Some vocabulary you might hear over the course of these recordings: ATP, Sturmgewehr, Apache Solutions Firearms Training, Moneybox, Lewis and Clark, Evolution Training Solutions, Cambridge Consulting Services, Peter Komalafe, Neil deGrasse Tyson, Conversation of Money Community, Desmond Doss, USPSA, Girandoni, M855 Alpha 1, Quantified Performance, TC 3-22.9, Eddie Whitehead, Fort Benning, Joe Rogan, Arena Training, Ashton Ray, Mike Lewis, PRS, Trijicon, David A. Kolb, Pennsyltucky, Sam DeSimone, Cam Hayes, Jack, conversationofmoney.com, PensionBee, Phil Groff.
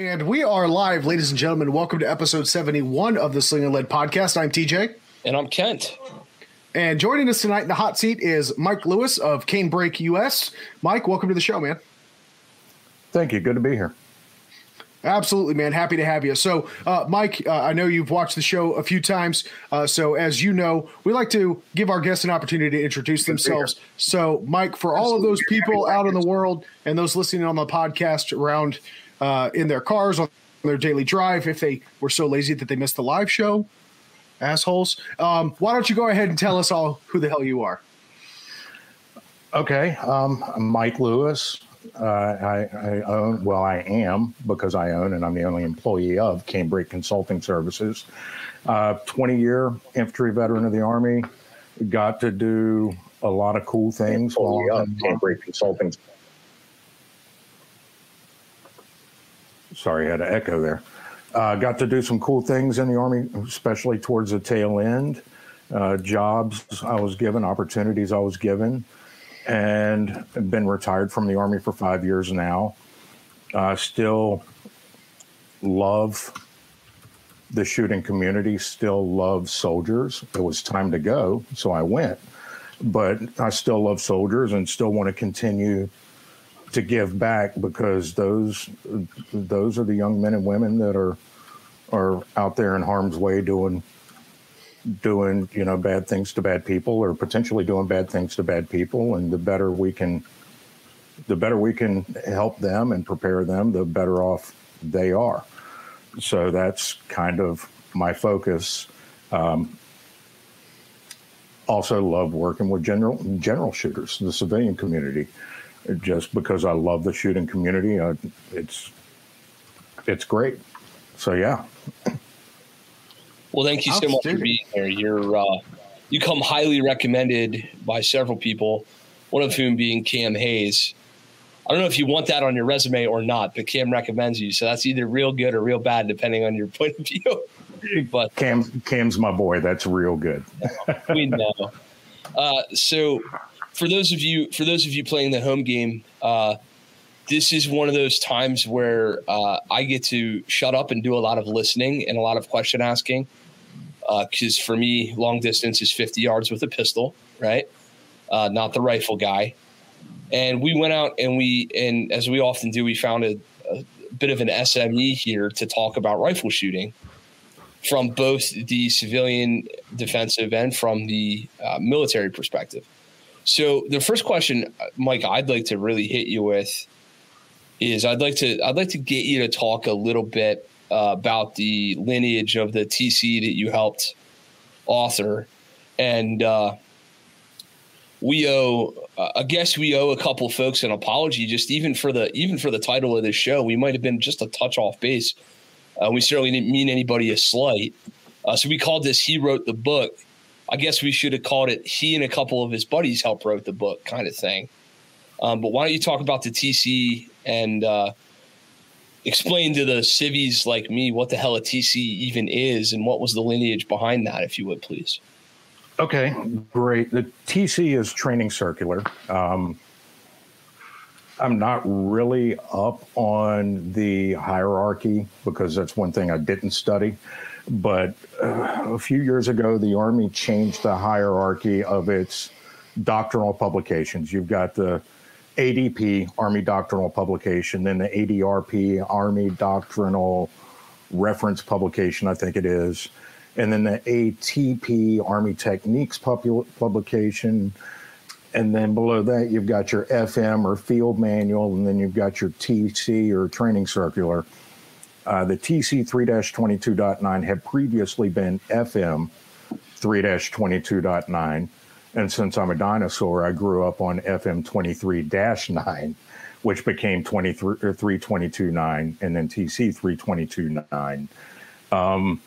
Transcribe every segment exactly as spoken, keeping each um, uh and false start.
And we are live, ladies and gentlemen. Welcome to episode seventy-one of the Sling and Lead podcast. I'm T J. And I'm Kent. And joining us tonight in the hot seat is Mike Lewis of Canebrake U S. Mike, welcome to the show, man. Thank you. Good to be here. Absolutely, man. Happy to have you. So, uh, Mike, uh, I know you've watched the show a few times. Uh, so, as you know, we like to give our guests an opportunity to introduce themselves. So, Mike, for Absolutely. all of those people out in the world and those listening on the podcast around uh, in their cars on their daily drive, if they were so lazy that they missed the live show, assholes, um, why don't you go ahead and tell us all who the hell you are? Okay. Um, I'm Mike Lewis. Uh, I, I own, well, I am, because I own and I'm the only employee of Cambridge Consulting Services. Uh, twenty-year infantry veteran of the Army. Got to do a lot of cool things. Employee of Cambridge Consulting. Sorry, I had an echo there. Uh, got to do some cool things in the Army, especially towards the tail end. Uh, jobs I was given, opportunities I was given. And been retired from the Army for five years now. I uh, still love the shooting community, still love soldiers. It was time to go, so I went. But I still love soldiers and still want to continue to give back, because those those are the young men and women that are are out there in harm's way doing doing, you know, bad things to bad people, or potentially doing bad things to bad people. And the better we can, the better we can help them and prepare them, the better off they are. So that's kind of my focus. Um, also love working with general, general shooters, the civilian community, just because I love the shooting community. I, it's, it's great. So, yeah. Well, thank you so much for being here. You're, uh, you come highly recommended by several people, one of whom being Cam Hayes. I don't know if you want that on your resume or not, but Cam recommends you. So that's either real good or real bad, depending on your point of view. But Cam, Cam's my boy. That's real good. We know. Uh, so for those of you, for those of you playing the home game, uh, this is one of those times where uh, I get to shut up and do a lot of listening and a lot of question asking. Because uh, for me, long distance is fifty yards with a pistol, right? Uh, not the rifle guy. And we went out and we, and as we often do, we found a, a bit of an S M E here to talk about rifle shooting from both the civilian defensive and from the uh, military perspective. So the first question, Mike, I'd like to really hit you with is I'd like to, I'd like to get you to talk a little bit Uh, about the lineage of the T C that you helped author. And uh, we owe, uh, I guess we owe a couple folks an apology, just even for the, even for the title of this show. We might've been just a touch off base. Uh, we certainly didn't mean anybody a slight. Uh, so we called this, He Wrote the Book. I guess we should have called it, He and a couple of his buddies helped wrote the book kind of thing. Um, but why don't you talk about the T C and, uh, explain to the civvies like me what the hell a T C even is and what was the lineage behind that, if you would, please. Okay, great. The T C is training circular. Um, I'm not really up on the hierarchy because that's one thing I didn't study. But uh, a few years ago, the Army changed the hierarchy of its doctrinal publications. You've got the A D P, Army Doctrinal Publication, then the A D R P, Army Doctrinal Reference Publication, I think it is, and then the A T P, Army Techniques Pub- Publication, and then below that you've got your F M or Field Manual, and then you've got your T C or Training Circular. Uh, the T C three twenty-two point nine had previously been F M three twenty-two point nine. And since I'm a dinosaur, I grew up on F M twenty-three dash nine, which became twenty-three, or three twenty-two point nine, and then T C three twenty-two point nine. Um,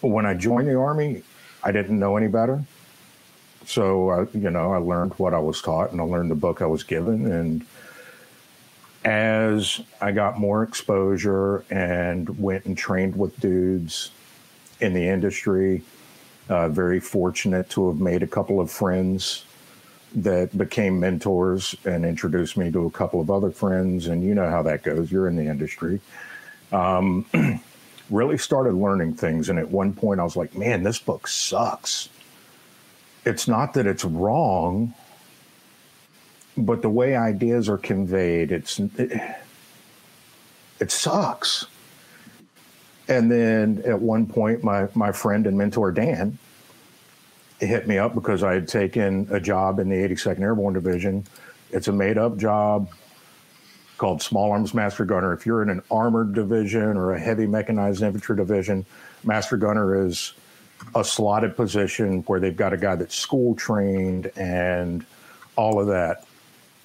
when I joined the Army, I didn't know any better. So, uh, you know, I learned what I was taught, and I learned the book I was given. And as I got more exposure and went and trained with dudes in the industry, Uh, very fortunate to have made a couple of friends that became mentors and introduced me to a couple of other friends. And you know how that goes. You're in the industry. Um, really started learning things. And at one point I was like, man, this book sucks. It's not that it's wrong, but the way ideas are conveyed, it's it, it sucks. And then at one point, my, my friend and mentor, Dan, hit me up because I had taken a job in the eighty-second Airborne Division. It's a made-up job called Small Arms Master Gunner. If you're in an armored division or a heavy mechanized infantry division, Master Gunner is a slotted position where they've got a guy that's school-trained and all of that.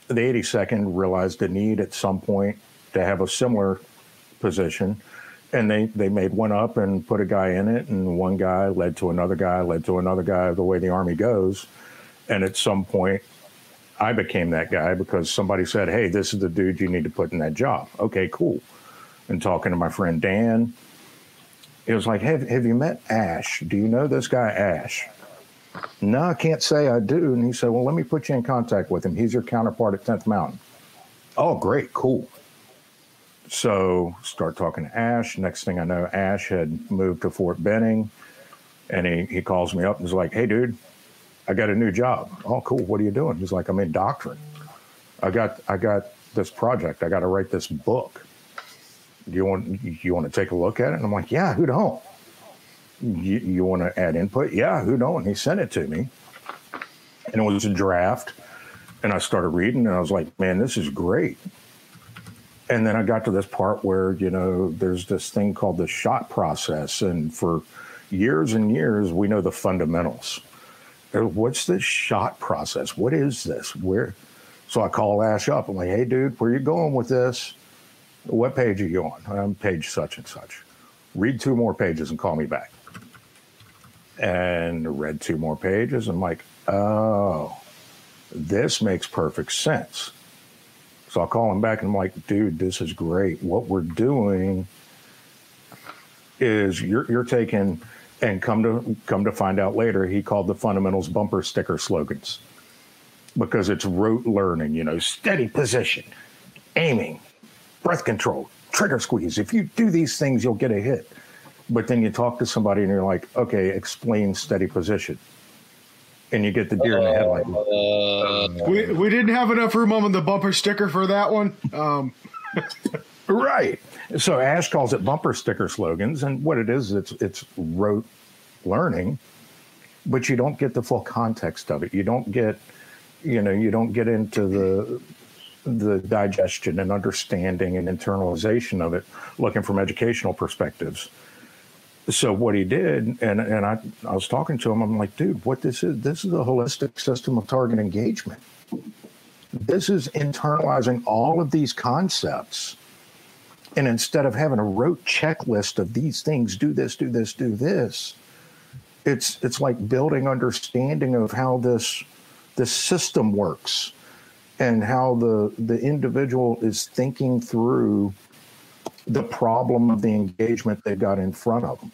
The eighty-second realized the need at some point to have a similar position. And they, they made one up and put a guy in it, and one guy led to another guy, led to another guy, the way the Army goes. And at some point, I became that guy because somebody said, hey, this is the dude you need to put in that job. Okay, cool. And talking to my friend Dan, it was like, have, have you met Ash? Do you know this guy, Ash? No, I can't say I do. And he said, well, let me put you in contact with him. He's your counterpart at tenth Mountain. Oh, great, cool. So start talking to Ash. Next thing I know, Ash had moved to Fort Benning, and he, he calls me up and is like, hey, dude, I got a new job. Oh, cool. What are you doing? He's like, I'm in doctrine. I got I got this project. I got to write this book. Do you want you want to take a look at it? And I'm like, yeah, who don't? You, you want to add input? Yeah, who don't? And he sent it to me. And it was a draft. And I started reading, and I was like, man, this is great. And then I got to this part where, you know, there's this thing called the shot process. And for years and years, we know the fundamentals. What's this shot process? What is this? Where? So I call Ash up. I'm like, hey, dude, where you going with this? What page are you on? I'm page such and such. Read two more pages and call me back. And read two more pages. I'm like, oh, this makes perfect sense. So I call him back and I'm like, dude, this is great. What we're doing is you're, you're taking, and come to come to find out later, he called the fundamentals bumper sticker slogans because it's rote learning, you know, steady position, aiming, breath control, trigger squeeze. If you do these things, you'll get a hit. But then you talk to somebody and you're like, okay, explain steady position. And you get the deer in the headlight. Uh, we, we didn't have enough room on the bumper sticker for that one. Um. Right. So Ash calls it bumper sticker slogans. And what it is, it's, it's rote learning, but you don't get the full context of it. You don't get, you know, you don't get into the, the digestion and understanding and internalization of it, looking from educational perspectives. So what he did, and, and I, I was talking to him, I'm like, dude, what this is, this is a holistic system of target engagement. This is internalizing all of these concepts. And instead of having a rote checklist of these things, do this, do this, do this, it's, it's like building understanding of how this, this system works and how the, the individual is thinking through the problem of the engagement they've got in front of them.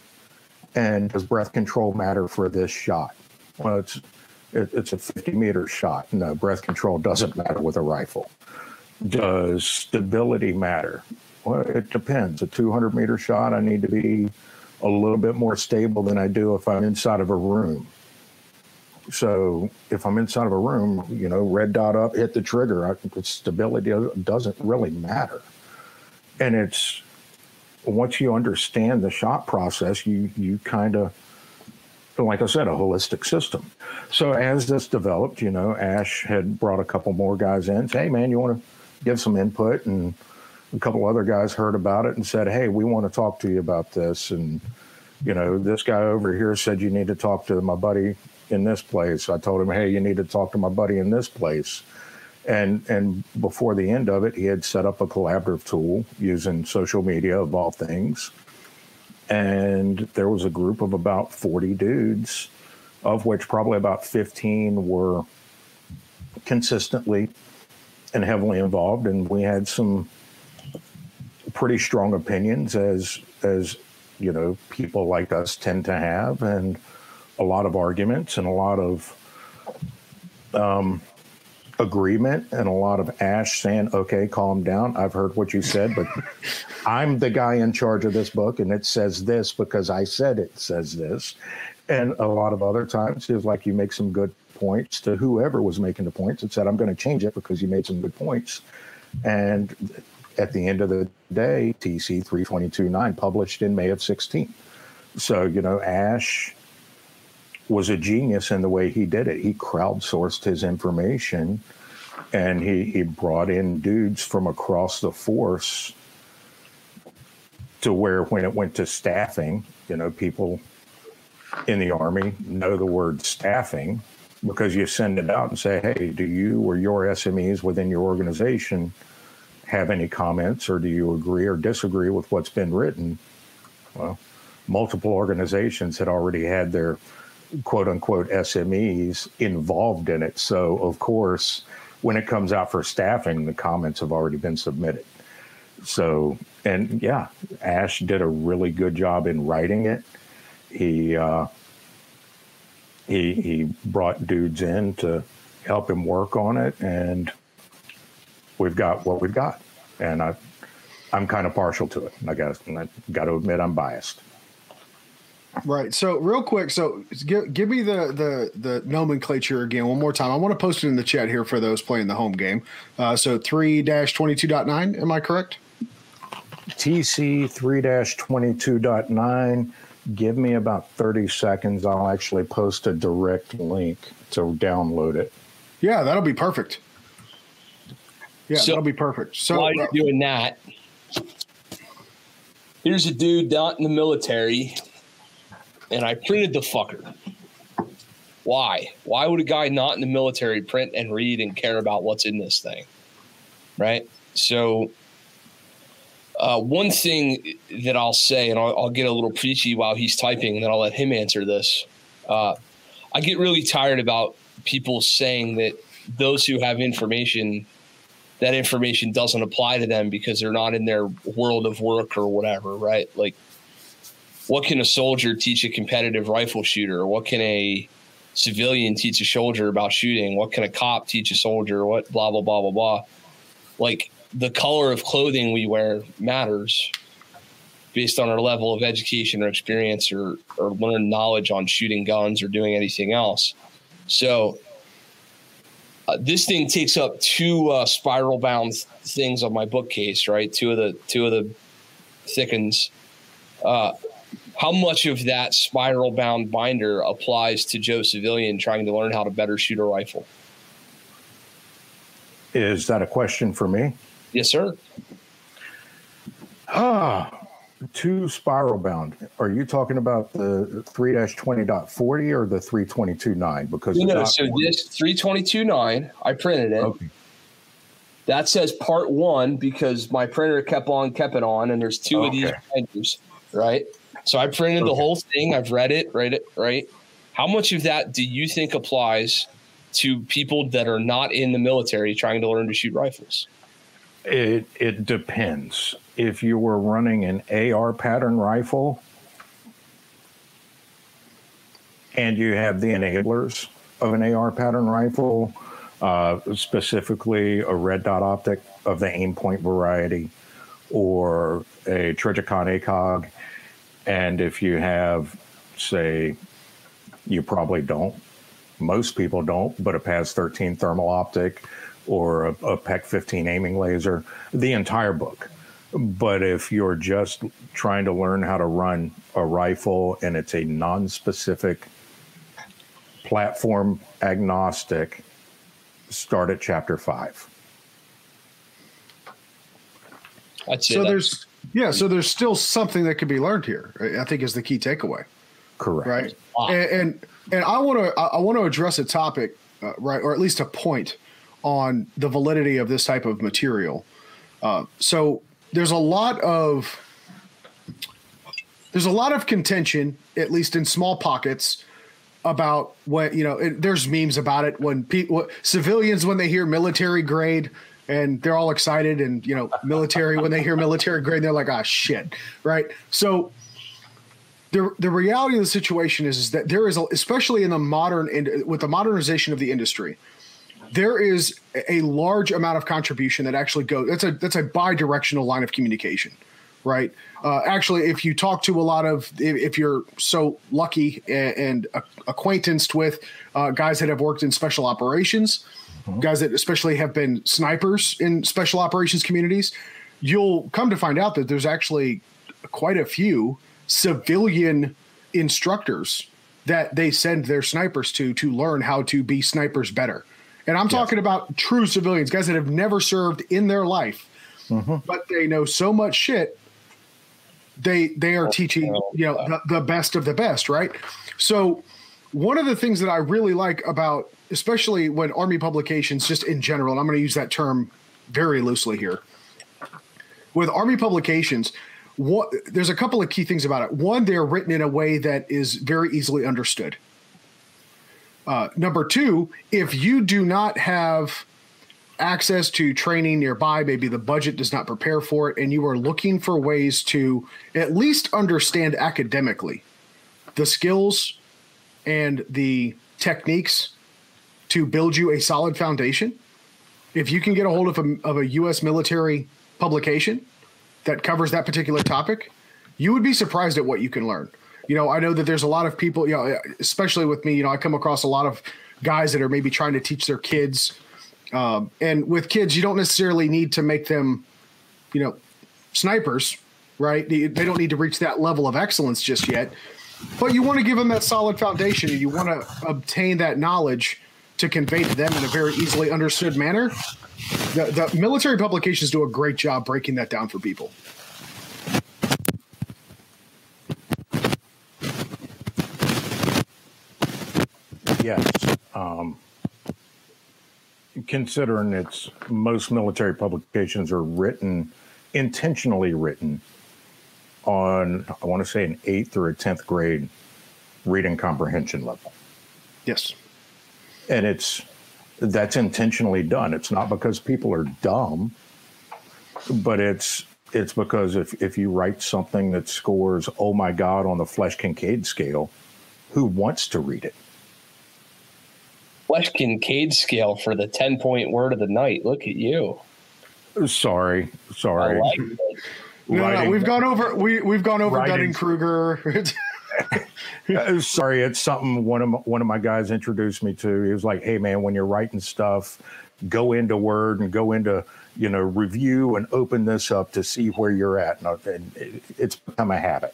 And does breath control matter for this shot? Well, it's it, it's a fifty meter shot. No, breath control doesn't matter with a rifle. Does stability matter? Well, it depends. A two hundred meter shot, I need to be a little bit more stable than I do if I'm inside of a room. So if I'm inside of a room, you know, red dot up, hit the trigger. I, stability doesn't really matter. And it's, once you understand the shot process, you, you kind of, like I said, a holistic system. So as this developed, you know, Ash had brought a couple more guys in. Hey, man, you want to give some input? And a couple other guys heard about it and said, hey, we want to talk to you about this. And, you know, this guy over here said you need to talk to my buddy in this place. I told him, hey, you need to talk to my buddy in this place. And and before the end of it, he had set up a collaborative tool using social media, of all things. And there was a group of about forty dudes, of which probably about fifteen were consistently and heavily involved. And we had some pretty strong opinions, as, as you know, people like us tend to have, and a lot of arguments and a lot of... Um, agreement, and a lot of Ash saying, okay, calm down. I've heard what you said, but I'm the guy in charge of this book, and it says this because I said it says this. And a lot of other times, it was like you make some good points to whoever was making the points and said, I'm going to change it because you made some good points. And at the end of the day, T C three twenty-two point nine published in May of sixteen. So, you know, Ash was a genius in the way he did it. He crowdsourced his information, and he, he brought in dudes from across the force to where when it went to staffing, you know, people in the Army know the word staffing because you send it out and say, hey, do you or your S M Es within your organization have any comments, or do you agree or disagree with what's been written? Well, multiple organizations had already had their quote-unquote S M Es involved in it. So, of course, when it comes out for staffing, the comments have already been submitted. So, and yeah, Ash did a really good job in writing it. He uh, he he brought dudes in to help him work on it, and we've got what we've got. And I, I'm kind of partial to it. I got I got to admit, I'm biased. Right. So real quick. So give, give me the, the, the nomenclature again one more time. I want to post it in the chat here for those playing the home game. Uh, so three twenty-two point nine, am I correct? T C three twenty-two point nine. Give me about thirty seconds. I'll actually post a direct link to download it. Yeah, that'll be perfect. Yeah, so that'll be perfect. So while you're uh, doing that, here's a dude not in the military. And I printed the fucker. Why? Why would a guy not in the military print and read and care about what's in this thing? Right? So uh, one thing that I'll say, and I'll, I'll get a little preachy while he's typing, and then I'll let him answer this. Uh, I get really tired about people saying that those who have information, that information doesn't apply to them because they're not in their world of work or whatever, right? Like, what can a soldier teach a competitive rifle shooter? What can a civilian teach a soldier about shooting? What can a cop teach a soldier? What blah, blah, blah, blah, blah. Like, the color of clothing we wear matters based on our level of education or experience or, or learned knowledge on shooting guns or doing anything else. So uh, this thing takes up two uh, spiral bound things on my bookcase, right? Two of the, two of the thickens. Uh, How much of that spiral bound binder applies to Joe Civilian trying to learn how to better shoot a rifle? Is that a question for me? Yes, sir. Ah, two spiral bound. Are you talking about the three twenty point forty or the three twenty-two point nine? Because you know, so forty. This three twenty-two point nine, I printed it. Okay. That says part one because my printer kept on, kept it on, and there's two okay. of these binders, right? So I printed the whole thing. I've read it, right? Right. How much of that do you think applies to people that are not in the military trying to learn to shoot rifles? It it depends. If you were running an A R pattern rifle and you have the enablers of an A R pattern rifle, uh, specifically a red dot optic of the Aimpoint variety or a Trijicon A C O G. And if you have, say, you probably don't, most people don't, but a P A S thirteen thermal optic or a, a P E C fifteen aiming laser, the entire book. But if you're just trying to learn how to run a rifle and it's a non-specific platform agnostic, start at chapter five. I'd say so that. there's... Yeah, so there's still something that can be learned here, I think, is the key takeaway. Correct. Right. Wow. And, and and I want to I want to address a topic, uh, right, or at least a point on the validity of this type of material. Uh, so there's a lot of there's a lot of contention, at least in small pockets, about what you know. It, there's memes about it when people civilians when they hear military grade. And they're all excited and, you know, military, when they hear military grade, they're like, ah, shit. Right. So the the reality of the situation is, is that there is, a, especially in the modern, with the modernization of the industry, there is a large amount of contribution that actually goes. That's a that's a bi-directional line of communication, right? Uh, actually, if you talk to a lot of, if, if you're so lucky and, and uh, acquaintanced with uh, guys that have worked in special operations, mm-hmm. guys that especially have been snipers in special operations communities, you'll come to find out that there's actually quite a few civilian instructors that they send their snipers to to learn how to be snipers better. And I'm yes. talking about true civilians, guys that have never served in their life, mm-hmm. but they know so much shit. They they are teaching, you know, the, the best of the best, right? So one of the things that I really like about, especially when Army publications, just in general, and I'm going to use that term very loosely here, with Army publications, what, there's a couple of key things about it. One, they're written in a way that is very easily understood. Uh, number two, if you do not have access to training nearby, maybe the budget does not prepare for it, and you are looking for ways to at least understand academically the skills and the techniques to build you a solid foundation, if you can get a hold of a, of a U S military publication that covers that particular topic, you would be surprised at what you can learn. You know, I know that there's a lot of people, you know, especially with me, you know, I come across a lot of guys that are maybe trying to teach their kids. Um, and with kids, you don't necessarily need to make them, you know, snipers, right? They, they don't need to reach that level of excellence just yet, but you want to give them that solid foundation, and you want to obtain that knowledge to convey to them in a very easily understood manner. The, the military publications do a great job breaking that down for people. Yes. Um, considering it's most military publications are written, intentionally written on, I want to say an eighth or a tenth grade reading comprehension level. Yes. And it's, that's intentionally done. It's not because people are dumb, but it's it's because if, if you write something that scores, oh my God, on the Flesch-Kincaid scale, who wants to read it? Flesch-Kincaid scale for the ten-point word of the night. Look at you. Sorry, sorry. I like it. No, no, no, we've gone over. We we've gone over Dunning-Kruger. Sorry, it's something one of my, one of my guys introduced me to. He was like, "Hey, man, when you're writing stuff, go into Word and go into, you know, review and open this up to see where you're at." And it's become a habit.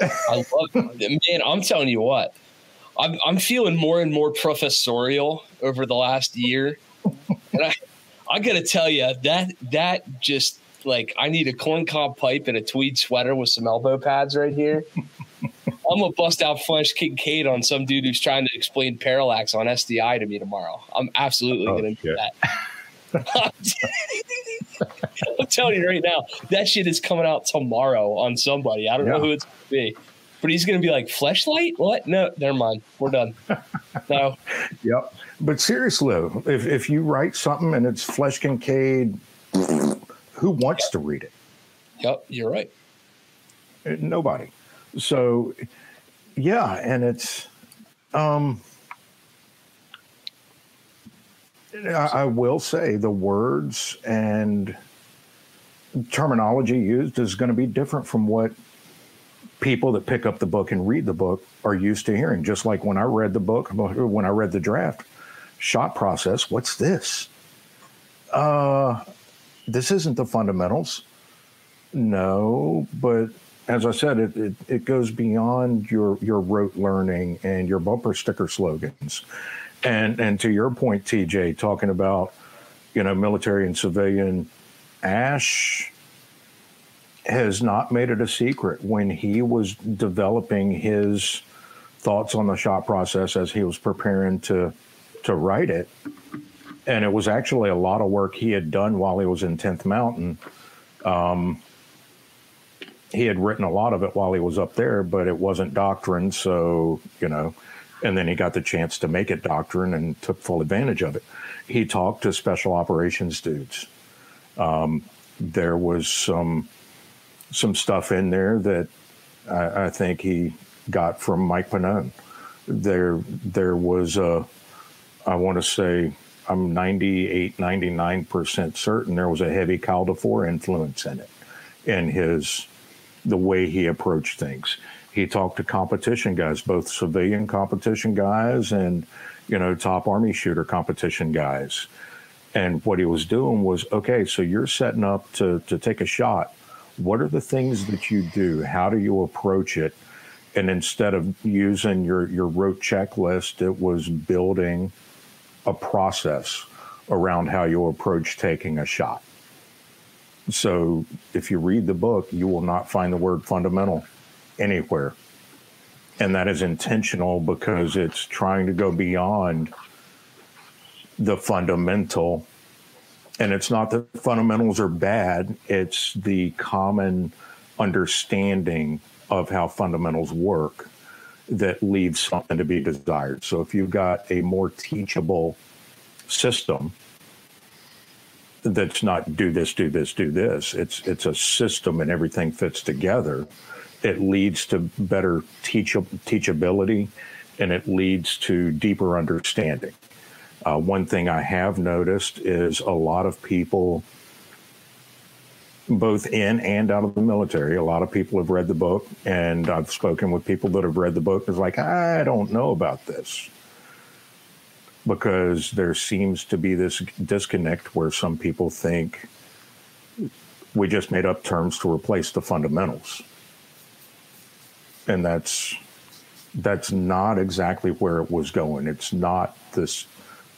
I love it, man. I'm telling you what, I'm I'm feeling more and more professorial over the last year, and I I gotta tell you that that just like I need a corncob pipe and a tweed sweater with some elbow pads right here. I'm going to bust out Flesch-Kincaid on some dude who's trying to explain parallax on S D I to me tomorrow. I'm absolutely oh, going to do that. I'm telling you right now, that shit is coming out tomorrow on somebody. I don't yeah. know who it's going to be. But he's going to be like, fleshlight? What? No, never mind. We're done. No. Yep. But seriously, if, if you write something and it's Flesch-Kincaid, who wants yep. to read it? Yep, you're right. Nobody. So, yeah, and it's um, I, I will say the words and terminology used is going to be different from what people that pick up the book and read the book are used to hearing. Just like when I read the book, when I read the draft, shot process, what's this? Uh, this isn't the fundamentals. No, but as I said, it, it, it goes beyond your, your rote learning and your bumper sticker slogans. And and to your point, T J, talking about, you know, military and civilian, Ash has not made it a secret when he was developing his thoughts on the shot process as he was preparing to to write it. And it was actually a lot of work he had done while he was in tenth Mountain. Um, He had written a lot of it while he was up there, but it wasn't doctrine. So, you know, and then he got the chance to make it doctrine and took full advantage of it. He talked to special operations dudes. Um, there was some some stuff in there that I, I think he got from Mike Panone. There, there was a, I want to say I'm ninety-eight, ninety-nine percent certain there was a heavy Caldifor influence in it, in his, the way he approached things. He talked to competition guys, both civilian competition guys and, you know, top Army shooter competition guys. And what he was doing was, okay, so you're setting up to, to take a shot. What are the things that you do? How do you approach it? And instead of using your, your rote checklist, it was building a process around how you approach taking a shot. So if you read the book, you will not find the word fundamental anywhere. And that is intentional because it's trying to go beyond the fundamental. And it's not that fundamentals are bad. It's the common understanding of how fundamentals work that leaves something to be desired. So if you've got a more teachable system that's not do this, do this, do this, it's it's a system and everything fits together, it leads to better teach, teachability, and it leads to deeper understanding. Uh, one thing I have noticed is a lot of people, both in and out of the military, a lot of people have read the book, and I've spoken with people that have read the book. It's like, I don't know about this, because there seems to be this disconnect where some people think we just made up terms to replace the fundamentals. And that's that's not exactly where it was going. It's not this,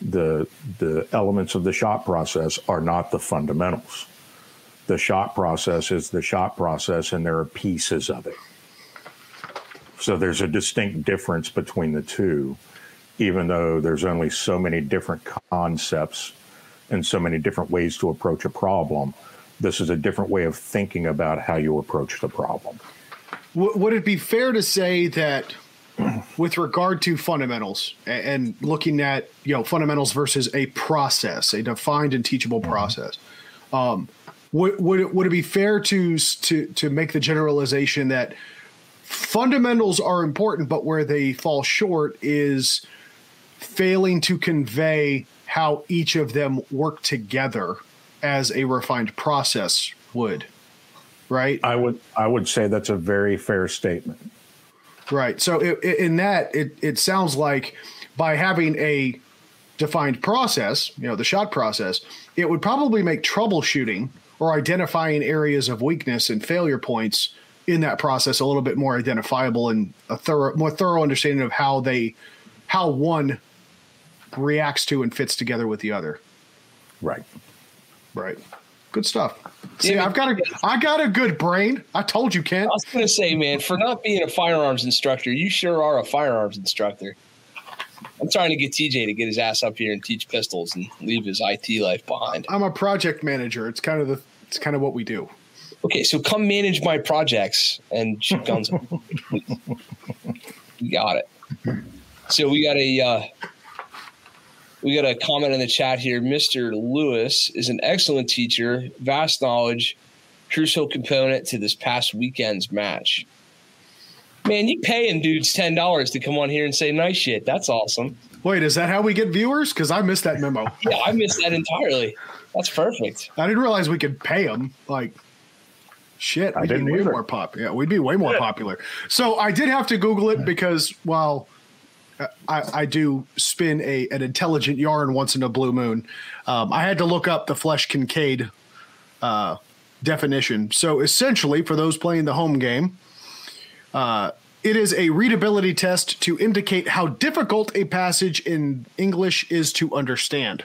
the, the elements of the shot process are not the fundamentals. The shot process is the shot process, and there are pieces of it. So there's a distinct difference between the two, even though there's only so many different concepts and so many different ways to approach a problem. This is a different way of thinking about how you approach the problem. Would it be fair to say that with regard to fundamentals and looking at, you know, fundamentals versus a process, a defined and teachable mm-hmm. process, um, Would would it, would it be fair to to to make the generalization that fundamentals are important, but where they fall short is failing to convey how each of them work together as a refined process would, right? I would I would say that's a very fair statement. Right. So it, in that, it it sounds like by having a defined process, you know, the shot process, it would probably make troubleshooting or identifying areas of weakness and failure points in that process a little bit more identifiable and a thorough, more thorough understanding of how they, how one reacts to and fits together with the other. Right. Right. Good stuff. See, yeah, I've got a, I got a good brain. I told you, Ken. I was going to say, man, for not being a firearms instructor, you sure are a firearms instructor. I'm trying to get T J to get his ass up here and teach pistols and leave his I T life behind. I'm a project manager. It's kind of the it's kind of what we do. Okay, so come manage my projects and shoot guns. You got it. So we got a uh, we got a comment in the chat here. Mister Lewis is an excellent teacher, vast knowledge, crucial component to this past weekend's match. Man, you paying dudes ten dollars to come on here and say nice shit. That's awesome. Wait, is that how we get viewers? Because I missed that memo. Yeah, I missed that entirely. That's perfect. I didn't realize we could pay them. Like, shit, I didn't way more pop. Yeah, we'd be way more yeah. popular. So I did have to Google it because, well, I, I do spin a an intelligent yarn once in a blue moon. Um, I had to look up the Flesch-Kincaid uh, definition. So essentially, for those playing the home game, Uh, it is a readability test to indicate how difficult a passage in English is to understand.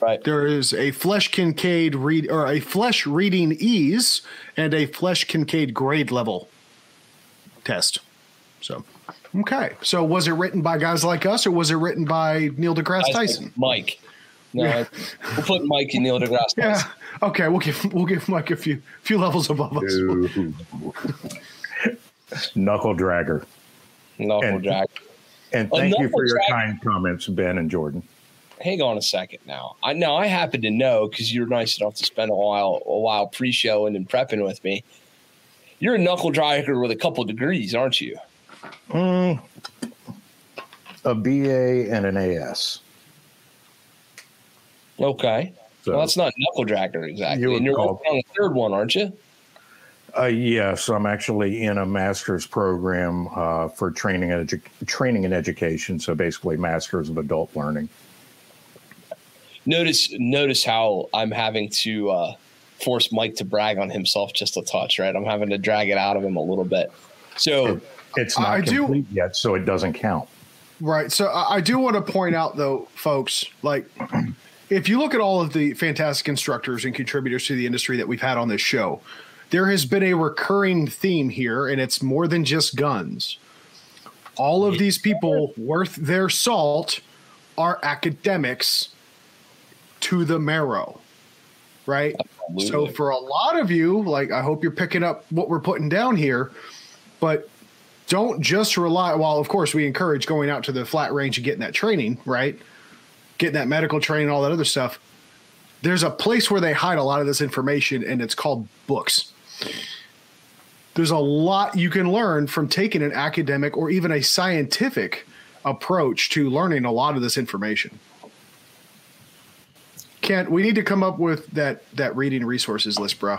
Right. There is a Flesch-Kincaid read or a Flesch reading ease and a Flesch-Kincaid grade level test. So, okay. So, was it written by guys like us, or was it written by Neil deGrasse Tyson? Mike. No, yeah. We'll put Mike and Neil deGrasse Tyson. Yeah. Okay, we'll give we'll give Mike a few few levels above us. Knuckle dragger. Knuckle and, dragger. And thank you for your dragger. kind comments, Ben and Jordan. Hang on a second now. I now I happen to know, because you were nice enough to spend a while a while pre-show and then prepping with me. You're a knuckle dragger with a couple degrees, aren't you? Mm. a B A, and an A S. Okay. So well, that's not knuckle dragger exactly. You and you're call, on the third one, aren't you? Uh, yes, I'm actually in a master's program uh, for training and edu- training and education. So basically, masters of adult learning. Notice, notice how I'm having to uh, force Mike to brag on himself just a touch, right? I'm having to drag it out of him a little bit. So it, it's not I complete do, yet, so it doesn't count. Right. So I, I do want to point out, though, folks, like. If you look at all of the fantastic instructors and contributors to the industry that we've had on this show, there has been a recurring theme here, and it's more than just guns. All of these people worth their salt are academics to the marrow, right? Absolutely. So for a lot of you, like, I hope you're picking up what we're putting down here, but don't just rely. While, of course, we encourage going out to the flat range and getting that training, right? Getting that medical training, all that other stuff. There's a place where they hide a lot of this information, and it's called books. There's a lot you can learn from taking an academic or even a scientific approach to learning a lot of this information. Kent, we need to come up with that that reading resources list, bro.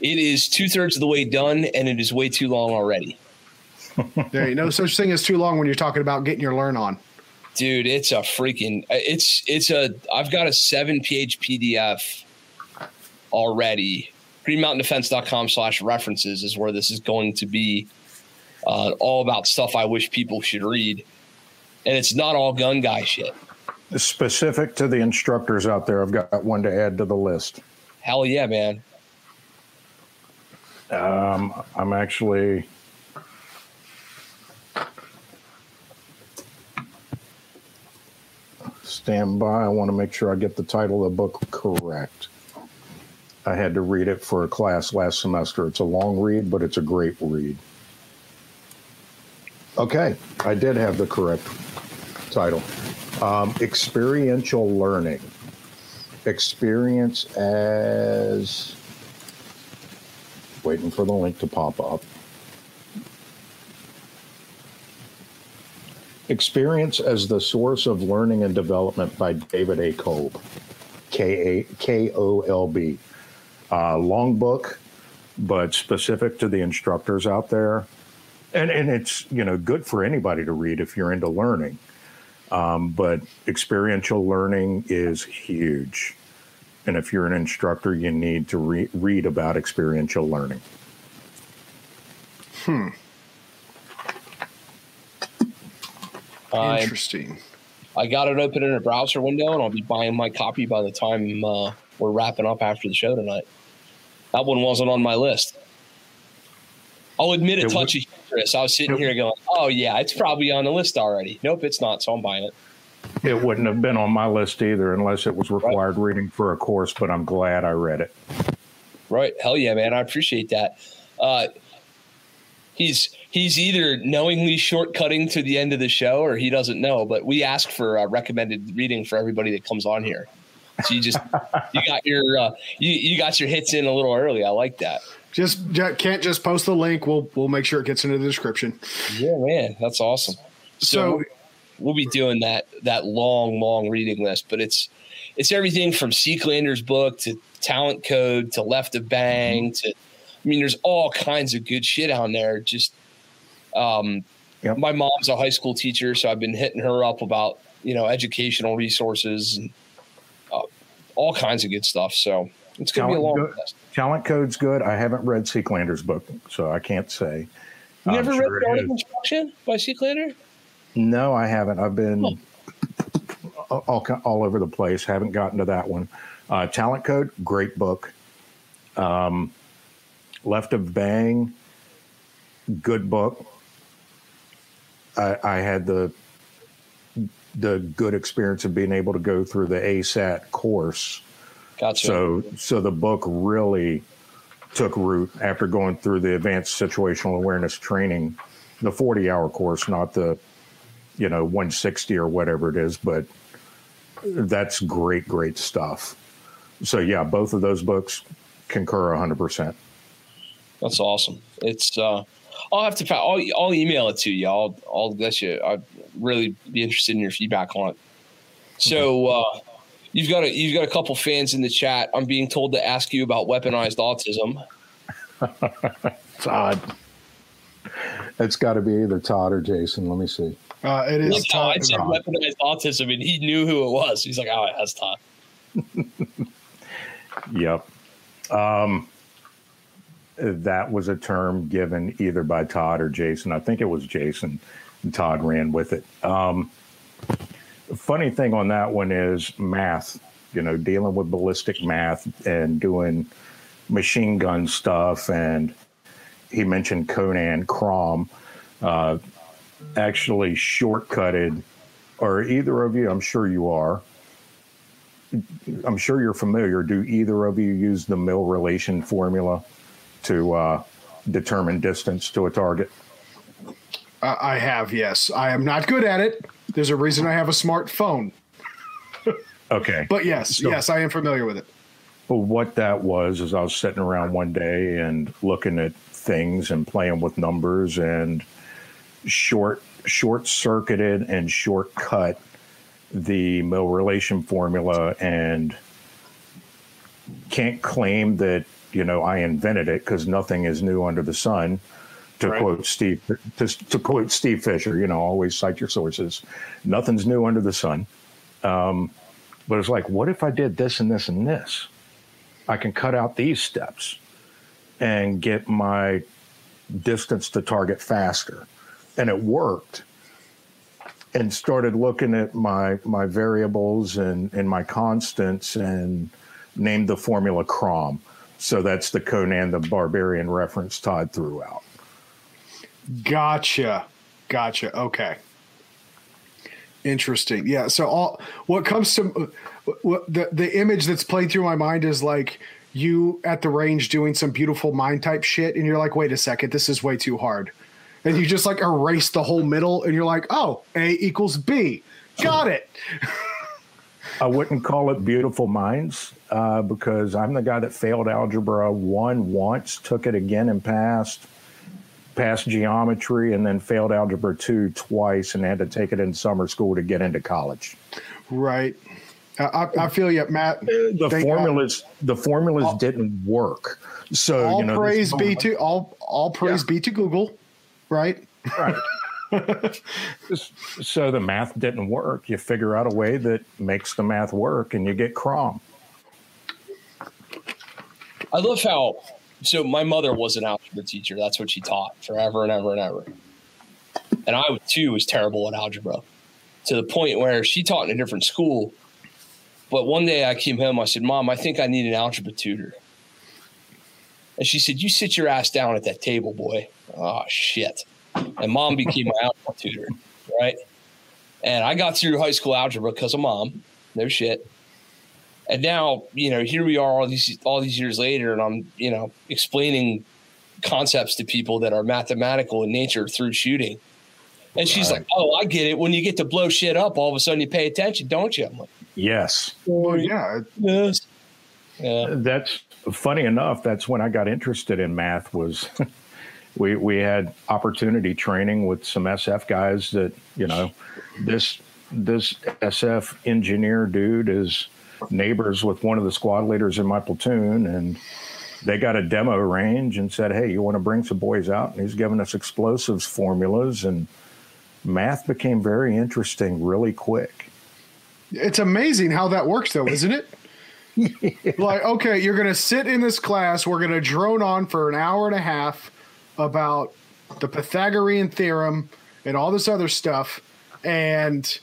It is two-thirds of the way done, and it is way too long already. There ain't no such thing as too long when you're talking about getting your learn on. Dude, it's a freaking, it's, it's a, I've got a seven page P D F already. green mountain defense dot com slash references is where this is going to be uh, all about stuff I wish people should read. And it's not all gun guy shit. Specific to the instructors out there, I've got one to add to the list. Hell yeah, man. Um, I'm actually... Stand by. I want to make sure I get the title of the book correct. I had to read it for a class last semester. It's a long read, but it's a great read. Okay, I did have the correct title. Um, Experiential Learning. Experience as... Waiting for the link to pop up. Experience as the Source of Learning and Development by David A. Kolb, K O L B. Uh, long book, but specific to the instructors out there. And and it's, you know, good for anybody to read if you're into learning. Um, but experiential learning is huge. And if you're an instructor, you need to re- read about experiential learning. Hmm. Interesting. I, I got it open in a browser window, and I'll be buying my copy by the time uh, we're wrapping up after the show tonight. That one wasn't on my list. I'll admit a it touch was, of hubris. I was sitting it, here going, oh, yeah, it's probably on the list already. Nope, it's not, so I'm buying it. It wouldn't have been on my list either unless it was required right. reading for a course, but I'm glad I read it. Right. Hell yeah, man. I appreciate that. Uh, he's... He's either knowingly shortcutting to the end of the show or he doesn't know, but we ask for a recommended reading for everybody that comes on here. So you just, you got your, uh, you, you got your hits in a little early. I like that. Just can't just post the link. We'll, we'll make sure it gets into the description. Yeah, man. That's awesome. So, so we'll be doing that, that long, long reading list, but it's, it's everything from Seelander's book to Talent Code to Left of Bang to, I mean, there's all kinds of good shit on there. Just, Um, yep. My mom's a high school teacher, so I've been hitting her up about, you know, educational resources and uh, all kinds of good stuff. So it's going to be a long go- list. Talent Code's good. I haven't read Seelander's book, so I can't say. You never I'm read sure The Art of Instruction by Seelander? No, I haven't. I've been oh. all, all over the place. Haven't gotten to that one. Uh, Talent Code, great book. Um, Left of Bang, good book. I, I had the the good experience of being able to go through the A S A T course. Gotcha. So so the book really took root after going through the advanced situational awareness training, the forty-hour course, not the, you know, one sixty or whatever it is, but that's great, great stuff. So, yeah, both of those books concur one hundred percent. That's awesome. It's uh, I'll have to, I'll, I'll email it to you. I'll, I'll let you, I'd really be interested in your feedback on it. So, uh, you've got a, you've got a couple fans in the chat. I'm being told to ask you about weaponized autism. Todd. It's got to be either Todd or Jason. Let me see. Uh, it is like, Todd. I said weaponized autism, and he knew who it was. He's like, oh, it has Todd. Yep. Um, that was a term given either by Todd or Jason. I think it was Jason, and Todd ran with it. Um, funny thing on that one is math, you know, dealing with ballistic math and doing machine gun stuff. And he mentioned Conan Crom uh, actually shortcutted, or either of you, I'm sure you are, I'm sure you're familiar. Do either of you use the mill relation formula to uh, determine distance to a target? I have, yes. I am not good at it. There's a reason I have a smartphone. Okay. But yes, so, yes, I am familiar with it. Well, what that was is I was sitting around one day and looking at things and playing with numbers, and short, short-circuited and shortcut the mill relation formula, and can't claim that, you know, I invented it, because nothing is new under the sun, to right. quote Steve, to, to quote Steve Fisher, you know, always cite your sources. Nothing's new under the sun. Um, but it's like, what if I did this and this and this? I can cut out these steps and get my distance to target faster. And it worked. And started looking at my my variables and, and my constants, and named the formula Crom. So that's the Conan the Barbarian reference Todd threw out. Gotcha. Gotcha. Okay. Interesting. Yeah. So all what comes to what the, the image that's played through my mind is like you at the range doing some beautiful mind type shit, and you're like, wait a second, this is way too hard. And you just like erase the whole middle, and you're like, oh, A equals B. Got it. I wouldn't call it beautiful minds uh, because I'm the guy that failed algebra one once, took it again and passed, passed geometry, and then failed algebra two twice and had to take it in summer school to get into college. Right. I, I, I feel you, Matt. The formulas, got, the formulas all, didn't work. So, all you know, praise be to all, all praise yeah. be to Google. Right. Right. So the math didn't work. You figure out a way that makes the math work, and you get Crom. I love how, so my mother was an algebra teacher. That's what she taught forever and ever and ever. And I too was terrible at algebra, to the point where she taught in a different school. But one day I came home, I said, Mom, I think I need an algebra tutor. And she said, you sit your ass down at that table, boy. Oh, shit. And Mom became my algebra tutor, right? And I got through high school algebra because of Mom. No shit. And now, you know, here we are all these all these years later, and I'm, you know, explaining concepts to people that are mathematical in nature through shooting. And she's right. like, oh, I get it. When you get to blow shit up, all of a sudden you pay attention, don't you? I'm like, yes. Well, yeah. Yes. Yeah. That's funny enough. That's when I got interested in math was – We we had opportunity training with some S F guys that, you know, this this S F engineer dude is neighbors with one of the squad leaders in my platoon, and they got a demo range and said, hey, you want to bring some boys out? And he's giving us explosives formulas, and math became very interesting really quick. It's amazing how that works, though, isn't it? Yeah. Like, okay, you're going to sit in this class. We're going to drone on for an hour and a half about the Pythagorean theorem and all this other stuff, and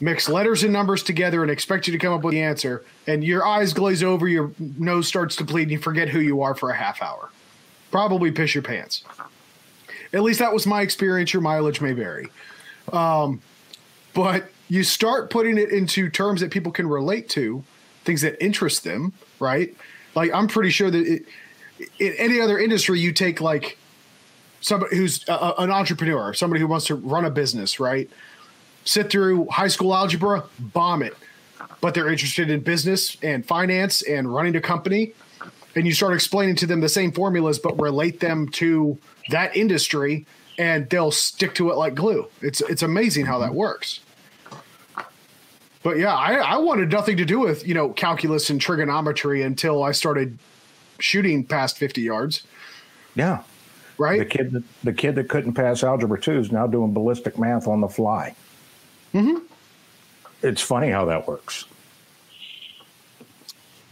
mix letters and numbers together and expect you to come up with the answer, and your eyes glaze over, your nose starts to bleed, and you forget who you are for a half hour. Probably piss your pants. At least that was my experience. Your mileage may vary. Um, but you start putting it into terms that people can relate to, things that interest them, right? Like, I'm pretty sure that it, in any other industry, you take like somebody who's a, an entrepreneur, somebody who wants to run a business, right? Sit through high school algebra, bomb it. But they're interested in business and finance and running a company. and you start explaining to them the same formulas, but relate them to that industry, and they'll stick to it like glue. It's it's amazing how that works. But yeah, I, I wanted nothing to do with, you know, calculus and trigonometry until I started shooting past fifty yards. Yeah. Right. The kid that, the kid that couldn't pass algebra two is now doing ballistic math on the fly. Mm-hmm. It's funny how that works.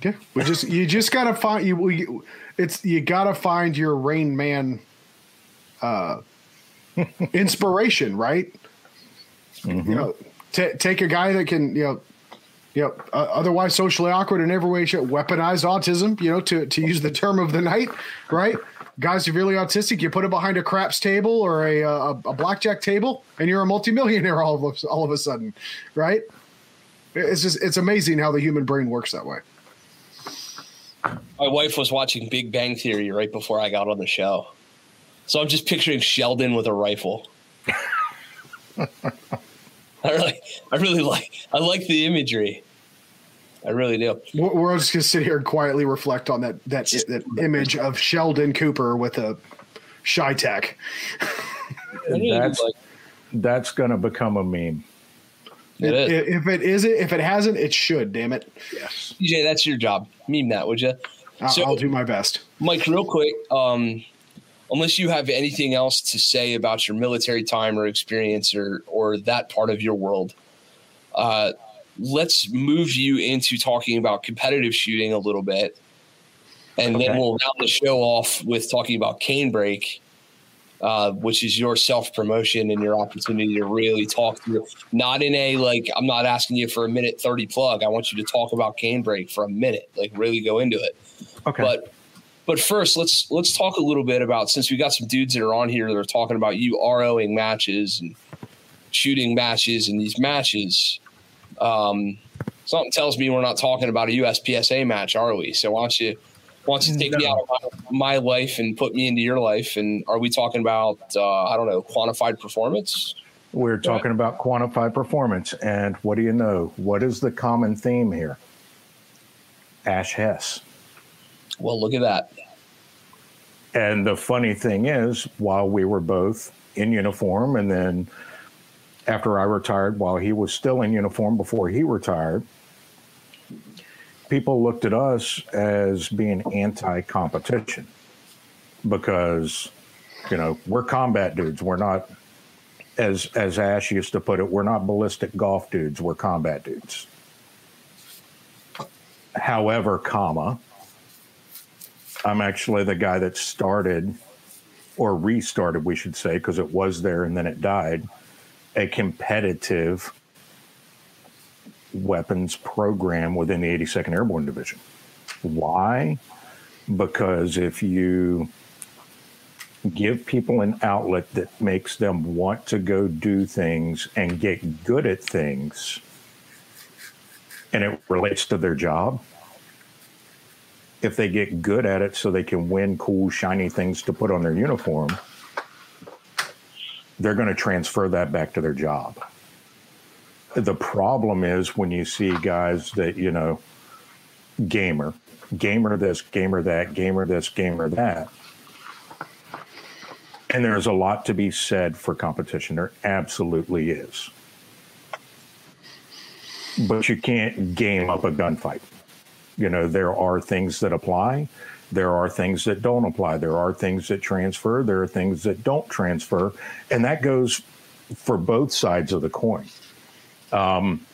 Yeah, we just you just gotta find you. We, it's you gotta find your Rain Man uh, inspiration, right? Mm-hmm. You know, t- take a guy that can you know, you know, uh, otherwise socially awkward in every way, weaponized autism. You know, to to use the term of the night, right? Guys severely autistic. You put him behind a craps table or a a, a blackjack table, and you're a multimillionaire all of all of a sudden, right? It's just it's amazing how the human brain works that way. My wife was watching Big Bang Theory right before I got on the show. So I'm just picturing Sheldon with a rifle. I really, I really like, I like the imagery. I really do. We're just going to sit here and quietly reflect on that, that, that image of Sheldon Cooper with a Shytech. that's that's going to become a meme. It is. If it isn't, if it hasn't, it should. Damn it! Yes, D J, that's your job. Meme that, would you? I'll, so, I'll do my best, Mike. Real quick, um, unless you have anything else to say about your military time or experience or or that part of your world, uh, let's move you into talking about competitive shooting a little bit, and okay. then we'll round the show off with talking about Canebrake. Uh, which is your self-promotion and your opportunity to really talk through, not in a, like, I'm not asking you for a minute thirty plug. I want you to talk about Canebrake for a minute, like really go into it. Okay. But, but first let's, let's talk a little bit about, since we got some dudes that are on here that are talking about you ROing matches and shooting matches and these matches. Um, something tells me we're not talking about a U S P S A match, are we? So why don't you, Wants to take no. me out of my life and put me into your life, and are we talking about uh, I don't know, quantified performance? We're Go talking ahead. about quantified performance, and what do you know? What is the common theme here? Ash Hess. Well, look at that. And the funny thing is, while we were both in uniform, and then after I retired, while he was still in uniform before he retired, people looked at us as being anti-competition because, you know, we're combat dudes. We're not, as as Ash used to put it, we're not ballistic golf dudes. We're combat dudes. However, comma, I'm actually the guy that started or restarted, we should say, because it was there and then it died, a competitive weapons program within the eighty-second Airborne Division. Why? Because if you give people an outlet that makes them want to go do things and get good at things, and it relates to their job, if they get good at it so they can win cool, shiny things to put on their uniform, they're going to transfer that back to their job. The problem is when you see guys that, you know, gamer, gamer this, gamer that, gamer this, gamer that. And there's a lot to be said for competition. There absolutely is. But you can't game up a gunfight. You know, there are things that apply. There are things that don't apply. There are things that transfer. There are things that don't transfer. And that goes for both sides of the coin. Um,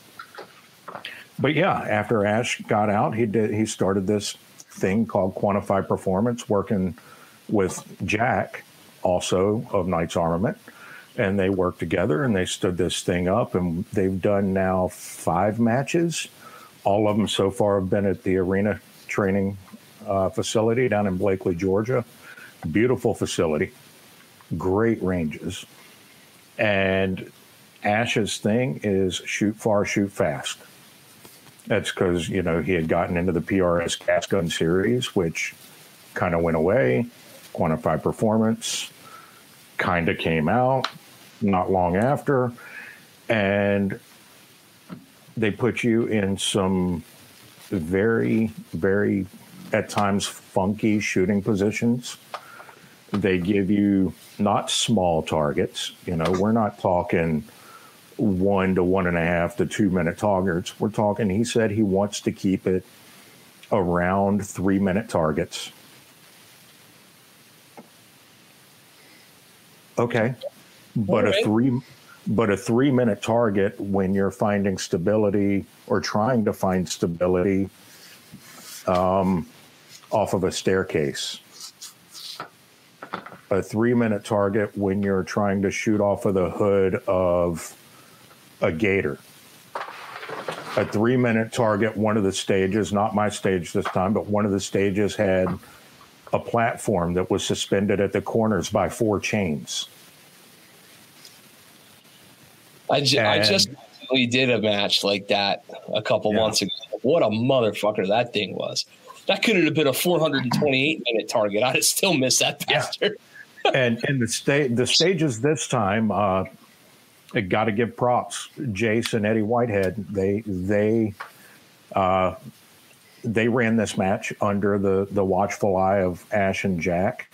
but yeah, after Ash got out, he did, he started this thing called Quantified Performance, working with Jack, also of Knights Armament, and they worked together and they stood this thing up, and they've done now five matches. All of them so far have been at the arena training, uh, facility down in Blakely, Georgia. Beautiful facility, great ranges. And Ash's thing is shoot far, shoot fast. That's because, you know, he had gotten into the P R S gas gun series, which kind of went away. Quantified Performance kind of came out not long after. And they put you in some very, very at times funky shooting positions. They give you not small targets. You know, we're not talking one to one and a half to two minute targets. We're talking, he said he wants to keep it around three minute targets. Okay. But right. a three, but a three minute target when you're finding stability or trying to find stability um, off of a staircase. A three minute target when you're trying to shoot off of the hood of a gator. A three minute target, one of the stages, not my stage this time, but one of the stages had a platform that was suspended at the corners by four chains. I, ju and, I just did a match like that a couple yeah. months ago. What a motherfucker that thing was. That could have been a four hundred twenty-eight minute target. I'd have still missed that bastard. Yeah. And and the state the stages this time, uh, I got to give props. Jace and Eddie Whitehead, they they uh, they ran this match under the the watchful eye of Ash and Jack,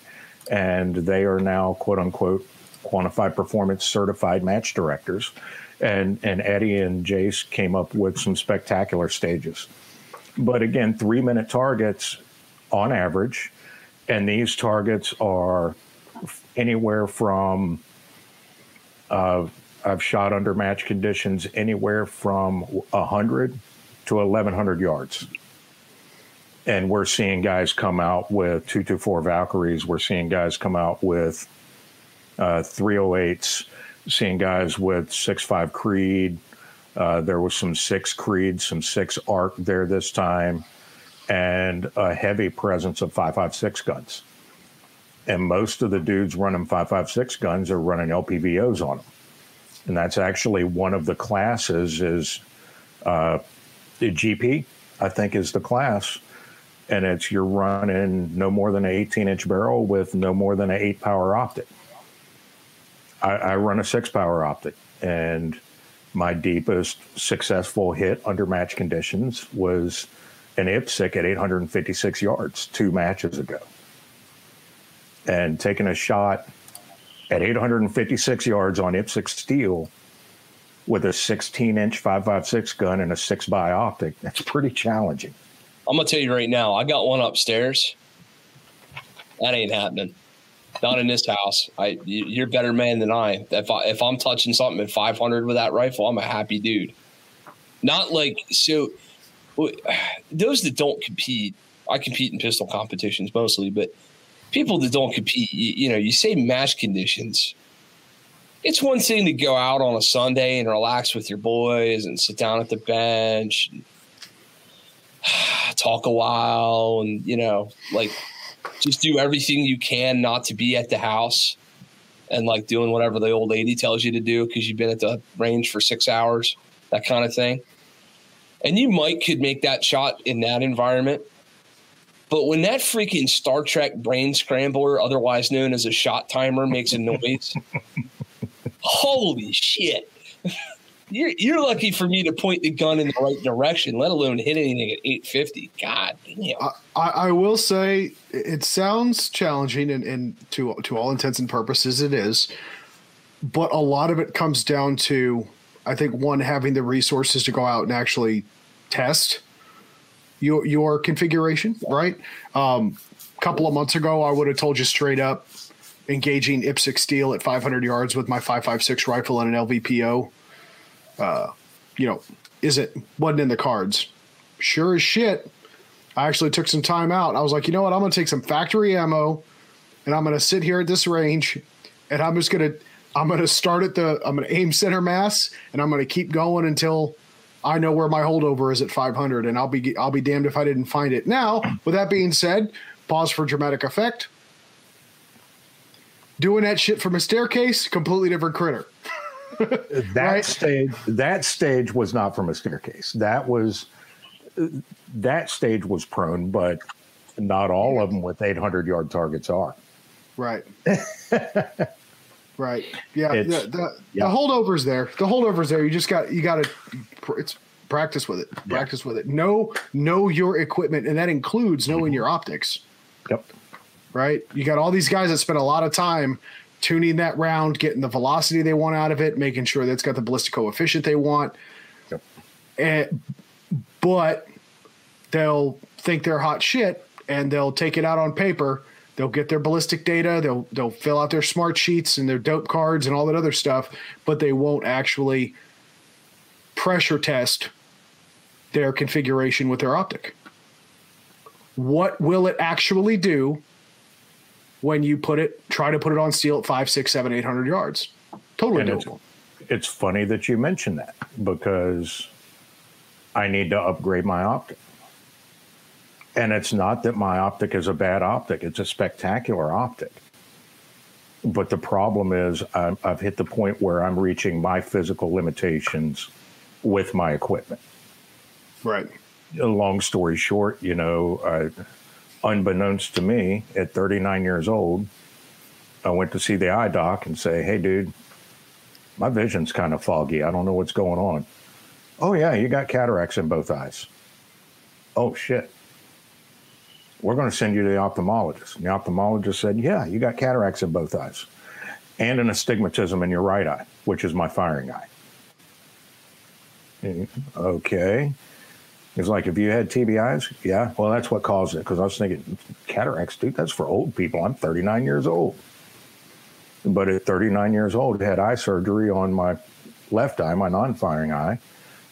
and they are now quote unquote Quantified Performance certified match directors. And and Eddie and Jace came up with some spectacular stages. But again, three-minute targets on average, and these targets are anywhere from, uh, I've shot under match conditions, anywhere from one hundred to eleven hundred yards. And we're seeing guys come out with two twenty-four Valkyries. We're seeing guys come out with uh, three oh eights, seeing guys with six five Creed. Uh, there was some six Creed, some six A R C there this time, and a heavy presence of five five six guns. And most of the dudes running five five six guns are running L P V Os on them. And that's actually one of the classes is uh, the G P, I think, is the class. And it's you're running no more than an eighteen inch barrel with no more than an eight power optic. I, I run a six power optic, and my deepest successful hit under match conditions was an I P S C at eight hundred fifty-six yards two matches ago. And taking a shot at eight hundred fifty-six yards on I P S C steel with a sixteen inch five five six gun and a six by optic, that's pretty challenging. I'm going to tell you right now, I got one upstairs. That ain't happening. Not in this house. I, you're a better man than I. If, I. if I'm touching something at five hundred with that rifle, I'm a happy dude. Not like, so those that don't compete, I compete in pistol competitions mostly, but people that don't compete, you, you know, you say match conditions. It's one thing to go out on a Sunday and relax with your boys and sit down at the bench and talk a while and, you know, like, just do everything you can not to be at the house and like doing whatever the old lady tells you to do because you've been at the range for six hours, that kind of thing. And you might could make that shot in that environment. But when that freaking Star Trek brain scrambler, otherwise known as a shot timer, makes a noise, holy shit. You're, you're lucky for me to point the gun in the right direction, let alone hit anything at eight fifty. God damn. I, I will say it sounds challenging, and, and to to all intents and purposes it is, but a lot of it comes down to, I think, one, having the resources to go out and actually test your, your configuration, right? Um, a couple of months ago, I would have told you straight up, engaging I P S C steel at five hundred yards with my five five six rifle and an L V P O. Uh, you know, is it wasn't in the cards? Sure as shit. I actually took some time out. I was like, you know what? I'm going to take some factory ammo, and I'm going to sit here at this range, and I'm just going to I'm going to start at the I'm going to aim center mass, and I'm going to keep going until I know where my holdover is at five hundred, and I'll be I'll be damned if I didn't find it. Now, with that being said, pause for dramatic effect. Doing that shit from a staircase, completely different critter. that right? stage that stage was not from a staircase. That was that stage was prone, but not all of them with eight hundred yard targets are. Right. right. Yeah. The, the, yeah. the holdover's there. The holdover's there. You just got you got to. It's practice with it, practice yeah. with it. Know, know your equipment. And that includes knowing mm-hmm. your optics. Yep. Right. You got all these guys that spend a lot of time tuning that round, getting the velocity they want out of it, making sure that's got the ballistic coefficient they want. Yep. And, but they'll think they're hot shit and they'll take it out on paper. They'll get their ballistic data. They'll, they'll fill out their smart sheets and their dope cards and all that other stuff, but they won't actually pressure test their configuration with their optic. What will it actually do when you put it, try to put it on steel at five, six, seven, eight hundred yards? Totally doable. It's, it's funny that you mentioned that, because I need to upgrade my optic. And it's not that my optic is a bad optic. It's a spectacular optic. But the problem is I'm, I've hit the point where I'm reaching my physical limitations with my equipment. Right. Long story short, you know, uh, unbeknownst to me, at thirty-nine years old, I went to see the eye doc and say, hey, dude, my vision's kind of foggy. I don't know what's going on. Oh, yeah, you got cataracts in both eyes. Oh, shit. We're going to send you to the ophthalmologist. And the ophthalmologist said, yeah, you got cataracts in both eyes and an astigmatism in your right eye, which is my firing eye. And, okay. He's like, have you had T B Is? Yeah. Well, that's what caused it. Because I was thinking, cataracts, dude, that's for old people. I'm thirty-nine years old. But at thirty-nine years old, I had eye surgery on my left eye, my non-firing eye,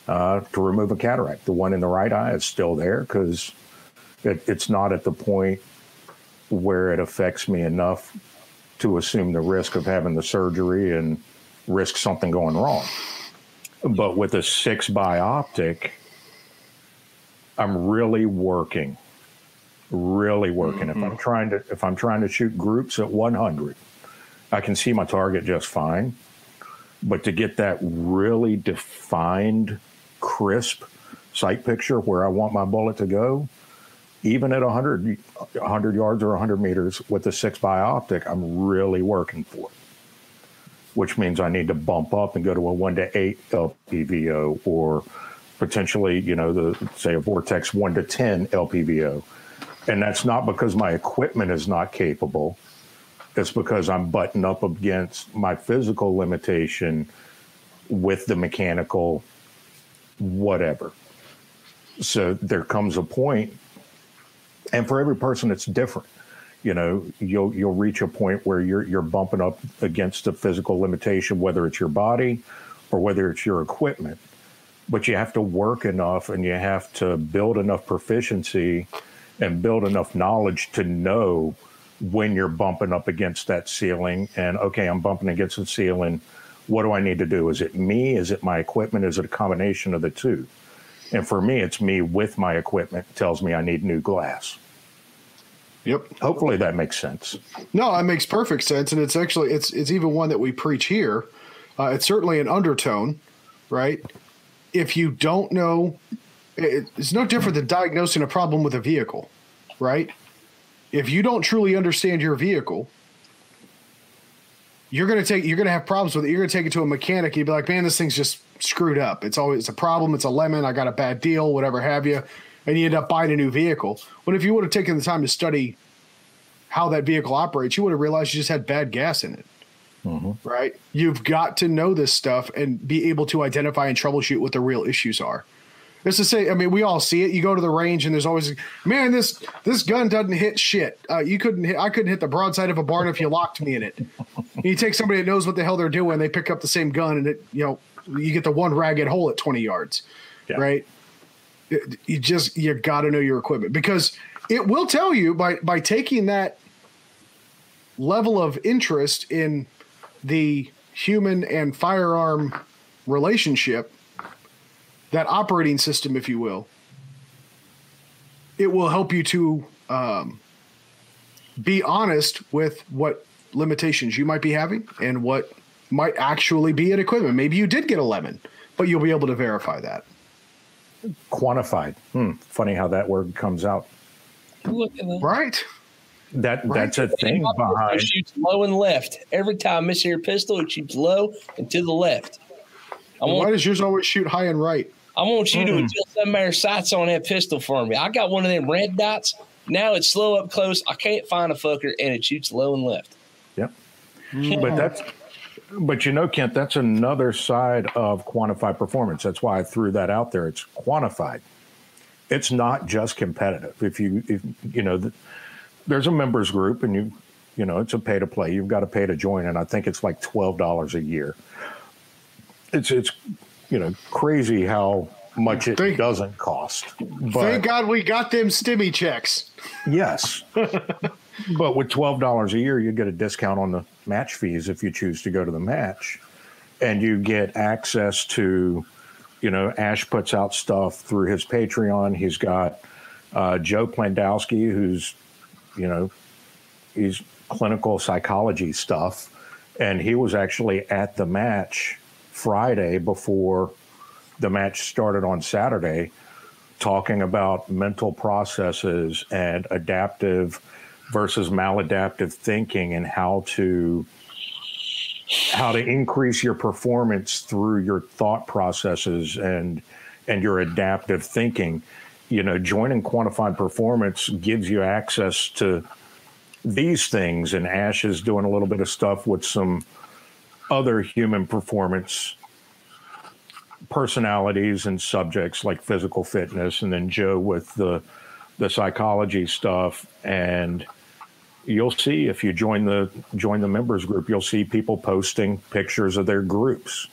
uh, to remove a cataract. The one in the right eye is still there because It, it's not at the point where it affects me enough to assume the risk of having the surgery and risk something going wrong. But with a six bioptic, I'm really working, really working. Mm-hmm. If I'm trying to, if I'm trying to shoot groups at one hundred, I can see my target just fine. But to get that really defined, crisp sight picture where I want my bullet to go, even at one hundred, one hundred yards or one hundred meters with a six bioptic, I'm really working for it, which means I need to bump up and go to a one to eight L P V O, or potentially, you know, the say a Vortex one to ten L P V O. And that's not because my equipment is not capable. It's because I'm butting up against my physical limitation with the mechanical whatever. So there comes a point. And for every person, it's different. You know, you'll you'll reach a point where you're you're bumping up against a physical limitation, whether it's your body or whether it's your equipment. But you have to work enough, and you have to build enough proficiency and build enough knowledge to know when you're bumping up against that ceiling. And okay, I'm bumping against the ceiling. What do I need to do? Is it me? Is it my equipment? Is it a combination of the two? And for me, it's me with my equipment tells me I need new glass. Yep. Hopefully that makes sense. No, that makes perfect sense. And it's actually, it's it's even one that we preach here. Uh, it's certainly an undertone, right? If you don't know, it, it's no different than diagnosing a problem with a vehicle, right? If you don't truly understand your vehicle, you're going to take, you're going to have problems with it. You're going to take it to a mechanic. You'd be like, man, this thing's just screwed up. It's always a problem. It's a lemon. I got a bad deal, whatever have you. And you end up buying a new vehicle. But if you would have taken the time to study how that vehicle operates, you would have realized you just had bad gas in it. Mm-hmm. Right. You've got to know this stuff and be able to identify and troubleshoot what the real issues are. It's to say, I mean, we all see it. You go to the range and there's always, man, this, this gun doesn't hit shit. Uh, you couldn't hit, I couldn't hit the broadside of a barn if you locked me in it. And you take somebody that knows what the hell they're doing. They pick up the same gun and it, you know, you get the one ragged hole at twenty yards, yeah. right? You just, you got to know your equipment, because it will tell you by, by taking that level of interest in the human and firearm relationship, that operating system, if you will, it will help you to um, be honest with what limitations you might be having and what might actually be an equipment. Maybe you did get a lemon, but you'll be able to verify that. Quantified. Hmm. Funny how that word comes out. Look at that. Right. That right. That's a thing behind. It shoots low and left. Every time I miss your pistol, it shoots low and to the left. I want, why does yours always shoot high and right? I want you mm. to adjust some of your sights on that pistol for me. I got one of them red dots. Now it's slow up close. I can't find a fucker, and it shoots low and left. Yep. Mm. But that's but you know, Kent, that's another side of quantified performance. That's why I threw that out there. It's quantified. It's not just competitive. If you if you know, the, there's a members group, and you you know, it's a pay to play. You've got to pay to join, and I think it's like twelve dollars a year. It's it's you know, crazy how much it thank, doesn't cost. But thank God we got them stimmy checks. Yes. But with twelve dollars a year, you get a discount on the match fees if you choose to go to the match. And you get access to, you know, Ash puts out stuff through his Patreon. He's got uh, Joe Plandowski, who's, you know, he's clinical psychology stuff. And he was actually at the match Friday before the match started on Saturday, talking about mental processes and adaptive versus maladaptive thinking and how to how to increase your performance through your thought processes and and your adaptive thinking. You know, joining quantified performance gives you access to these things, and Ash is doing a little bit of stuff with some other human performance personalities and subjects like physical fitness, and then Joe with the the psychology stuff. And you'll see, if you join the join the members group, you'll see people posting pictures of their groups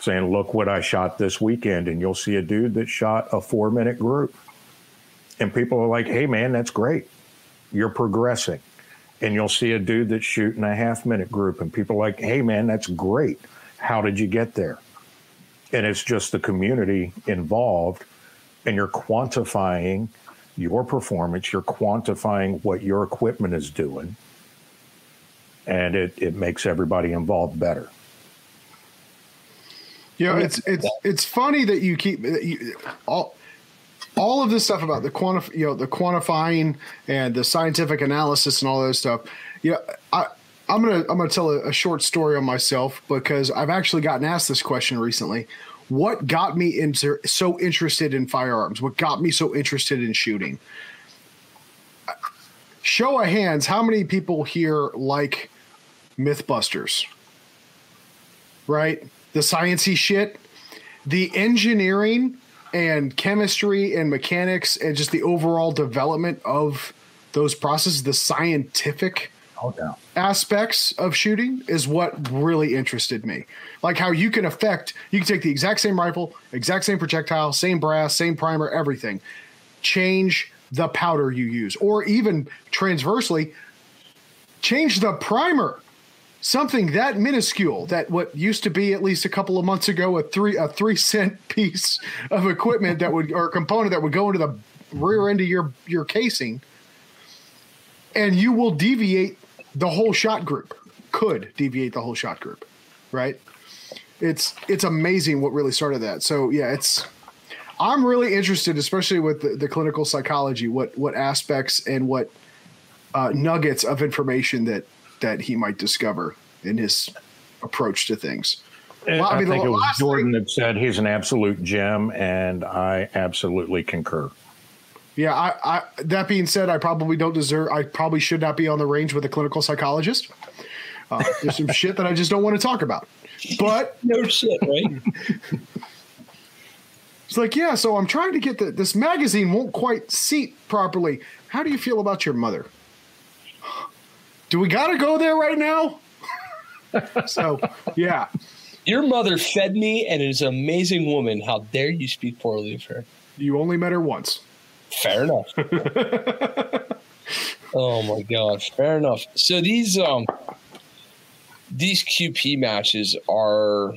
saying, look what I shot this weekend. And you'll see a dude that shot a four minute group, and people are like, hey man, that's great, you're progressing. And you'll see a dude that's shooting a half minute group, and people are like, hey man, that's great, how did you get there? And it's just the community involved, and you're quantifying your performance, you're quantifying what your equipment is doing, and it, it makes everybody involved better. Yeah, you know, it's it's it's funny that you keep you, all all of this stuff about the quantif you know the quantifying and the scientific analysis and all that stuff. Yeah, I I'm gonna I'm gonna tell a, a short story on myself, because I've actually gotten asked this question recently. What got me into so interested in firearms? What got me so interested in shooting? Show of hands, how many people here like Mythbusters? Right? The science-y shit, the engineering and chemistry and mechanics and just the overall development of those processes, the scientific Oh, no. aspects of shooting is what really interested me. Like how you can affect, you can take the exact same rifle, exact same projectile, same brass, same primer, everything, change the powder you use, or even transversely change the primer, something that minuscule, that what used to be at least a couple of months ago, a three, a three cent piece of equipment that would, or component that would go into the rear end of your, your casing. And you will deviate the whole shot group, could deviate the whole shot group, right? It's it's amazing what really started that. So yeah, it's I'm really interested, especially with the, the clinical psychology, what what aspects and what uh, nuggets of information that that he might discover in his approach to things. Well, I, I mean, think it was Jordan thing, that said he's an absolute gem, and I absolutely concur. Yeah, I, I, that being said, I probably don't deserve, I probably should not be on the range with a clinical psychologist. Uh, there's some shit that I just don't want to talk about. But no shit, right? It's like, yeah, so I'm trying to get the, this magazine won't quite seat properly. How do you feel about your mother? Do we got to go there right now? So, yeah. Your mother fed me and is an amazing woman. How dare you speak poorly of her? You only met her once. Fair enough. Oh my God! Fair enough. So these um these Q P matches are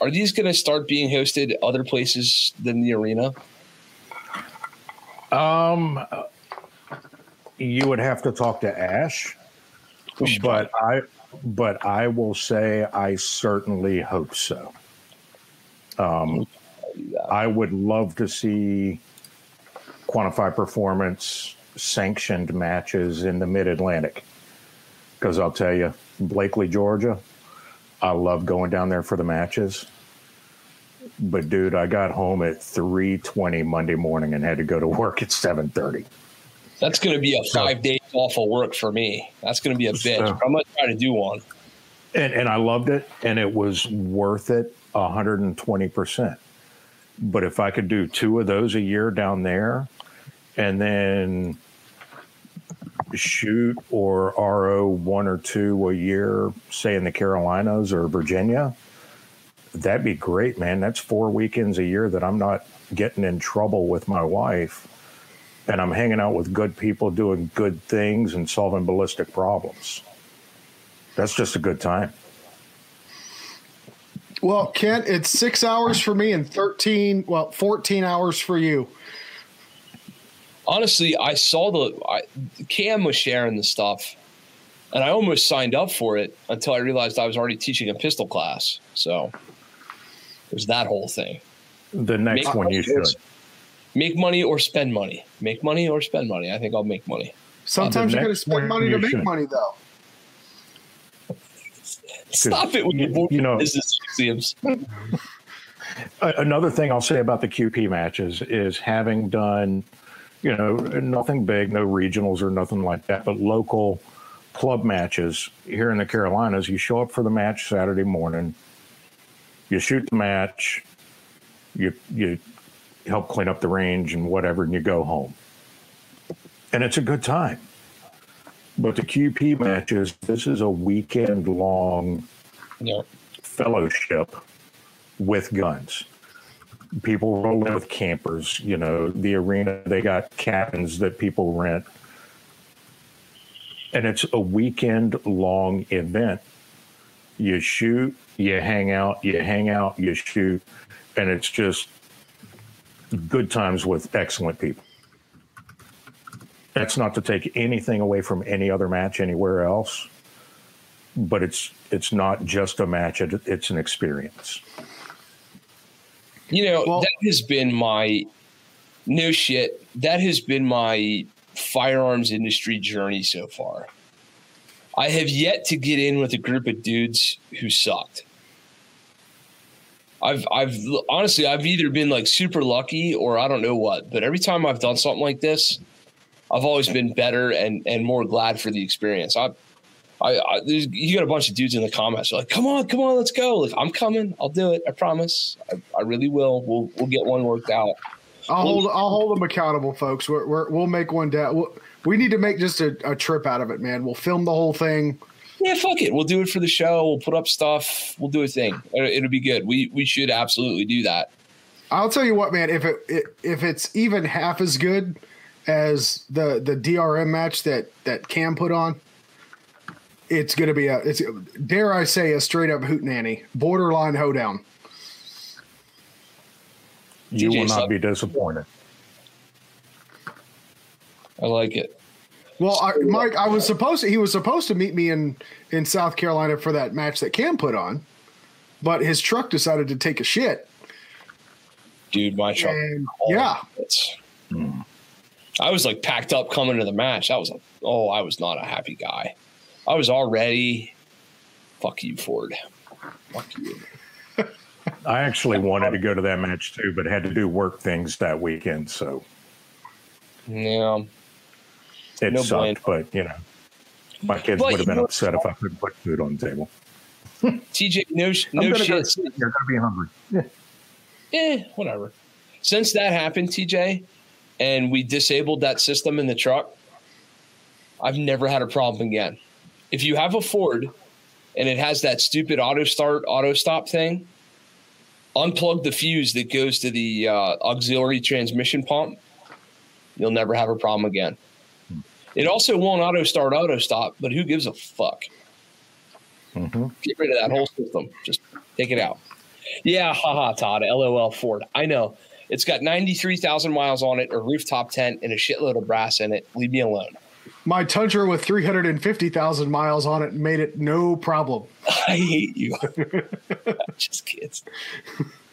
are these going to start being hosted other places than the arena? Um, you would have to talk to Ash, but I but I will say I certainly hope so. Um, I would love to see quantified performance sanctioned matches in the mid-Atlantic, because I'll tell you, Blakely, Georgia, I love going down there for the matches. But dude, I got home at three twenty Monday morning and had to go to work at seven thirty. That's going to be a five days off of work for me. That's going to be a bitch. So, I'm going to try to do one. And, and I loved it, and it was worth it one hundred twenty percent. But if I could do two of those a year down there and then shoot or R O one or two a year, say in the Carolinas or Virginia, that'd be great, man. That's four weekends a year that I'm not getting in trouble with my wife, and I'm hanging out with good people doing good things and solving ballistic problems. That's just a good time. Well, Kent, it's six hours for me and thirteen, well, fourteen hours for you. Honestly, I saw the I, Cam was sharing the stuff, and I almost signed up for it until I realized I was already teaching a pistol class. So there's that whole thing. The next make one you should. Make money or spend money. Make money or spend money. I think I'll make money. Sometimes uh, you're going to spend money to make should. money, though. Stop it with you, your you know, business museums. Another thing I'll say about the Q P matches is having done, you know, nothing big, no regionals or nothing like that, but local club matches here in the Carolinas, you show up for the match Saturday morning, you shoot the match, you you help clean up the range and whatever, and you go home. And it's a good time. But the Q P matches, this is a weekend-long yeah. fellowship with guns. People roll in with campers. You know, the arena, they got cabins that people rent. And it's a weekend-long event. You shoot, you hang out, you hang out, you shoot. And it's just good times with excellent people. That's not to take anything away from any other match anywhere else, but it's it's not just a match. It, it's an experience. You know, well, that has been my – no shit. That has been my firearms industry journey so far. I have yet to get in with a group of dudes who sucked. I've I've honestly, I've either been like super lucky or I don't know what, but every time I've done something like this, I've always been better and, and more glad for the experience. I, I, I you got a bunch of dudes in the comments are like, come on, come on, let's go. Like, I'm coming. I'll do it. I promise. I, I really will. We'll we'll get one worked out. I'll we'll, hold I'll hold them accountable, folks. We're, we're, we'll make one day. We'll, we need to make just a, a trip out of it, man. We'll film the whole thing. Yeah, fuck it. We'll do it for the show. We'll put up stuff. We'll do a thing. It'll, it'll be good. We we should absolutely do that. I'll tell you what, man. If it, it if it's even half as good as the the D R M match that that Cam put on, it's gonna be a it's dare I say a straight up hootenanny, borderline hoedown. You will not be disappointed. I like it. Well, I, Mike, I was supposed to, he was supposed to meet me in in South Carolina for that match that Cam put on, but his truck decided to take a shit. Dude, my truck. And, yeah. Mm. I was like packed up coming to the match. I was like, oh, I was not a happy guy. I was already, fuck you, Ford. Fuck you. I actually wanted to go to that match too, but had to do work things that weekend. So, yeah. It no sucked, blame. But, you know, my kids but would have been upset if I couldn't put food on the table. T J, no, no I'm shit. Go You're going to be hungry. Yeah. Eh, whatever. Since that happened, T J, and we disabled that system in the truck, I've never had a problem again. If you have a Ford and it has that stupid auto start, auto stop thing, unplug the fuse that goes to the uh, auxiliary transmission pump. You'll never have a problem again. It also won't auto start, auto stop, but who gives a fuck? Mm-hmm. Get rid of that whole system. Just take it out. Yeah, haha, Todd. LOL Ford. I know. It's got ninety-three thousand miles on it, a rooftop tent, and a shitload of brass in it. Leave me alone. My Tundra with three hundred fifty thousand miles on it made it no problem. I hate you. Just kids.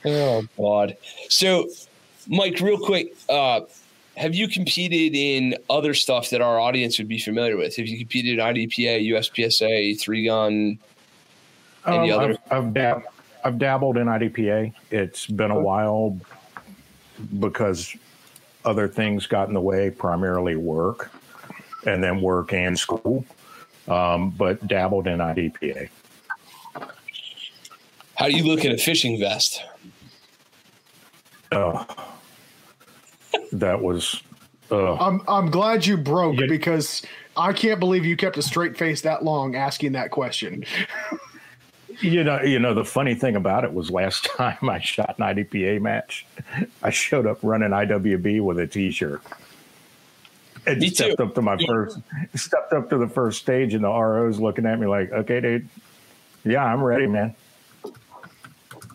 Oh, God. So, Mike, real quick, uh, have you competed in other stuff that our audience would be familiar with? Have you competed in I D P A, U S P S A, three gun, any um, other? I've, I've dabbled, I've dabbled in I D P A. It's been a while because other things got in the way, primarily work, and then work and school, um, but dabbled in I D P A. How do you look at a fishing vest? Oh, that was... Uh, I'm I'm glad you broke yeah. because I can't believe you kept a straight face that long asking that question. You know, you know the funny thing about it was last time I shot an I D P A match, I showed up running I W B with a T-shirt. And me stepped too. up to my yeah. first, stepped up to the first stage, and the R O's looking at me like, "Okay, dude, yeah, I'm ready, man.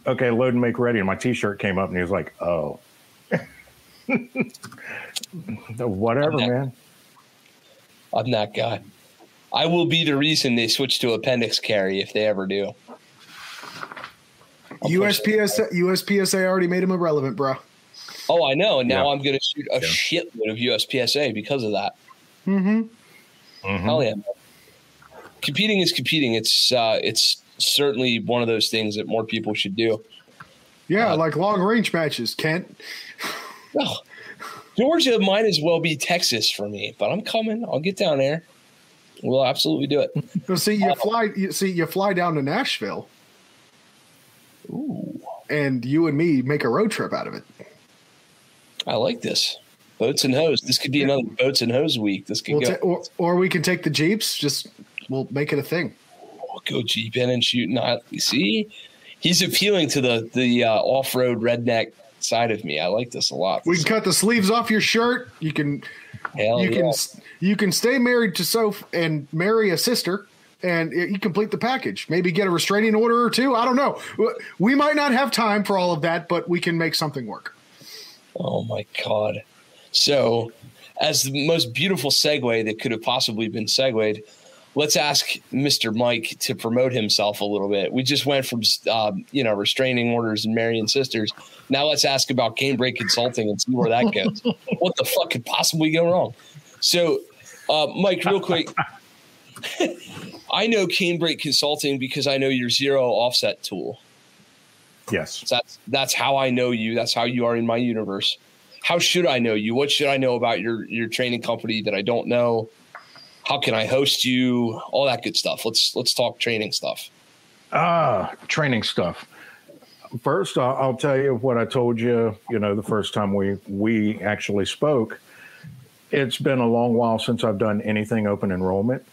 Okay, load and make ready." And my T-shirt came up, and he was like, "Oh." Whatever, I'm that, man. I'm that guy. I will be the reason they switch to appendix carry if they ever do. U S P S A, U S P S A already made him irrelevant, bro. Oh, I know. And now yeah. I'm going to shoot a yeah. shitload of U S P S A because of that. Mm-hmm. Mm-hmm. Hell yeah. Man. Competing is competing. It's uh, it's certainly one of those things that more people should do. Yeah, uh, like long range matches, Kent. Oh, Georgia might as well be Texas for me, but I'm coming. I'll get down there. We'll absolutely do it. Well, see, you fly. You, see, you fly down to Nashville, Ooh. and you and me make a road trip out of it. I like this. Boats and hose. This could be yeah. another boats and hose week. This could we'll go, ta- or, or we can take the Jeeps. Just we'll make it a thing. We'll go Jeep in and shoot. Not see, he's appealing to the the uh, off road redneck side of me. I like this a lot. We can cut the sleeves off your shirt. You can Hell you yeah. can you can stay married to Soph and marry a sister, and it, you complete the package. Maybe get a restraining order or two. I don't know. We might not have time for all of that, but we can make something work. Oh my God. So as the most beautiful segue that could have possibly been segued, let's ask Mister Mike to promote himself a little bit. We just went from, um, you know, restraining orders and marrying sisters. Now let's ask about Canebrake Consulting and see where that goes. What the fuck could possibly go wrong? So, uh, Mike, real quick, I know Canebrake Consulting because I know your zero offset tool. Yes. So that's that's how I know you. That's how you are in my universe. How should I know you? What should I know about your your training company that I don't know? How can I host you? All that good stuff. Let's let's talk training stuff. Ah, training stuff. First, I'll tell you what I told you, you know, the first time we, we actually spoke. It's been a long while since I've done anything open enrollment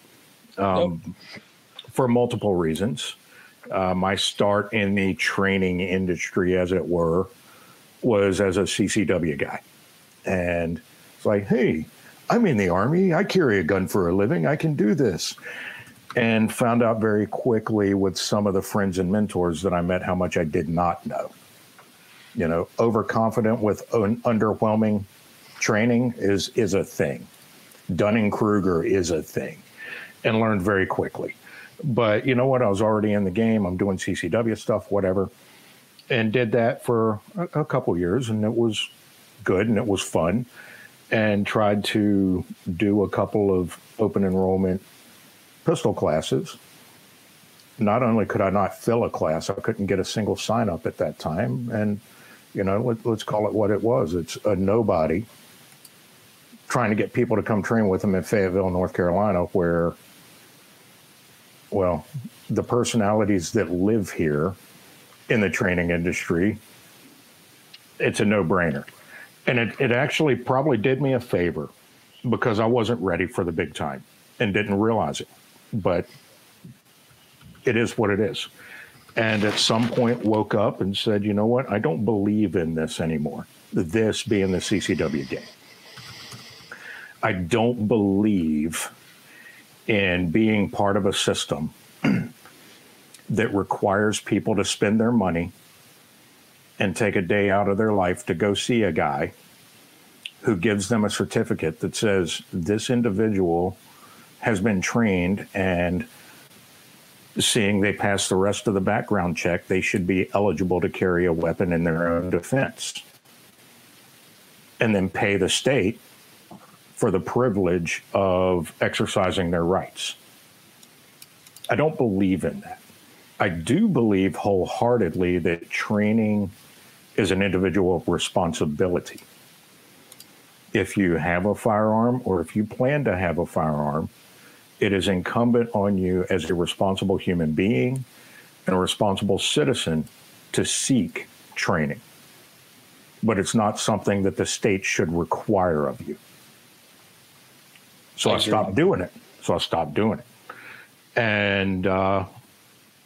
um, nope. for multiple reasons. Uh, my start in the training industry, as it were, was as a C C W guy. And it's like, hey, I'm in the Army. I carry a gun for a living. I can do this. And found out very quickly with some of the friends and mentors that I met how much I did not know. You know, overconfident with un- underwhelming training is is a thing. Dunning-Kruger is a thing. And learned very quickly. But you know what? I was already in the game. I'm doing C C W stuff, whatever. And did that for a, a couple years. And it was good and it was fun. And tried to do a couple of open enrollment pistol classes. Not only could I not fill a class, I couldn't get a single sign up at that time. And, you know, let, let's call it what it was. It's a nobody trying to get people to come train with them in Fayetteville, North Carolina, where, well, the personalities that live here in the training industry, it's a no-brainer. And it, it actually probably did me a favor because I wasn't ready for the big time and didn't realize it. But it is what it is. And at some point woke up and said, you know what? I don't believe in this anymore, this being the C C W game. I don't believe in being part of a system that requires people to spend their money and take a day out of their life to go see a guy who gives them a certificate that says this individual has been trained and seeing they pass the rest of the background check, they should be eligible to carry a weapon in their own defense. And then pay the state for the privilege of exercising their rights. I don't believe in that. I do believe wholeheartedly that training is an individual responsibility. If you have a firearm or if you plan to have a firearm, it is incumbent on you as a responsible human being and a responsible citizen to seek training. But it's not something that the state should require of you. So I, I stopped doing it. So I stopped doing it. And, uh,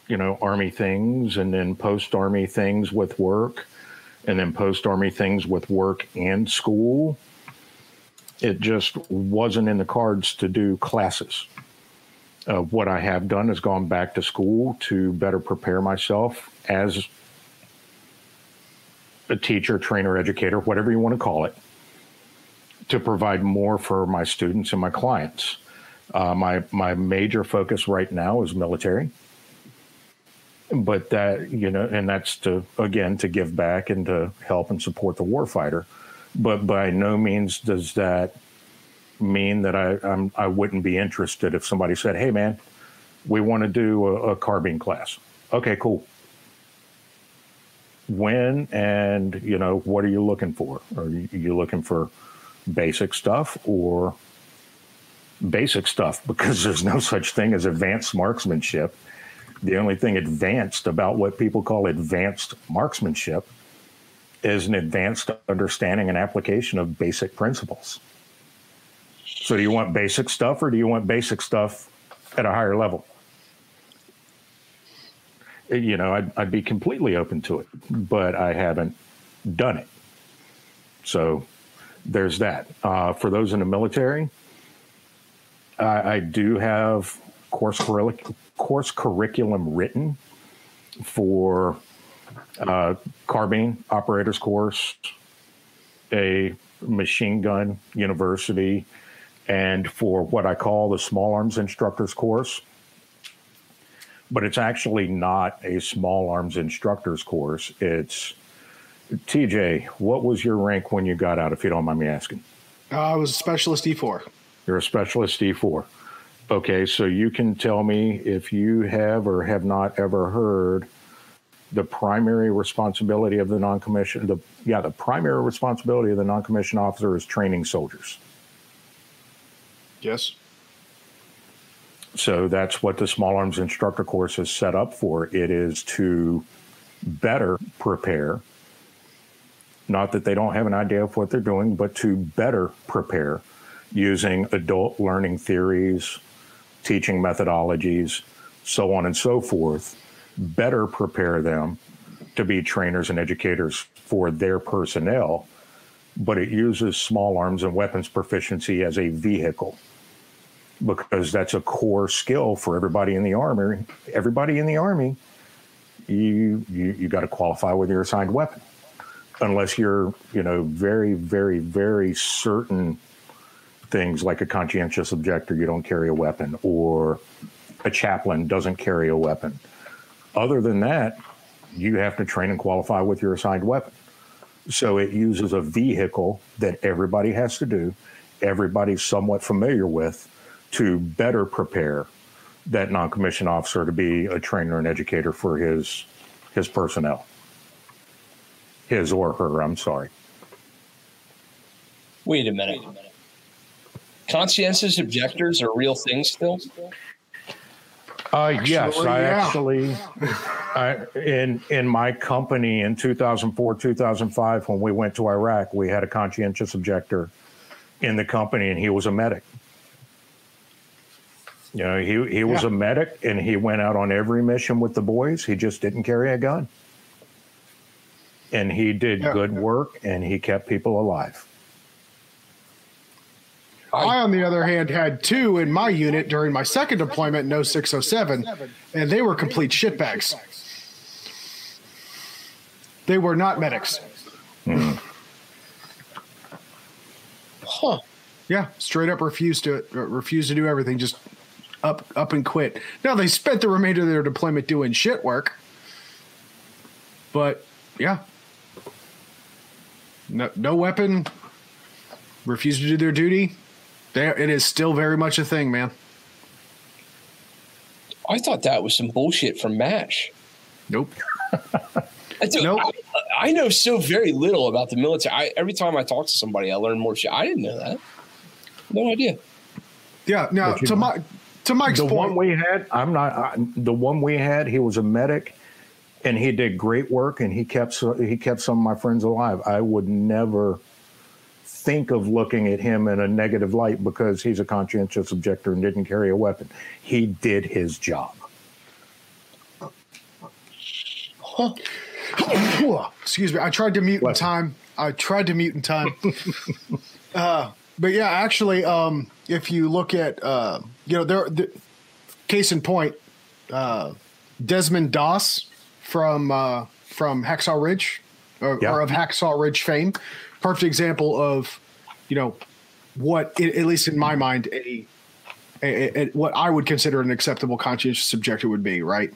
you know, Army things, and then post-Army things with work, and then post-Army things with work and school. It just wasn't in the cards to do classes. Uh, what I have done is gone back to school to better prepare myself as a teacher, trainer, educator, whatever you want to call it, to provide more for my students and my clients. Uh, my my major focus right now is military, but that, you know, and that's to, again, to give back and to help and support the warfighter. But by no means does that mean that I I'm, I wouldn't be interested if somebody said, "Hey, man, we want to do a, a carbine class." Okay, cool. When and, you know, what are you looking for? Are you, are you looking for basic stuff or basic stuff? Because there's no such thing as advanced marksmanship. The only thing advanced about what people call advanced marksmanship is an advanced understanding and application of basic principles. So do you want basic stuff or do you want basic stuff at a higher level? You know, I'd, I'd be completely open to it, but I haven't done it. So there's that. Uh, for those in the military, I, I do have course, curric- course curriculum written for uh, carbine operators course, a machine gun university, and for what I call the small arms instructors course. But it's actually not a small arms instructors course. It's, T J, what was your rank when you got out, if you don't mind me asking? Uh, I was a specialist E four. You're a specialist E four. Okay, so you can tell me if you have or have not ever heard the primary responsibility of the non-commissioned, the, yeah, the primary responsibility of the non-commissioned officer is training soldiers. Yes. So that's what the small arms instructor course is set up for. It is to better prepare, not that they don't have an idea of what they're doing, but to better prepare using adult learning theories, teaching methodologies, so on and so forth, better prepare them to be trainers and educators for their personnel. But it uses small arms and weapons proficiency as a vehicle, because that's a core skill for everybody in the Army. Everybody in the Army, you you, you got to qualify with your assigned weapon, unless you're, you know, very, very, very certain things like a conscientious objector, you don't carry a weapon, or a chaplain doesn't carry a weapon. Other than that, you have to train and qualify with your assigned weapon. So it uses a vehicle that everybody has to do, everybody's somewhat familiar with, to better prepare that non-commissioned officer to be a trainer and educator for his his personnel. His or her, I'm sorry. Wait a minute. Wait a minute. Conscientious objectors are real things still? Uh, actually, yes, I yeah. actually, I, in in my company in two thousand four, two thousand five, when we went to Iraq, we had a conscientious objector in the company, and he was a medic. You know, he, he was yeah. a medic, and he went out on every mission with the boys. He just didn't carry a gun. And he did yeah. good work, and he kept people alive. I, on the other hand, had two in my unit during my second deployment in oh six oh seven, and they were complete shitbags. They were not medics. Mm. Huh. Yeah, straight up refused to refused to do everything, just up up and quit. Now, they spent the remainder of their deployment doing shit work. But, yeah. No, no weapon, refused to do their duty. There, it is still very much a thing, man. I thought that was some bullshit from MASH. Nope. So nope. I, I know so very little about the military. I, every time I talk to somebody, I learn more shit. I didn't know that. No idea. Yeah. Now, to my to Mike's the point, one we had, I'm not I, the one we had. He was a medic, and he did great work, and he kept he kept some of my friends alive. I would never think of looking at him in a negative light because he's a conscientious objector and didn't carry a weapon. He did his job. Huh. Excuse me. I tried to mute what? in time. I tried to mute in time. uh, but yeah, actually, um, if you look at, uh, you know, there, the, case in point, uh, Desmond Doss from uh, from Hacksaw Ridge, or, yeah. or of Hacksaw Ridge fame, perfect example of, you know, what at least in my mind, a, a, a, what I would consider an acceptable conscientious objector would be, right?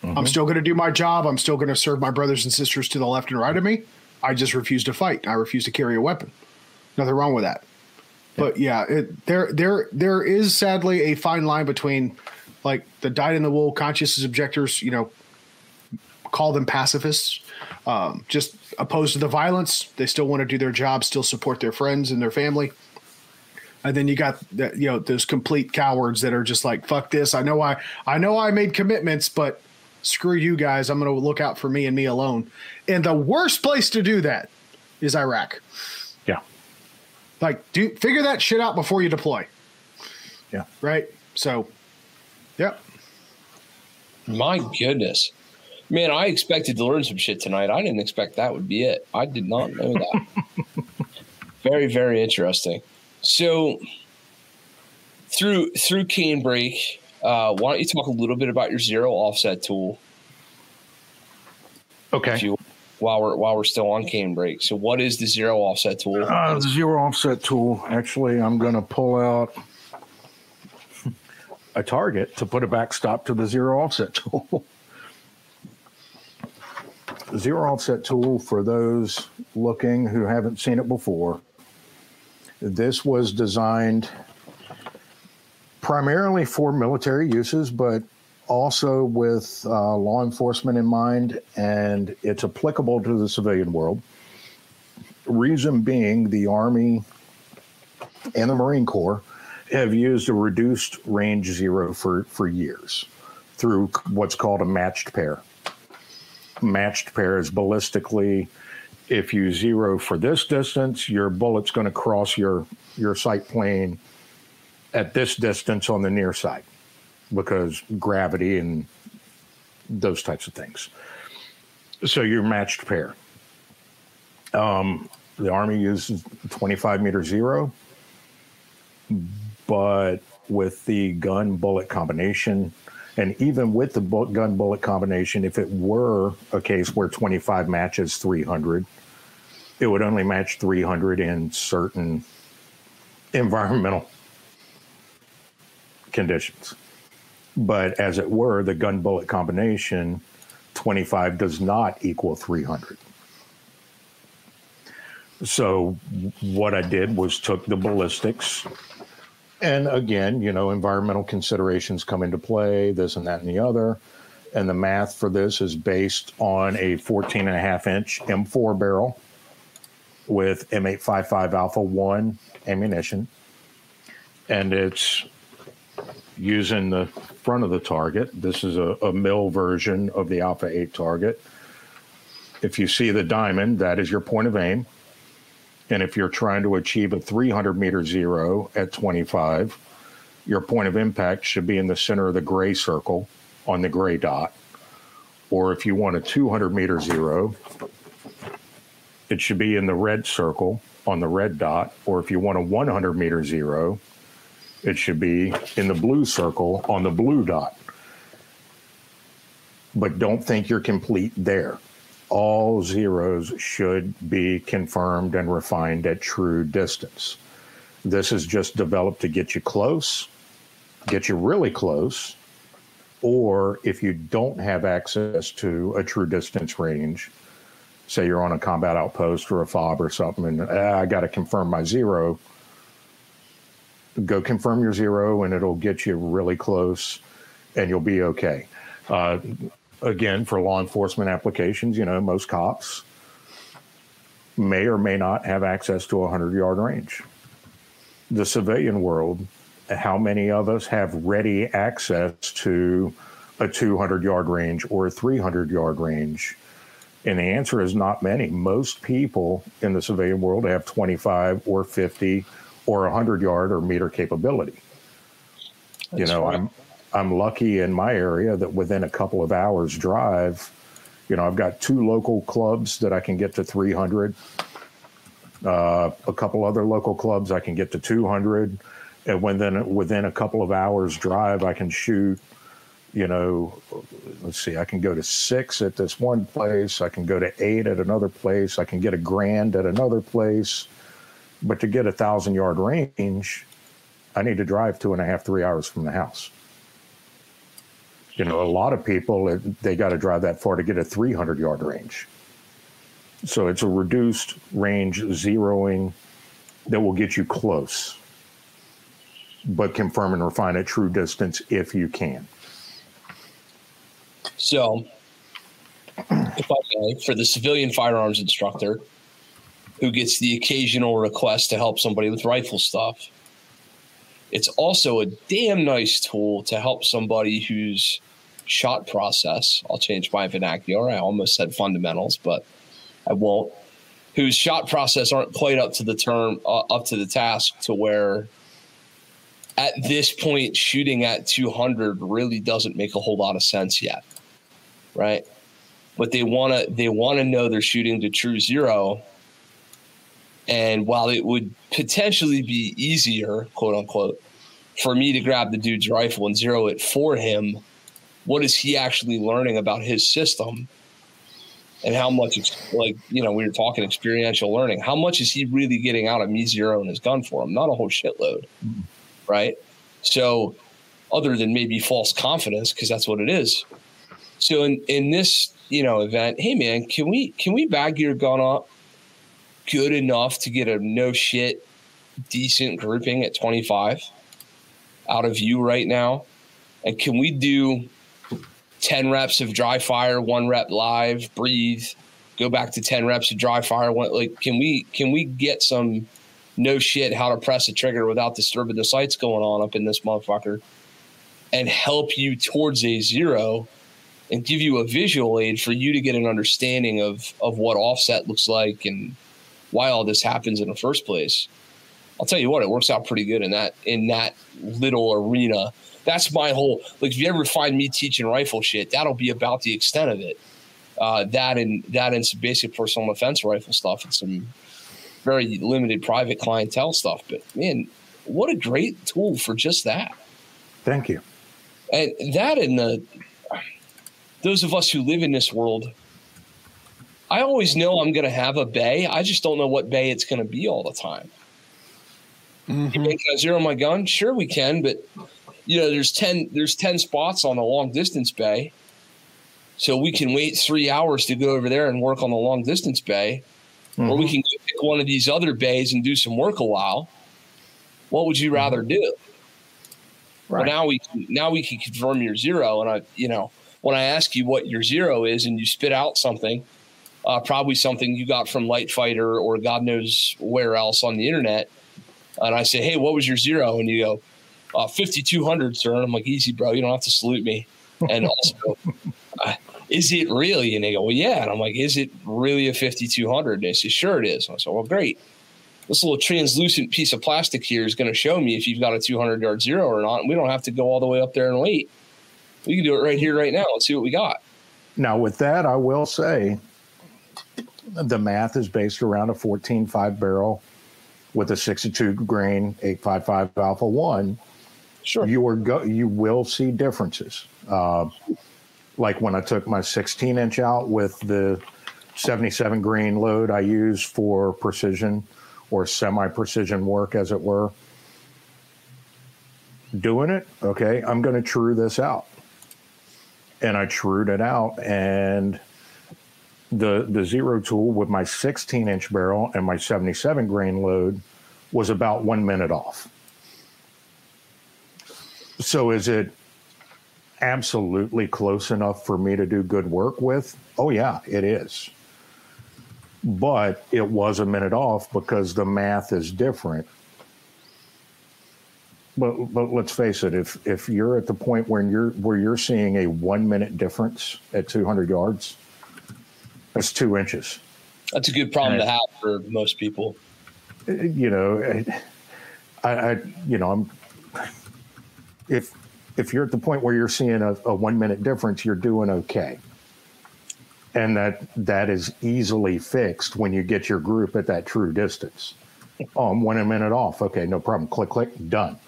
Mm-hmm. I'm still going to do my job. I'm still going to serve my brothers and sisters to the left and right of me. I just refuse to fight. I refuse to carry a weapon. Nothing wrong with that. But yeah, it, there, there, there is sadly a fine line between like the dyed in the wool conscientious objectors. You know, call them pacifists, um, just opposed to the violence. They still want to do their job, still support their friends and their family. And then you got the, you know, those complete cowards that are just like, fuck this. I know I, I know I made commitments, but screw you guys. I'm going to look out for me and me alone. And the worst place to do that is Iraq. Yeah. Like, do figure that shit out before you deploy. Yeah. Right. So, yep. My goodness. Man, I expected to learn some shit tonight. I didn't expect that would be it. I did not know that. Very, very interesting. So through through Canebrake, uh, why don't you talk a little bit about your zero offset tool? Okay. You, while we're while we're still on Canebrake, so what is the zero offset tool? Uh, the zero offset tool. Actually, I'm going to pull out a target to put a backstop to the zero offset tool. The zero offset tool, for those looking who haven't seen it before. This was designed primarily for military uses, but also with uh, law enforcement in mind, and it's applicable to the civilian world. Reason being, the Army and the Marine Corps have used a reduced range zero for, for years through what's called a matched pair. Matched pair is ballistically, if you zero for this distance, your bullet's going to cross your, your sight plane at this distance on the near side because gravity and those types of things. So you're matched pair. Um, the Army uses twenty-five meter zero, but with the gun bullet combination, and even with the gun bullet combination, if it were a case where twenty-five matches three hundred, it would only match three hundred in certain environmental conditions. But as it were, the gun bullet combination, twenty-five does not equal three hundred. So what I did was took the ballistics. And again, you know, environmental considerations come into play, this and that and the other. And the math for this is based on a fourteen and a half inch M four barrel with M eight fifty-five Alpha one ammunition. And it's using the front of the target. This is a, a mil version of the Alpha eight target. If you see the diamond, that is your point of aim. And if you're trying to achieve a three hundred meter zero at twenty-five, your point of impact should be in the center of the gray circle on the gray dot. Or if you want a two hundred meter zero, it should be in the red circle on the red dot. Or if you want a one hundred meter zero, it should be in the blue circle on the blue dot. But don't think you're complete there. All zeros should be confirmed and refined at true distance. This is just developed to get you close, get you really close, or if you don't have access to a true distance range, say you're on a combat outpost or a FOB or something, and ah, I got to confirm my zero, go confirm your zero and it'll get you really close and you'll be okay. Uh, again, for law enforcement applications, you know, most cops may or may not have access to a hundred-yard range. The civilian world, how many of us have ready access to a two hundred yard range or a three hundred yard range? And the answer is not many. Most people in the civilian world have twenty-five or fifty or hundred yard or meter capability. That's you know, right. I'm I'm lucky in my area that within a couple of hours drive, you know, I've got two local clubs that I can get to three hundred. Uh, a couple other local clubs I can get to two hundred. And when then within a couple of hours drive, I can shoot, you know, let's see, I can go to six at this one place. I can go to eight at another place. I can get a grand at another place. But to get a thousand yard range, I need to drive two and a half, three hours from the house. You know, a lot of people, they got to drive that far to get a three hundred yard range. So it's a reduced range zeroing that will get you close, but confirm and refine a true distance if you can. So, if I may, for the civilian firearms instructor who gets the occasional request to help somebody with rifle stuff, it's also a damn nice tool to help somebody whose shot process, I'll change my vernacular, I almost said fundamentals, but I won't, whose shot process aren't quite up to the term, uh, up to the task to where at this point, shooting at two hundred really doesn't make a whole lot of sense yet, right? But they want to they want to know they're shooting to true zero. And while it would potentially be easier, quote unquote, for me to grab the dude's rifle and zero it for him, what is he actually learning about his system? And how much, like, you know, we were talking experiential learning. How much is he really getting out of me zeroing his gun for him? Not a whole shitload. Mm-hmm. Right. So other than maybe false confidence, because that's what it is. So in, in this, you know, event, hey, man, can we can we bag your gun up good enough to get a no shit decent grouping at twenty-five out of you right now? And can we do ten reps of dry fire, one rep live, breathe, go back to ten reps of dry fire? One, like, can we can we get some no shit how to press a trigger without disturbing the sights going on up in this motherfucker and help you towards a zero and give you a visual aid for you to get an understanding of, of what offset looks like and why all this happens in the first place? I'll tell you what, it works out pretty good in that, in that little arena. That's my whole, like, if you ever find me teaching rifle shit, that'll be about the extent of it. Uh, that and that and some basic personal defense rifle stuff and some very limited private clientele stuff. But, man, what a great tool for just that. Thank you. And that and the those of us who live in this world, I always know I'm going to have a bay. I just don't know what bay it's going to be all the time. Mm-hmm. Can I zero my gun? Sure we can, but, you know, there's ten, there's ten spots on a long-distance bay, so we can wait three hours to go over there and work on the long-distance bay. Mm-hmm. Or we can pick one of these other bays and do some work a while. What would you rather do? Right. Well, now we now we can confirm your zero. And I, you know, when I ask you what your zero is, and you spit out something, uh, probably something you got from Light Fighter or God knows where else on the internet, and I say, "Hey, what was your zero?" And you go, uh, fifty-two hundred, sir." And I'm like, "Easy, bro. You don't have to salute me." And also, uh, is it really? And they go, well, yeah. And I'm like, is it really a fifty-two hundred? And they say, sure it is. And I said, well, great. This little translucent piece of plastic here is going to show me if you've got a two hundred yard zero or not. And we don't have to go all the way up there and wait. We can do it right here, right now. Let's see what we got. Now, with that, I will say the math is based around a fourteen point five barrel with a sixty-two grain eight fifty-five Alpha one. Sure. You, are go- you will see differences. Uh, Like when I took my sixteen inch out with the seventy-seven grain load I use for precision or semi-precision work, as it were. Doing it, okay, I'm going to true this out. And I trued it out, and the the zero tool with my sixteen inch barrel and my seventy-seven grain load was about one minute off. So is it absolutely close enough for me to do good work with? Oh yeah, it is. But it was a minute off because the math is different. But but let's face it, if if you're at the point where you're where you're seeing a one minute difference at two hundred yards, that's two inches. That's a good problem and to have for most people. You know, I, I you know I'm if if you're at the point where you're seeing a, a one minute difference, you're doing okay. And that that is easily fixed when you get your group at that true distance. Oh, I'm one minute off. Okay, no problem. Click, click, done.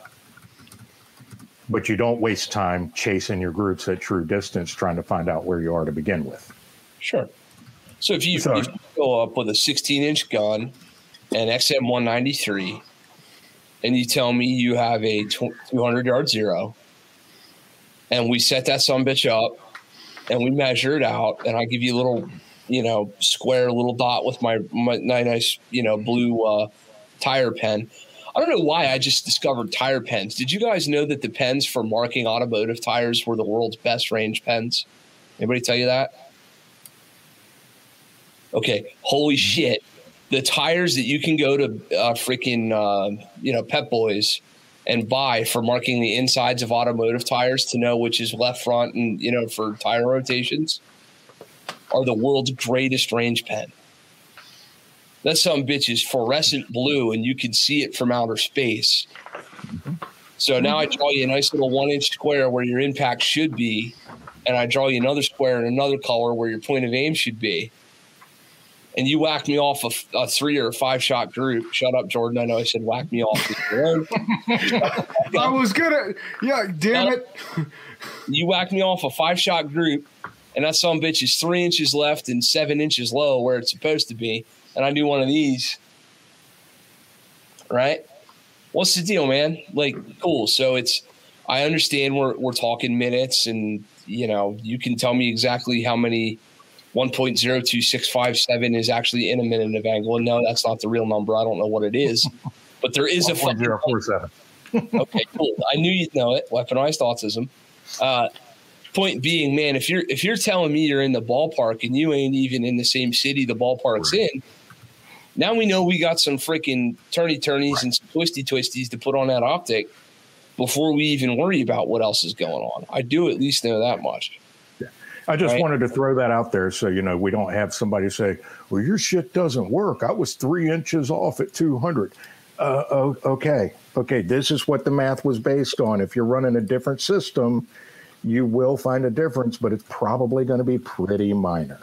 But you don't waste time chasing your groups at true distance trying to find out where you are to begin with. Sure. So if you, so, if you go up with a sixteen inch gun and X M one ninety-three, and you tell me you have a two hundred yard zero, and we set that sumbitch up and we measure it out, and I give you a little, you know, square little dot with my, my nice, you know, blue uh, tire pen. I don't know why I just discovered tire pens. Did you guys know that the pens for marking automotive tires were the world's best range pens? Anybody tell you that? Okay, holy shit. The tires that you can go to uh, freaking, uh, you know, Pep Boys and buy for marking the insides of automotive tires to know which is left front and, you know, for tire rotations are the world's greatest range pen. That some bitch is fluorescent blue and you can see it from outer space. Mm-hmm. So now I draw you a nice little one inch square where your impact should be. And I draw you another square in another color where your point of aim should be. And you whack me off a, a three or a five shot group. Shut up, Jordan. I know I said whack me off. I was gonna, yeah, damn it. You whack me off a five shot group, and that some bitch is three inches left and seven inches low where it's supposed to be. And I do one of these. Right? What's the deal, man? Like, cool. So it's, I understand we're we're talking minutes, and you know, you can tell me exactly how many. one point zero two six five seven is actually in a minute of angle. No, that's not the real number. I don't know what it is, but there is a one point zero four seven. Okay, cool. I knew you'd know it. Weaponized autism. Uh, point being, man, if you're if you're telling me you're in the ballpark and you ain't even in the same city the ballpark's right. in, now we know we got some freaking turny turnies right. and some twisty twisties to put on that optic before we even worry about what else is going on. I do at least know that much. I just right. wanted to throw that out there so, you know, we don't have somebody say, well, your shit doesn't work. I was three inches off at two hundred. Uh, oh, okay. Okay. This is what the math was based on. If you're running a different system, you will find a difference, but it's probably going to be pretty minor.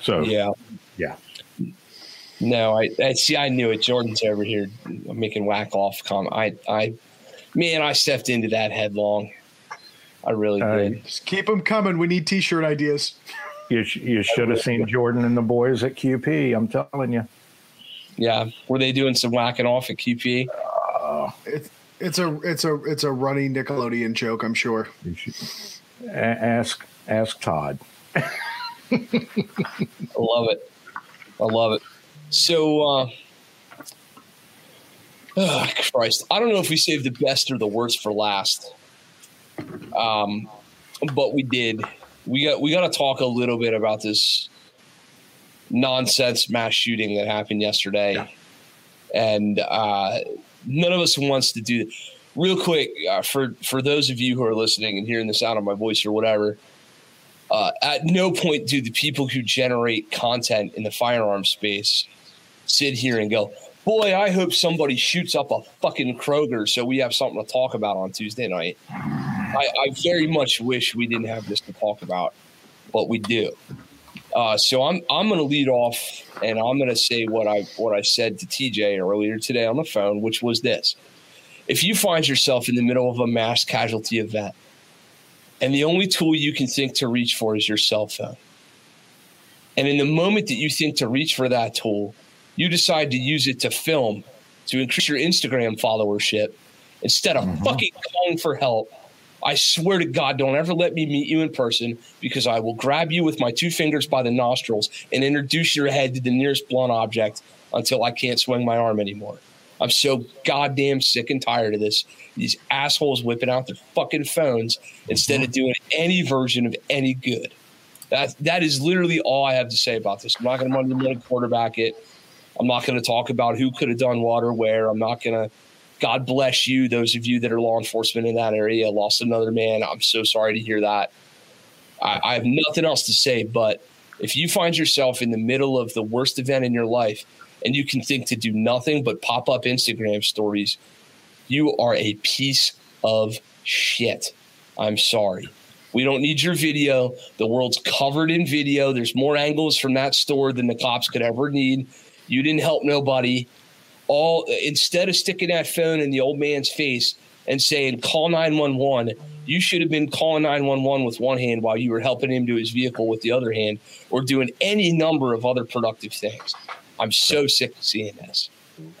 So, yeah. Yeah. No, I, I see. I knew it. Jordan's over here making whack off comment. I, I, man, I stepped into that headlong. I really did. Uh, Just keep them coming. We need T-shirt ideas. You sh- you should have seen Jordan and the boys at Q P. I'm telling you. Yeah, were they doing some whacking off at Q P? Uh, it's it's a it's a it's a running Nickelodeon joke, I'm sure. Ask ask Todd. I love it. I love it. So, uh, oh, Christ, I don't know if we saved the best or the worst for last. Um, but we did. We got we got to talk a little bit about this nonsense mass shooting that happened yesterday, yeah. and uh, none of us wants to do. Real quick, uh, for for those of you who are listening and hearing the sound of my voice or whatever, uh, at no point do the people who generate content in the firearm space sit here and go, "Boy, I hope somebody shoots up a fucking Kroger so we have something to talk about on Tuesday night." I, I very much wish we didn't have this to talk about, but we do. Uh, so I'm I'm going to lead off, and I'm going to say what I what I said to T J earlier today on the phone, which was this: if you find yourself in the middle of a mass casualty event, and the only tool you can think to reach for is your cell phone, and in the moment that you think to reach for that tool, you decide to use it to film to increase your Instagram followership instead of mm-hmm. fucking calling for help. I swear to God, don't ever let me meet you in person, because I will grab you with my two fingers by the nostrils and introduce your head to the nearest blunt object until I can't swing my arm anymore. I'm so goddamn sick and tired of this. These assholes whipping out their fucking phones instead of doing any version of any good. That that is literally all I have to say about this. I'm not going to run the middle quarterback it. I'm not going to talk about who could have done what or where. I'm not going to. God bless you, those of you that are law enforcement in that area. Lost another man. I'm so sorry to hear that. I, I have nothing else to say, but if you find yourself in the middle of the worst event in your life and you can think to do nothing but pop up Instagram stories, you are a piece of shit. I'm sorry. We don't need your video. The world's covered in video. There's more angles from that store than the cops could ever need. You didn't help nobody. All instead of sticking that phone in the old man's face and saying, call nine one one, you should have been calling nine one one with one hand while you were helping him to his vehicle with the other hand, or doing any number of other productive things. I'm so sick of seeing this.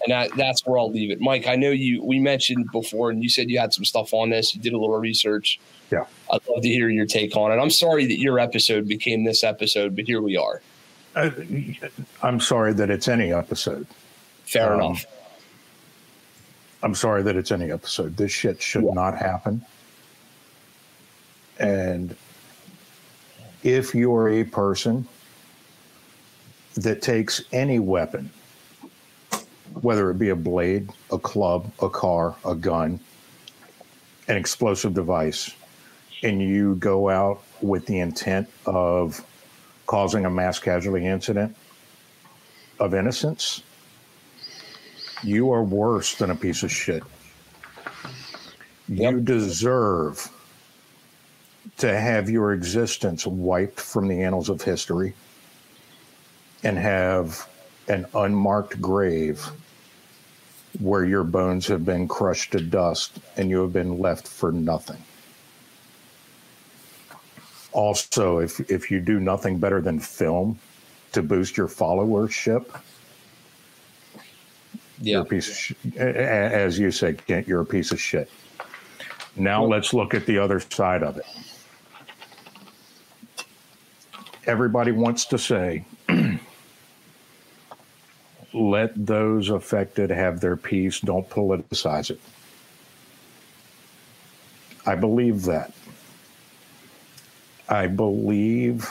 And I, that's where I'll leave it. Mike, I know you. we mentioned before, and you said you had some stuff on this. You did a little research. Yeah. I'd love to hear your take on it. I'm sorry that your episode became this episode, but here we are. Uh, I'm sorry that it's any episode. Fair um, enough. I'm sorry that it's any episode. This shit should yeah. not happen. And if you're a person that takes any weapon, whether it be a blade, a club, a car, a gun, an explosive device, and you go out with the intent of causing a mass casualty incident of innocence, you are worse than a piece of shit. Yep. You deserve to have your existence wiped from the annals of history and have an unmarked grave where your bones have been crushed to dust and you have been left for nothing. Also, if if you do nothing better than film to boost your followership, yeah. You're a piece of sh- as you say, Kent, you're a piece of shit. Now well, let's look at the other side of it. Everybody wants to say, let those affected have their peace. Don't politicize it. I believe that. I believe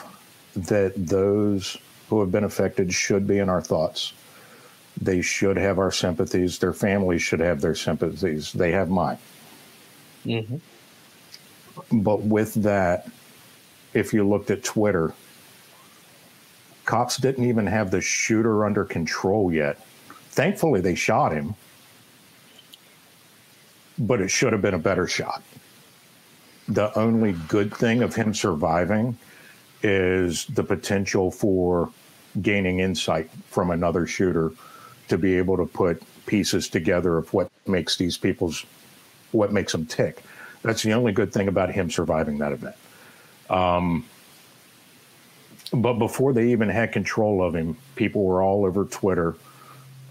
that those who have been affected should be in our thoughts. They should have our sympathies. Their families should have their sympathies. They have mine. Mm-hmm. But with that, if you looked at Twitter, cops didn't even have the shooter under control yet. Thankfully, they shot him, but it should have been a better shot. The only good thing of him surviving is the potential for gaining insight from another shooter to be able to put pieces together of what makes these people's, what makes them tick. That's the only good thing about him surviving that event. Um, but before they even had control of him, people were all over Twitter.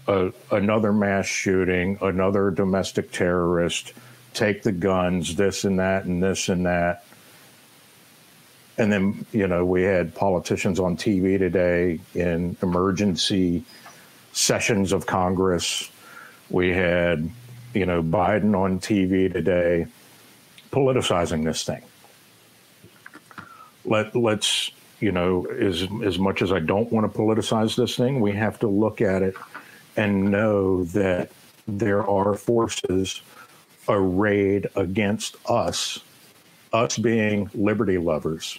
Uh, another mass shooting, another domestic terrorist, take the guns, this and that and this and that. And then, you know, we had politicians on T V today in emergency sessions of Congress. We had, you know, Biden on T V today politicizing this thing. Let, let's, you know, as, as much as I don't want to politicize this thing, we have to look at it and know that there are forces arrayed against us. Us being liberty lovers.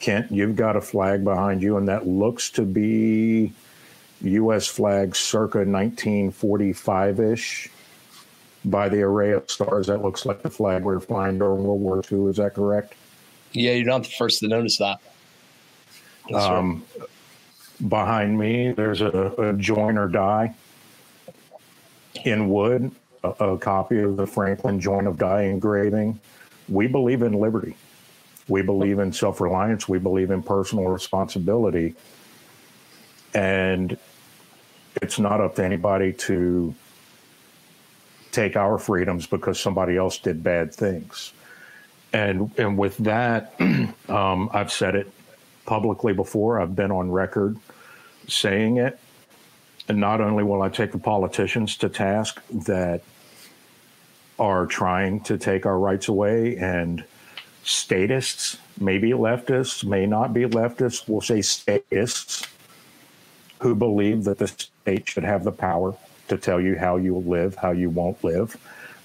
Kent, you've got a flag behind you, and that looks to be U S flag circa nineteen forty-five-ish. By the array of stars, that looks like the flag we were flying during World War Two. Is that correct? Yeah, you're not the first to notice that. Um, right. Behind me, there's a, a join or die in wood, a, a copy of the Franklin Join or Die engraving. We believe in liberty. We believe in self-reliance. We believe in personal responsibility. And it's not up to anybody to take our freedoms because somebody else did bad things. And and with that, um, I've said it publicly before. I've been on record saying it. And not only will I take the politicians to task that are trying to take our rights away, and statists, maybe leftists, may not be leftists, we'll say statists, who believe that the state should have the power to tell you how you will live, how you won't live.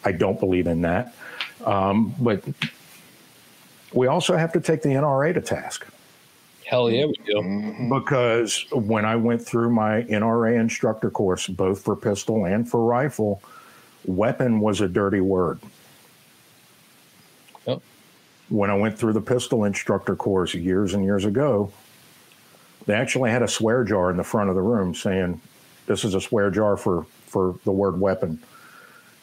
I don't believe in that. Um, but we also have to take the N R A to task. Hell yeah, we do. Because when I went through my N R A instructor course, both for pistol and for rifle, weapon was a dirty word. Yep. When I went through the pistol instructor course years and years ago, they actually had a swear jar in the front of the room saying, this is a swear jar for, for the word weapon.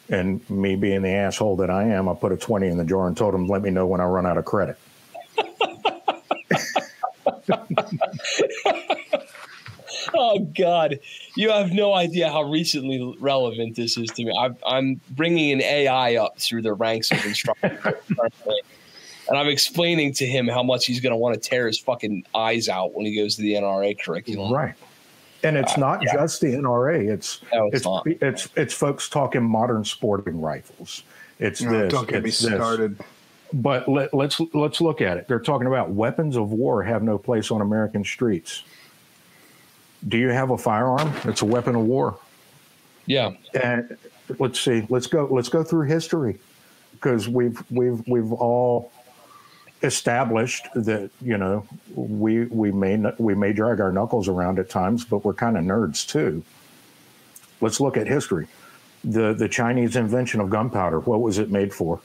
And me being the asshole that I am, I put a twenty in the jar and told them, let me know when I run out of credit. Oh, God. You have no idea how recently relevant this is to me. I've, I'm bringing an A I up through the ranks of instructors. And I'm explaining to him how much he's going to want to tear his fucking eyes out when he goes to the N R A curriculum. Right. And it's uh, not yeah. just the N R A. It's no, it's, it's, it's it's folks talking modern sporting rifles. It's no, this. Don't get me started. But let, let's let's look at it. They're talking about weapons of war have no place on American streets. Do you have a firearm? It's a weapon of war. Yeah. And let's see. Let's go. Let's go through history, because we've we've we've all established that, you know, we we may we may drag our knuckles around at times, but we're kind of nerds too. Let's look at history. The the Chinese invention of gunpowder, what was it made for?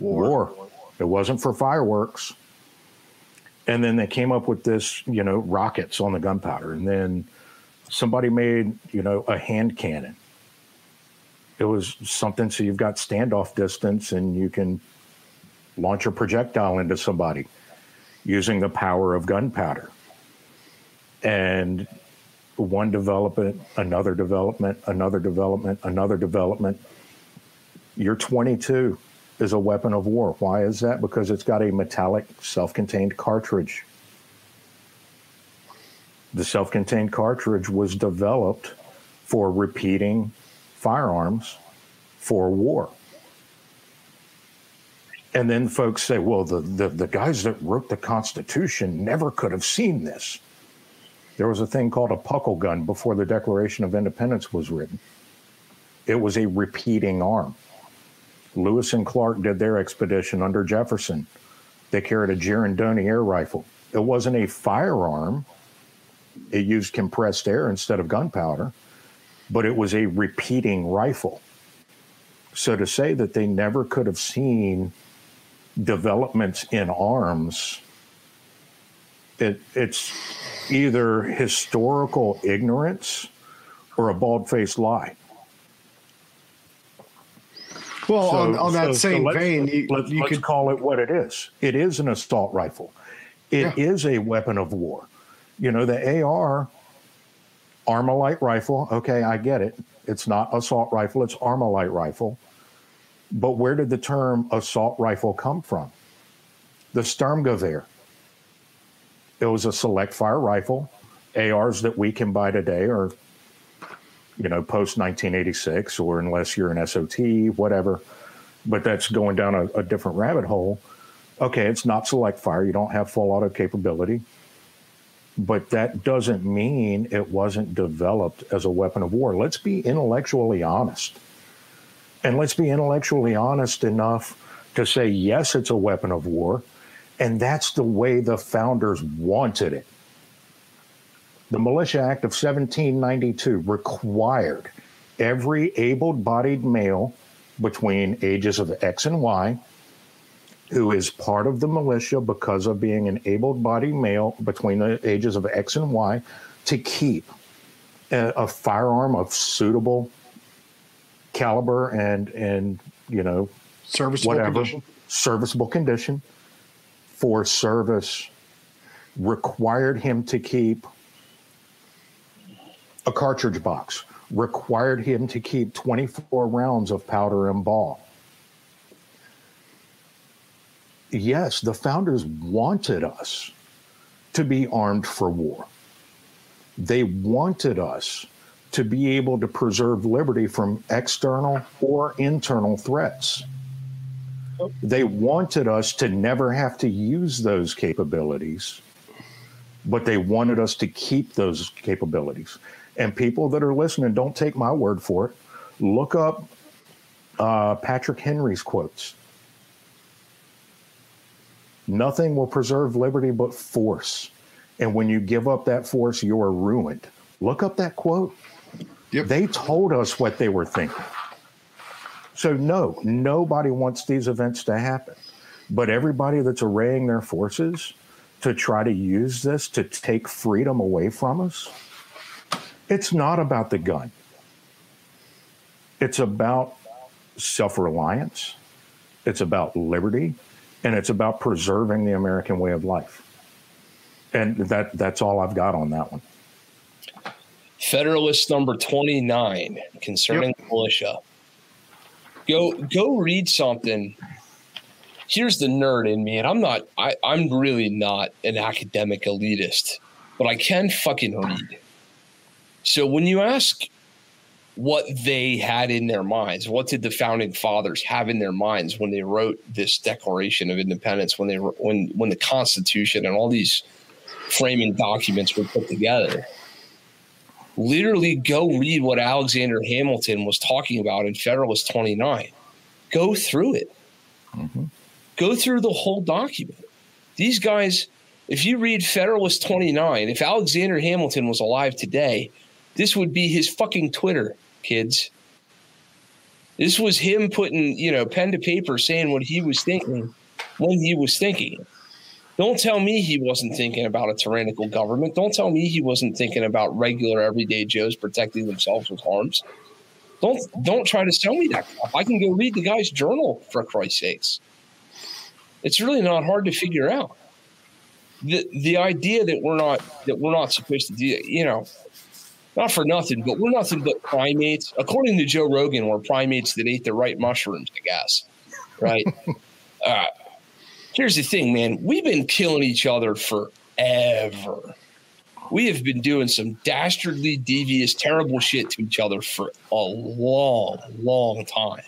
War. War. It wasn't for fireworks. And then they came up with this, you know, rockets on the gunpowder. And then somebody made, you know, a hand cannon. It was something so you've got standoff distance and you can launch a projectile into somebody using the power of gunpowder. And one development, another development, another development, another development. Your twenty-two is a weapon of war. Why is that? Because it's got a metallic self-contained cartridge. The self-contained cartridge was developed for repeating firearms for war. And then folks say, well, the, the, the guys that wrote the Constitution never could have seen this. There was a thing called a puckle gun before the Declaration of Independence was written. It was a repeating arm. Lewis and Clark did their expedition under Jefferson. They carried a Girandoni air rifle. It wasn't a firearm. It used compressed air instead of gunpowder, but it was a repeating rifle. So to say that they never could have seen developments in arms, it, it's either historical ignorance or a bald-faced lie. Well, so, on, on that so, same so let's, vein, you, let's, you let's could call it what it is. It is an assault rifle. It yeah. is a weapon of war. You know, the A R, Armalite rifle, okay, I get it. It's not assault rifle, it's Armalite rifle. But where did the term assault rifle come from? The Sturmgewehr. It was a select fire rifle. A Rs that we can buy today are, you know, post nineteen eighty-six, or unless you're an S O T, whatever. But that's going down a, a different rabbit hole. Okay, it's not select fire. You don't have full auto capability. But that doesn't mean it wasn't developed as a weapon of war. Let's be intellectually honest. And let's be intellectually honest enough to say, yes, it's a weapon of war. And that's the way the founders wanted it. The Militia Act of seventeen ninety-two required every able-bodied male between ages of X and Y who is part of the militia because of being an able-bodied male between the ages of X and Y to keep a, a firearm of suitable caliber and, and you know, serviceable whatever, condition. serviceable condition for service, required him to keep a cartridge box, required him to keep twenty-four rounds of powder and ball. Yes, the founders wanted us to be armed for war. They wanted us to be able to preserve liberty from external or internal threats. They wanted us to never have to use those capabilities, but they wanted us to keep those capabilities. And people that are listening, don't take my word for it. Look up uh, Patrick Henry's quotes. Nothing will preserve liberty but force. And when you give up that force, you are ruined. Look up that quote. Yep. They told us what they were thinking. So no, nobody wants these events to happen. But everybody that's arraying their forces to try to use this to take freedom away from us, it's not about the gun. It's about self-reliance. It's about liberty. And it's about preserving the American way of life. And that that's all I've got on that one. Federalist number twenty-nine, concerning yep. the militia. Go go read something. Here's the nerd in me, and I'm not I, I'm really not an academic elitist, but I can fucking read. So when you ask what they had in their minds, what did the founding fathers have in their minds when they wrote this Declaration of Independence, when they when when the Constitution and all these framing documents were put together, literally go read what Alexander Hamilton was talking about in Federalist twenty-nine. Go through it. Mm-hmm. Go through the whole document. These guys, if you read Federalist twenty-nine, if Alexander Hamilton was alive today, this would be his fucking Twitter, kids. This was him putting, you know, pen to paper, saying what he was thinking when he was thinking. Don't tell me he wasn't thinking about a tyrannical government. Don't tell me he wasn't thinking about regular everyday Joes protecting themselves with arms. Don't don't try to sell me that crap. I can go read the guy's journal, for Christ's sakes. It's really not hard to figure out. The the idea that we're not that we're not supposed to do, you know, not for nothing, but we're nothing but primates. According to Joe Rogan, we're primates that ate the right mushrooms, I guess. Right? uh, here's the thing, man. We've been killing each other forever. We have been doing some dastardly, devious, terrible shit to each other for a long, long time.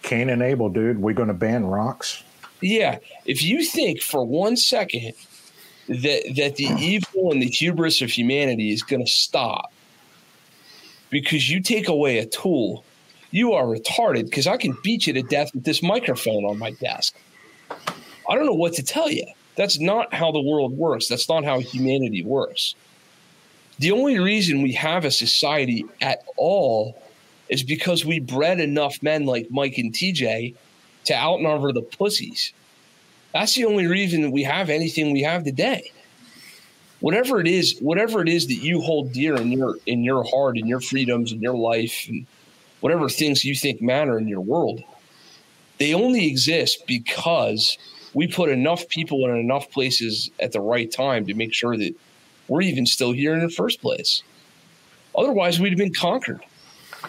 Cain and Abel, dude. We're going to ban rocks. Yeah. If you think for one second that, that the evil and the hubris of humanity is going to stop because you take away a tool, you are retarded, because I can beat you to death with this microphone on my desk. I don't know what to tell you. That's not how the world works. That's not how humanity works. The only reason we have a society at all is because we bred enough men like Mike and T J to outnumber the pussies. That's the only reason that we have anything we have today. Whatever it is, whatever it is that you hold dear in your in your heart, in your freedoms, in your life, and whatever things you think matter in your world, they only exist because we put enough people in enough places at the right time to make sure that we're even still here in the first place. Otherwise, we'd have been conquered.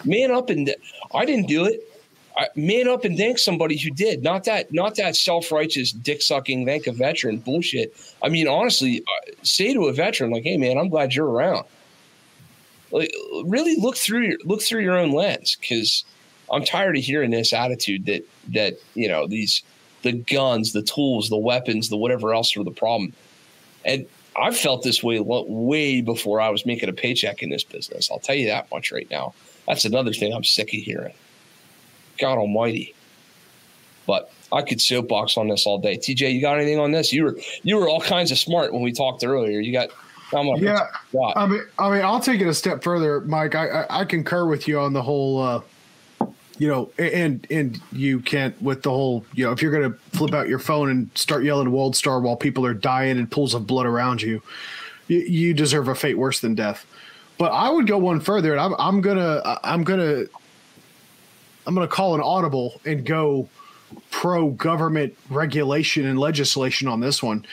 Man up and I didn't do it. I, man up and thank somebody who did. Not that, not that self-righteous, dick-sucking, thank a veteran bullshit. I mean, honestly, say to a veteran, like, "Hey, man, I'm glad you're around." Like, really look through your, look through your own lens, because I'm tired of hearing this attitude that that you know these the guns, the tools, the weapons, the whatever else are the problem. And I've felt this way way before I was making a paycheck in this business. I'll tell you that much right now. That's another thing I'm sick of hearing. God almighty. But I could soapbox on this all day. T J, you got anything on this? You were you were all kinds of smart when we talked earlier. You got I'm gonna yeah, I mean, I mean, I'll take it a step further, Mike. I, I, I concur with you on the whole, uh, you know, and and you can't with the whole, you know, if you're going to flip out your phone and start yelling World Star while people are dying in pools of blood around you, you, you deserve a fate worse than death. But I would go one further, and I'm, I'm gonna I'm gonna. I'm going to call an audible and go pro-government regulation and legislation on this one.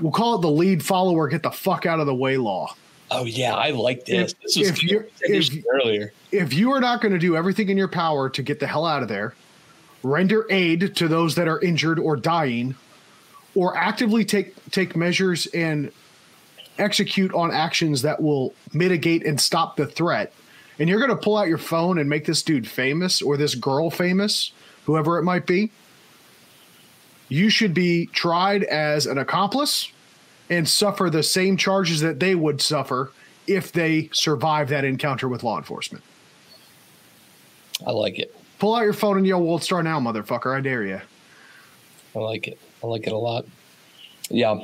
We'll call it the lead follower, get the fuck out of the way law. Oh, yeah, I like this. If, this was if you're, if, earlier. If you are not going to do everything in your power to get the hell out of there, render aid to those that are injured or dying, or actively take, take measures and execute on actions that will mitigate and stop the threat. And you're going to pull out your phone and make this dude famous or this girl famous, whoever it might be. You should be tried as an accomplice and suffer the same charges that they would suffer if they survive that encounter with law enforcement. I like it. Pull out your phone and yell World Star now, motherfucker. I dare you. I like it. I like it a lot. Yeah.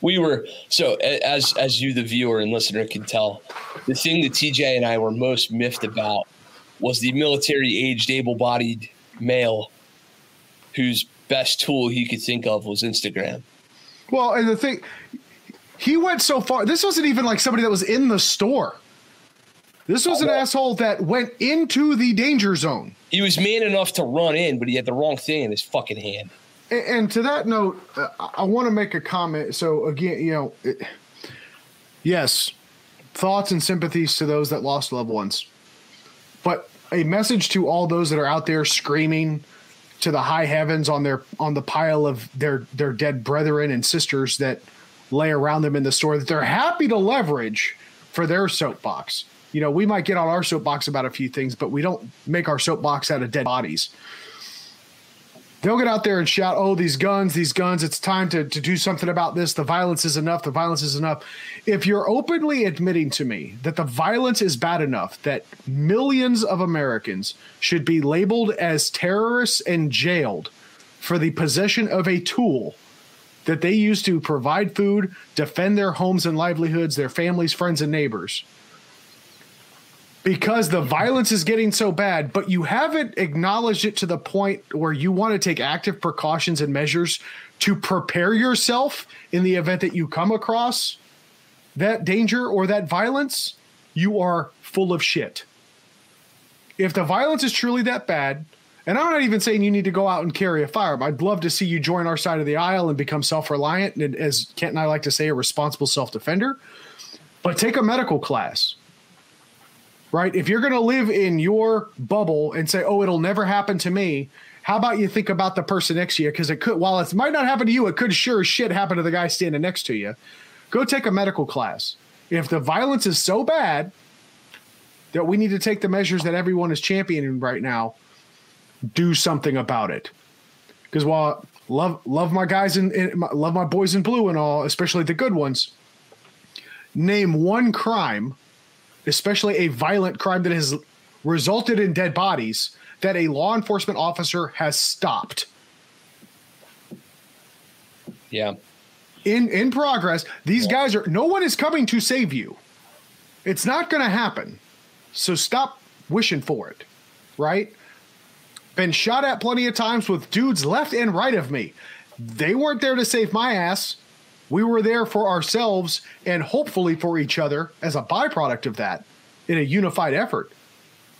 We were, so as as you, the viewer and listener, can tell, the thing that T J and I were most miffed about was the military-aged, able-bodied male whose best tool he could think of was Instagram. Well, and the thing, he went so far. This wasn't even like somebody that was in the store. This was an asshole that went into the danger zone. He was man enough to run in, but he had the wrong thing in his fucking hand. And, and to that note, uh, I want to make a comment. So, again, you know, it, yes, thoughts and sympathies to those that lost loved ones. But a message to all those that are out there screaming to the high heavens on their on the pile of their, their dead brethren and sisters that lay around them in the store that they're happy to leverage for their soapbox. You know, we might get on our soapbox about a few things, but we don't make our soapbox out of dead bodies. They'll get out there and shout, oh, these guns, these guns, it's time to, to do something about this. The violence is enough. The violence is enough. If you're openly admitting to me that the violence is bad enough that millions of Americans should be labeled as terrorists and jailed for the possession of a tool that they use to provide food, defend their homes and livelihoods, their families, friends, and neighbors, because the violence is getting so bad, but you haven't acknowledged it to the point where you want to take active precautions and measures to prepare yourself in the event that you come across that danger or that violence, you are full of shit. If the violence is truly that bad, and I'm not even saying you need to go out and carry a firearm. I'd love to see you join our side of the aisle and become self-reliant, and as Kent and I like to say, a responsible self-defender. But take a medical class. Right? If you're going to live in your bubble and say, oh, it'll never happen to me, how about you think about the person next to you? Because it could, while it might not happen to you, it could sure as shit happen to the guy standing next to you. Go take a medical class. If the violence is so bad that we need to take the measures that everyone is championing right now, do something about it. Because while I love, love my guys in, in my, love my boys in blue and all, especially the good ones, name one crime, especially a violent crime that has resulted in dead bodies, that a law enforcement officer has stopped. Yeah. In in progress, these yeah. guys are, no one is coming to save you. It's not going to happen. So stop wishing for it, right? Been shot at plenty of times with dudes left and right of me. They weren't there to save my ass. We were there for ourselves and hopefully for each other as a byproduct of that in a unified effort.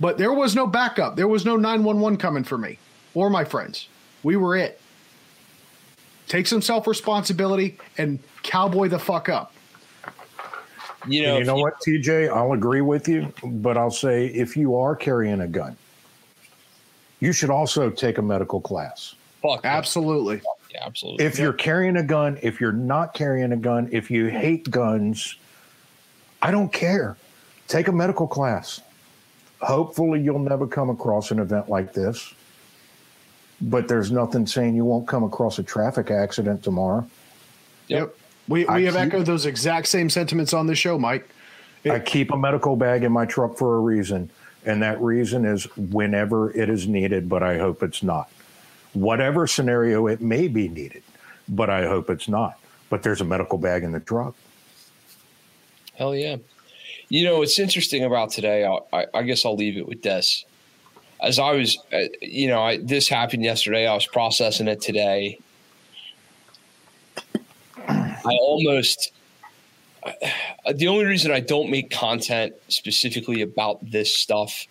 But there was no backup. There was no nine one one coming for me or my friends. We were it. Take some self-responsibility and cowboy the fuck up. You know, you know what, T J? I'll agree with you, but I'll say if you are carrying a gun, you should also take a medical class. Fuck. Absolutely. Yeah, absolutely. If you're carrying a gun, if you're not carrying a gun, if you hate guns, I don't care. Take a medical class. Hopefully you'll never come across an event like this. But there's nothing saying you won't come across a traffic accident tomorrow. Yep. We, we have echoed those exact same sentiments on this show, Mike. It, I keep a medical bag in my truck for a reason. And that reason is whenever it is needed, but I hope it's not. Whatever scenario it may be needed, but I hope it's not. But there's a medical bag in the truck. Hell yeah. You know, it's interesting about today. I'll, I, I guess I'll leave it with this. As I was, uh, you know, I, this happened yesterday. I was processing it today. I almost, uh, the only reason I don't make content specifically about this stuff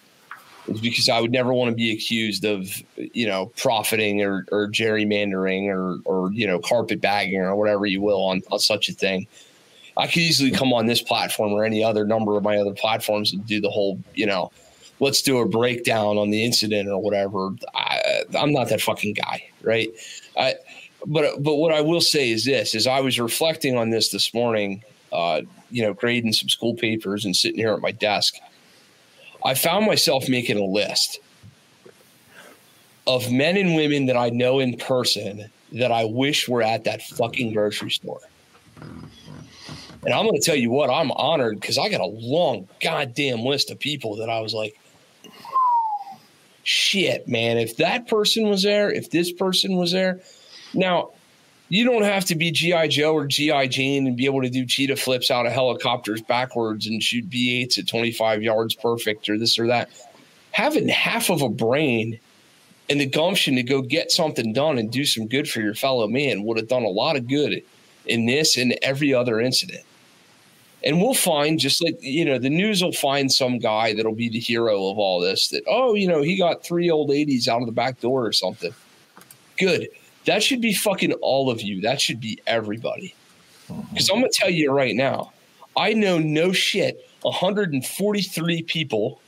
is because I would never want to be accused of, you know, profiting or, or gerrymandering or, or, you know, carpet bagging or whatever you will on, on such a thing. I could easily come on this platform or any other number of my other platforms and do the whole, you know, let's do a breakdown on the incident or whatever. I, I'm not that fucking guy, right? I, but but what I will say is this, is I was reflecting on this this morning uh, you know, grading some school papers and sitting here at my desk, I found myself making a list of men and women that I know in person that I wish were at that fucking grocery store. And I'm going to tell you what, I'm honored because I got a long goddamn list of people that I was like, shit, man, if that person was there, if this person was there. Now, you don't have to be G I. Joe or G I. Jane and be able to do cheetah flips out of helicopters backwards and shoot B eights at twenty-five yards perfect or this or that. Having half of a brain and the gumption to go get something done and do some good for your fellow man would have done a lot of good in this and every other incident. And we'll find, just like, you know, the news will find some guy that'll be the hero of all this, that, oh, you know, he got three old ladies out of the back door or something. Good. That should be fucking all of you. That should be everybody. Because I'm going to tell you right now, I know no shit one hundred forty-three people.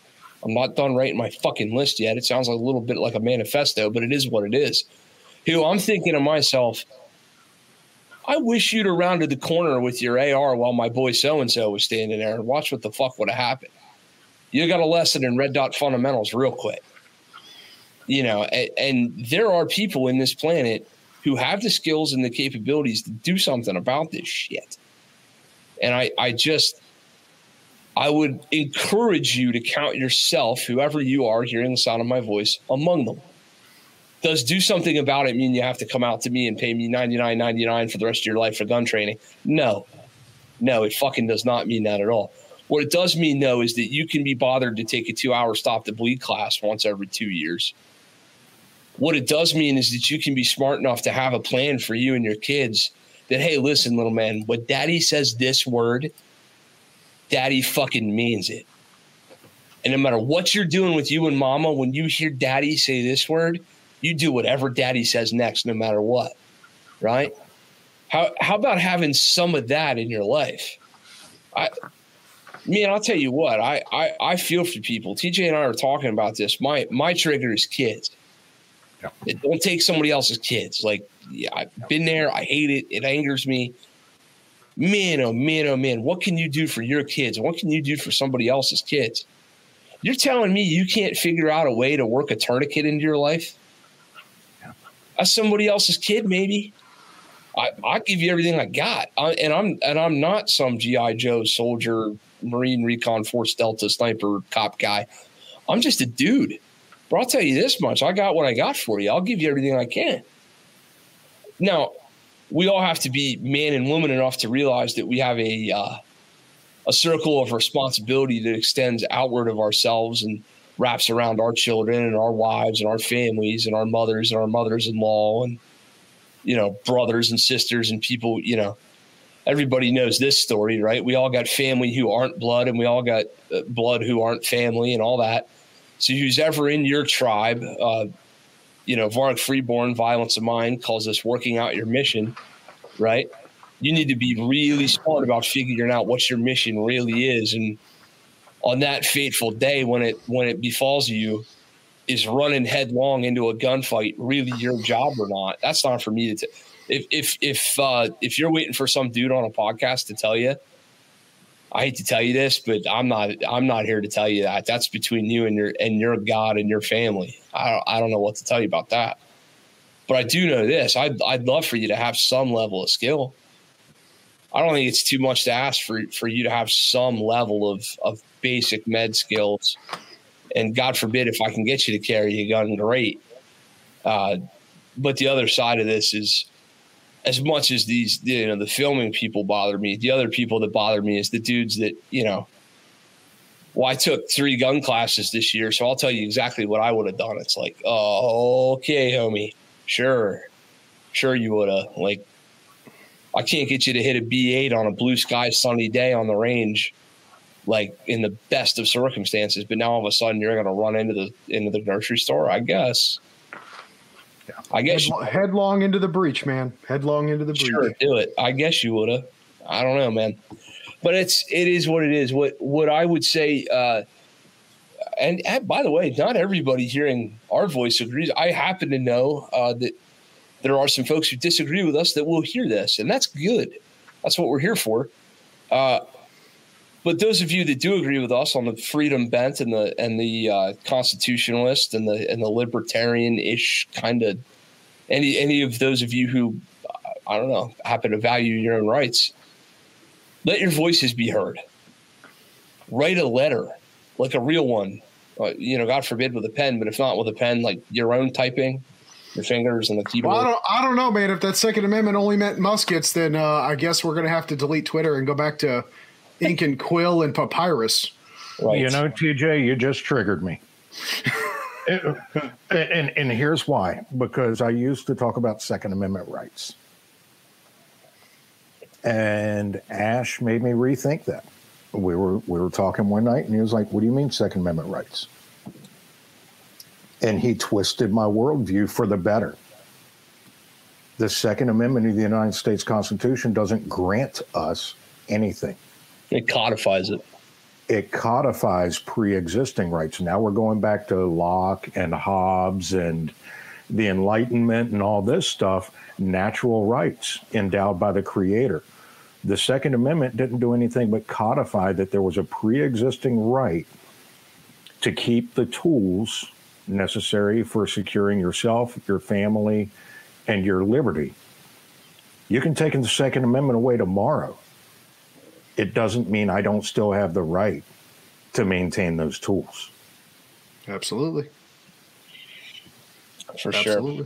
I'm not done writing my fucking list yet. It sounds like a little bit like a manifesto, but it is what it is. Who I'm thinking to myself, I wish you'd have rounded the corner with your A R while my boy so-and-so was standing there and watch what the fuck would have happened. You got a lesson in red dot fundamentals real quick. You know, and, and there are people in this planet who have the skills and the capabilities to do something about this shit. And I, I just, I would encourage you to count yourself, whoever you are hearing the sound of my voice, among them. Does do something about it mean you have to come out to me and pay me ninety-nine ninety-nine for the rest of your life for gun training? No. No, it fucking does not mean that at all. What it does mean, though, is that you can be bothered to take a two-hour stop-to-bleed class once every two years. What it does mean is that you can be smart enough to have a plan for you and your kids that, hey, listen, little man, when daddy says this word, daddy fucking means it. And no matter what you're doing with you and mama, when you hear daddy say this word, you do whatever daddy says next, no matter what, right? How how about having some of that in your life? I, man, I'll tell you what, I, I, I feel for people. T J and I are talking about this. My my trigger is kids. Yeah. It don't take somebody else's kids. Like, yeah, I've been there. I hate it. It angers me. Man, oh, man, oh, man, what can you do for your kids? What can you do for somebody else's kids? You're telling me you can't figure out a way to work a tourniquet into your life? That's somebody else's kid, maybe. I, I give you everything I got, I, and I'm and I'm not some G I. Joe soldier, Marine Recon Force Delta sniper cop guy. I'm just a dude. But I'll tell you this much: I got what I got for you. I'll give you everything I can. Now, we all have to be man and woman enough to realize that we have a uh, a circle of responsibility that extends outward of ourselves and wraps around our children and our wives and our families and our mothers and our mothers-in-law and, you know, brothers and sisters and people. You know, everybody knows this story, right? We all got family who aren't blood, and we all got blood who aren't family and all that. So who's ever in your tribe, uh, you know, Varg Freeborn, Violence of Mind, calls this working out your mission, right? You need to be really smart about figuring out what your mission really is, and on that fateful day when it when it befalls you, is running headlong into a gunfight really your job or not? That's not for me to t- if if if uh, if you're waiting for some dude on a podcast to tell you, I hate to tell you this, but I'm not I'm not here to tell you that. That's between you and your and your God and your family. I don't, I don't know what to tell you about that. But I do know this. I'd I'd love for you to have some level of skill. I don't think it's too much to ask for for you to have some level of of basic med skills, and God forbid if I can get you to carry a gun, great. Uh, but the other side of this is, as much as these, you know, the filming people bother me, the other people that bother me is the dudes that, you know, well, I took three gun classes this year, so I'll tell you exactly what I would have done. It's like, oh, okay, homie, sure, sure you would have. Like, I can't get you to hit a B eight on a blue sky sunny day on the range, like in the best of circumstances, but now all of a sudden you're going to run into the into the grocery store, I guess. Yeah. I guess headlong, you, headlong into the breach, man. Headlong into the breach. Sure, do it. I guess you would have. I don't know, man. But it's it is what it is. What what I would say, uh, and, and by the way, not everybody hearing our voice agrees. I happen to know uh, that there are some folks who disagree with us that will hear this, and that's good. That's what we're here for. Uh, but those of you that do agree with us on the freedom bent and the and the uh, constitutionalist and the and the libertarian-ish kind of, any any of those of you who, I don't know, happen to value your own rights, let your voices be heard. Write a letter, like a real one. Uh, you know, God forbid with a pen, but if not with a pen, like your own typing, your fingers and the keyboard. Well, I don't, I don't know, man. If that Second Amendment only meant muskets, then uh, I guess we're going to have to delete Twitter and go back to ink and quill and papyrus. Right. You know, T J, you just triggered me. and, and, and here's why. Because I used to talk about Second Amendment rights. And Ash made me rethink that. We were we were talking one night, and he was like, "What do you mean Second Amendment rights?" And he twisted my worldview for the better. The Second Amendment of the United States Constitution doesn't grant us anything. It codifies it. It codifies pre-existing rights. Now we're going back to Locke and Hobbes and the Enlightenment and all this stuff, natural rights endowed by the Creator. The Second Amendment didn't do anything but codify that there was a pre-existing right to keep the tools necessary for securing yourself, your family, and your liberty. You can take the Second Amendment away tomorrow. It doesn't mean I don't still have the right to maintain those tools. Absolutely. For Absolutely.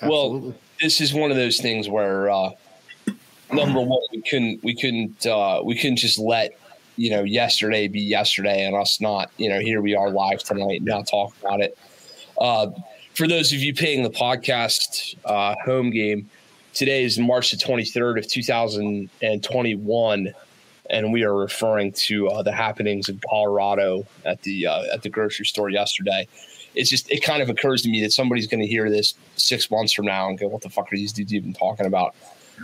Sure. Absolutely. Well, this is one of those things where uh, number one, we couldn't, we couldn't, uh, we couldn't just let, you know, yesterday be yesterday and us not, you know, here we are live tonight, now talk about it. Uh, for those of you paying the podcast uh, home game, today is March the twenty-third of two thousand twenty-one, and we are referring to uh, the happenings in Colorado at the uh, at the grocery store yesterday. It's just, it kind of occurs to me that somebody's going to hear this six months from now and go, "What the fuck are these dudes even talking about?"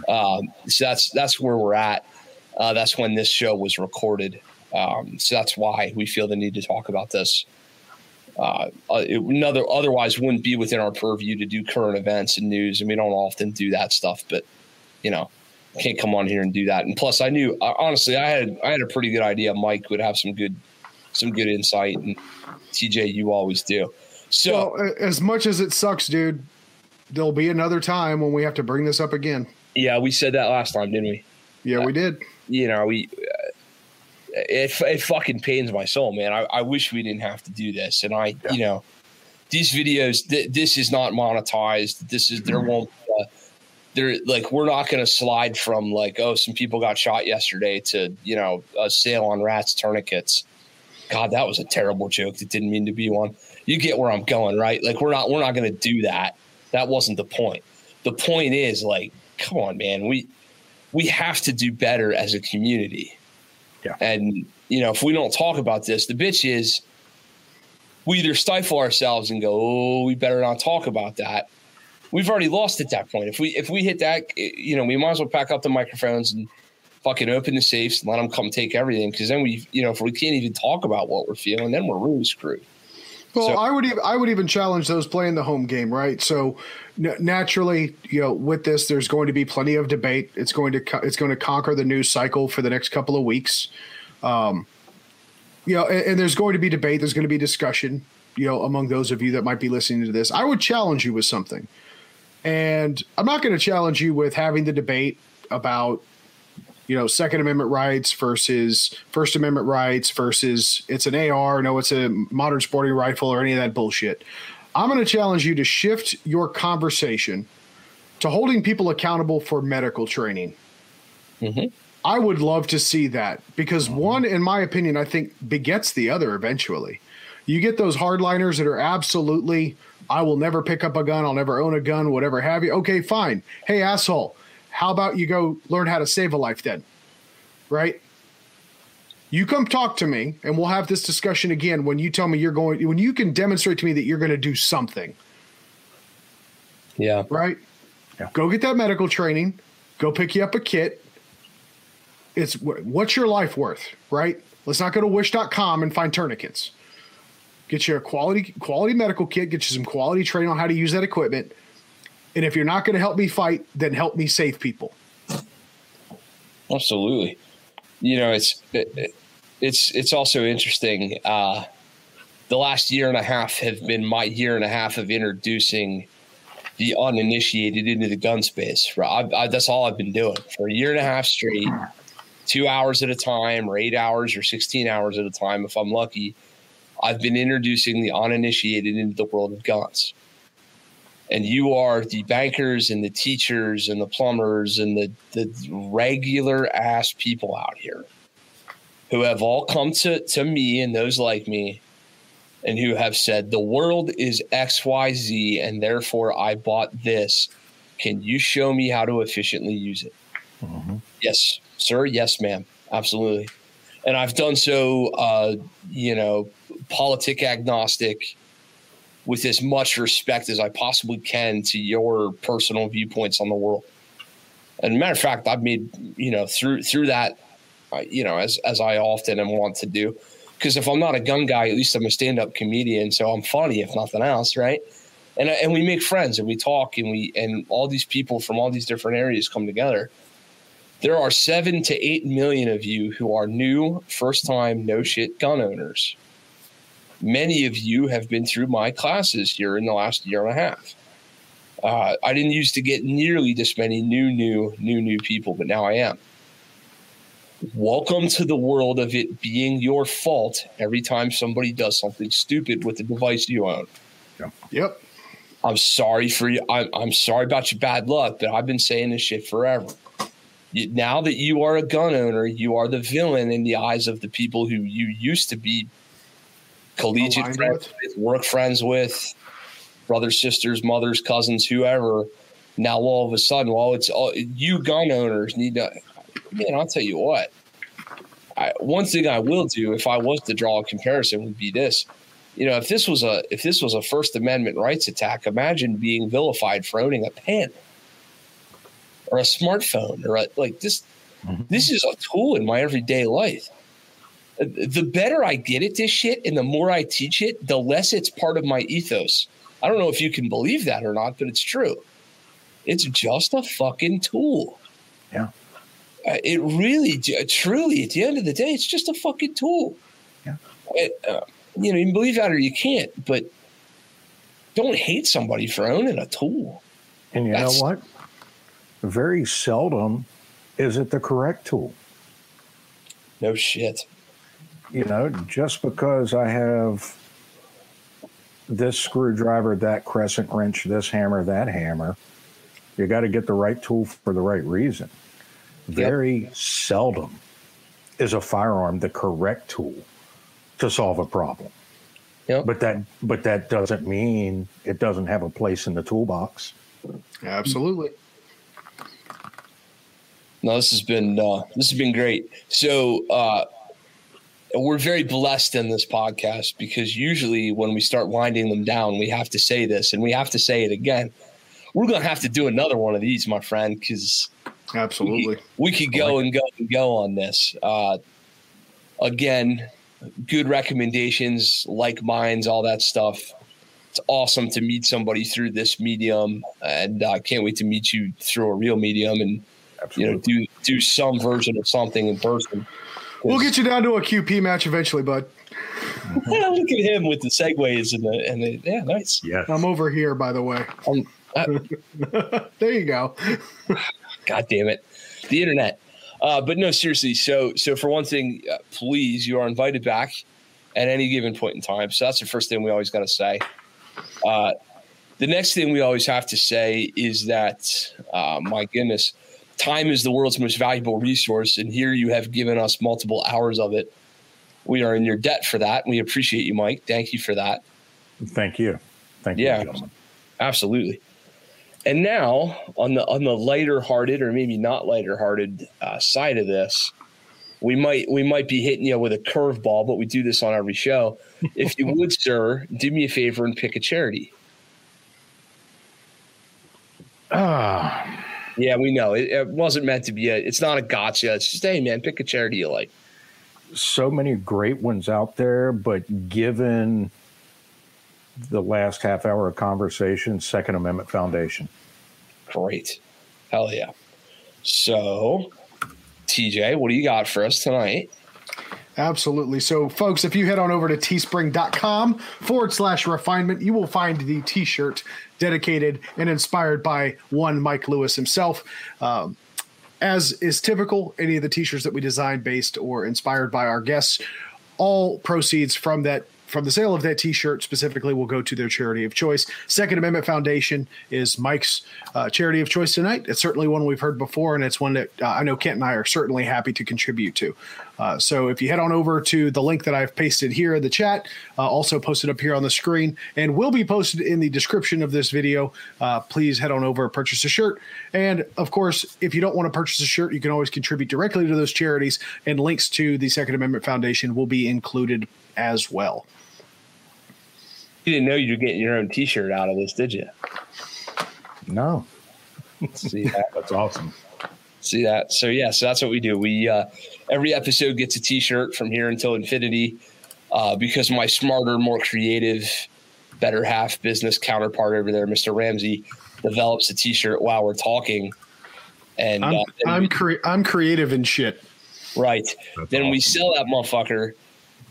Um, so that's that's where we're at. Uh, that's when this show was recorded. Um, so that's why we feel the need to talk about this. Uh, it, another, otherwise, wouldn't be within our purview to do current events and news, and we don't often do that stuff. But you know, can't come on here and do that. And plus, I knew honestly, I had I had a pretty good idea Mike would have some good some good insight, and T J, you always do. So, well, as much as it sucks, dude, there'll be another time when we have to bring this up again. Yeah, we said that last time, didn't we? Yeah, uh, we did. You know, we uh, it it fucking pains my soul, man. I, I wish we didn't have to do this. And I, yeah. you know, these videos, th- this is not monetized. This is there mm-hmm. won't. Uh, there like we're not going to slide from like, oh, some people got shot yesterday to, you know, a sale on rats tourniquets. God, that was a terrible joke. That didn't mean to be one. You get where I'm going, right? Like we're not we're not going to do that. That wasn't the point. The point is like, come on, man. We we have to do better as a community. Yeah. And, you know, if we don't talk about this, the bitch is we either stifle ourselves and go, oh, we better not talk about that. We've already lost at that point. If we if we hit that, you know, we might as well pack up the microphones and fucking open the safes and let them come take everything. Because then we, you know, if we can't even talk about what we're feeling, then we're really screwed. Well, so, I would even, I would even challenge those playing the home game, right? So n- naturally, you know, with this, there's going to be plenty of debate. It's going to co- it's going to conquer the news cycle for the next couple of weeks. Um, you know, and, and there's going to be debate. There's going to be discussion, you know, among those of you that might be listening to this. I would challenge you with something, and I'm not going to challenge you with having the debate about, you know, Second Amendment rights versus First Amendment rights versus it's an A R, no, it's a modern sporting rifle or any of that bullshit. I'm going to challenge you to shift your conversation to holding people accountable for medical training. Mm-hmm. I would love to see that because one, in my opinion, I think begets the other eventually. You get those hardliners that are absolutely, I will never pick up a gun, I'll never own a gun, whatever have you. Okay, fine. Hey, asshole. How about you go learn how to save a life then, right? You come talk to me, and we'll have this discussion again when you tell me you're going – when you can demonstrate to me that you're going to do something. Yeah. Right? Yeah. Go get that medical training. Go pick you up a kit. It's what's your life worth, right? Let's not go to wish dot com and find tourniquets. Get you a quality quality medical kit. Get you some quality training on how to use that equipment. And if you're not going to help me fight, then help me save people. Absolutely. you know, it's it, it's it's also interesting. Uh, the last year and a half have been my year and a half of introducing the uninitiated into the gun space. Right? I, I, that's all I've been doing for a year and a half straight, two hours at a time, or eight hours, or sixteen hours at a time, if I'm lucky. I've been introducing the uninitiated into the world of guns. And you are the bankers and the teachers and the plumbers and the, the regular ass people out here who have all come to, to me and those like me and who have said, the world is X Y Z and therefore I bought this. Can you show me how to efficiently use it? Mm-hmm. Yes, sir. Yes, ma'am. Absolutely. And I've done so, uh, you know, politic agnostic, with as much respect as I possibly can to your personal viewpoints on the world. And matter of fact, I've made, you know, through through that, uh, you know, as as I often am want to do, because if I'm not a gun guy, at least I'm a stand-up comedian, so I'm funny if nothing else, right? And and we make friends and we talk and we and all these people from all these different areas come together. There are seven to eight million of you who are new, first-time, no-shit gun owners. Many of you have been through my classes here in the last year and a half. Uh, I didn't used to get nearly this many new, new, new, new people, but now I am. Welcome to the world of it being your fault every time somebody does something stupid with the device you own. Yep. Yep. I'm sorry for you. I'm, I'm sorry about your bad luck, but I've been saying this shit forever. Now that you are a gun owner, you are the villain in the eyes of the people who you used to be collegiate friends with, work friends with, brothers, sisters, mothers, cousins, whoever. Now all of a sudden, well, it's all you gun owners need to. Man, I'll tell you what. I, one thing I will do, if I was to draw a comparison, would be this. You know, if this was a if this was a First Amendment rights attack, imagine being vilified for owning a pen. Or a smartphone, or a, like this. Mm-hmm. This is a tool in my everyday life. The better I get at this shit, and the more I teach it, the less it's part of my ethos. I don't know if you can believe that or not, but it's true. It's just a fucking tool. Yeah. Uh, it really, truly, at the end of the day, it's just a fucking tool. Yeah. It, uh, you know, you can believe that or you can't, but don't hate somebody for owning a tool. And you That's, know what? Very seldom is it the correct tool. No shit. You know, just because I have this screwdriver, that crescent wrench, this hammer, that hammer, you got to get the right tool for the right reason. Yep. Very seldom is a firearm the correct tool to solve a problem. Yep. But that, but that doesn't mean it doesn't have a place in the toolbox. Absolutely. No, this has been uh, this has been great. So uh, we're very blessed in this podcast because usually when we start winding them down, we have to say this and we have to say it again. We're going to have to do another one of these, my friend, because absolutely we, we could go and go and go on this. Uh, again, good recommendations, like minds, all that stuff. It's awesome to meet somebody through this medium, and I uh, can't wait to meet you through a real medium and. Absolutely. You know, do do some version of something in person. We'll get you down to a Q P match eventually, bud. Yeah, look at him with the segues and the and the, yeah, nice. Yeah, I'm over here, by the way. Um, I, there you go. God damn it, the internet. Uh, but no, seriously. So so for one thing, uh, please, you are invited back at any given point in time. So that's the first thing we always got to say. Uh, the next thing we always have to say is that, uh, my goodness. Time is the world's most valuable resource, and here you have given us multiple hours of it. We are in your debt for that. We appreciate you, Mike. Thank you for that. Thank you. Thank yeah, you, gentlemen. Absolutely. And now, on the on the lighter-hearted or maybe not lighter-hearted uh, side of this, we might we might be hitting you with a curveball, but we do this on every show. If you would, sir, do me a favor and pick a charity. Ah. Uh. Yeah, we know. It, it wasn't meant to be a – it's not a gotcha. It's just, hey, man, pick a charity you like. So many great ones out there, but given the last half hour of conversation, Second Amendment Foundation. Great. Hell yeah. So T J, what do you got for us tonight? Absolutely. So, folks, if you head on over to teespring.com forward slash refinement, you will find the T-shirt dedicated and inspired by one Mike Lewis himself. Um, as is typical, any of the T-shirts that we design based or inspired by our guests, all proceeds from that from the sale of that T-shirt specifically will go to their charity of choice. Second Amendment Foundation is Mike's uh, charity of choice tonight. It's certainly one we've heard before, and it's one that uh, I know Kent and I are certainly happy to contribute to. Uh, so if you head on over to the link that I've pasted here in the chat, uh, also posted up here on the screen, and will be posted in the description of this video, uh, please head on over, purchase a shirt. And of course, if you don't want to purchase a shirt, you can always contribute directly to those charities, and links to the Second Amendment Foundation will be included as well. You didn't know you were getting your own T-shirt out of this, did you? No. See that? That's awesome. See that? So yeah, so that's what we do. We uh, every episode gets a T-shirt from here until infinity, uh, because my smarter, more creative, better half business counterpart over there, Mister Ramsey, develops a T-shirt while we're talking. And I'm uh, I'm, we, cre- I'm creative and shit. Right. That's then awesome. We sell that motherfucker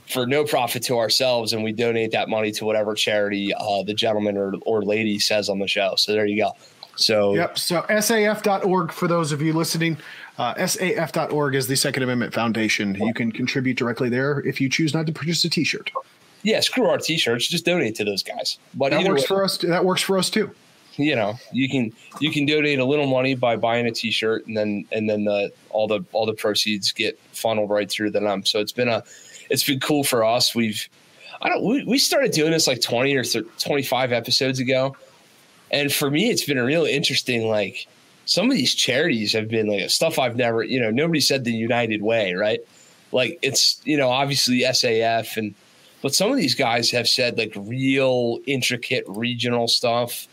for no profit to ourselves, and we donate that money to whatever charity uh, the gentleman or, or lady says on the show. So there you go. So yep. So S A F dot org for those of you listening. Uh, S A F dot org is the Second Amendment Foundation. You can contribute directly there if you choose not to purchase a T-shirt. Yeah, screw our T-shirts. Just donate to those guys. But that works way, for us. That works for us too. You know, you can you can donate a little money by buying a T-shirt, and then and then the, all the all the proceeds get funneled right through to them. So it's been a It's been cool for us. We've, I don't, we, we started doing this like twenty or thirty, twenty-five episodes ago. And for me, it's been a real interesting, like some of these charities have been like stuff I've never, you know, nobody said the United Way, right? Like it's, you know, obviously S A F and, but some of these guys have said like real intricate regional stuff.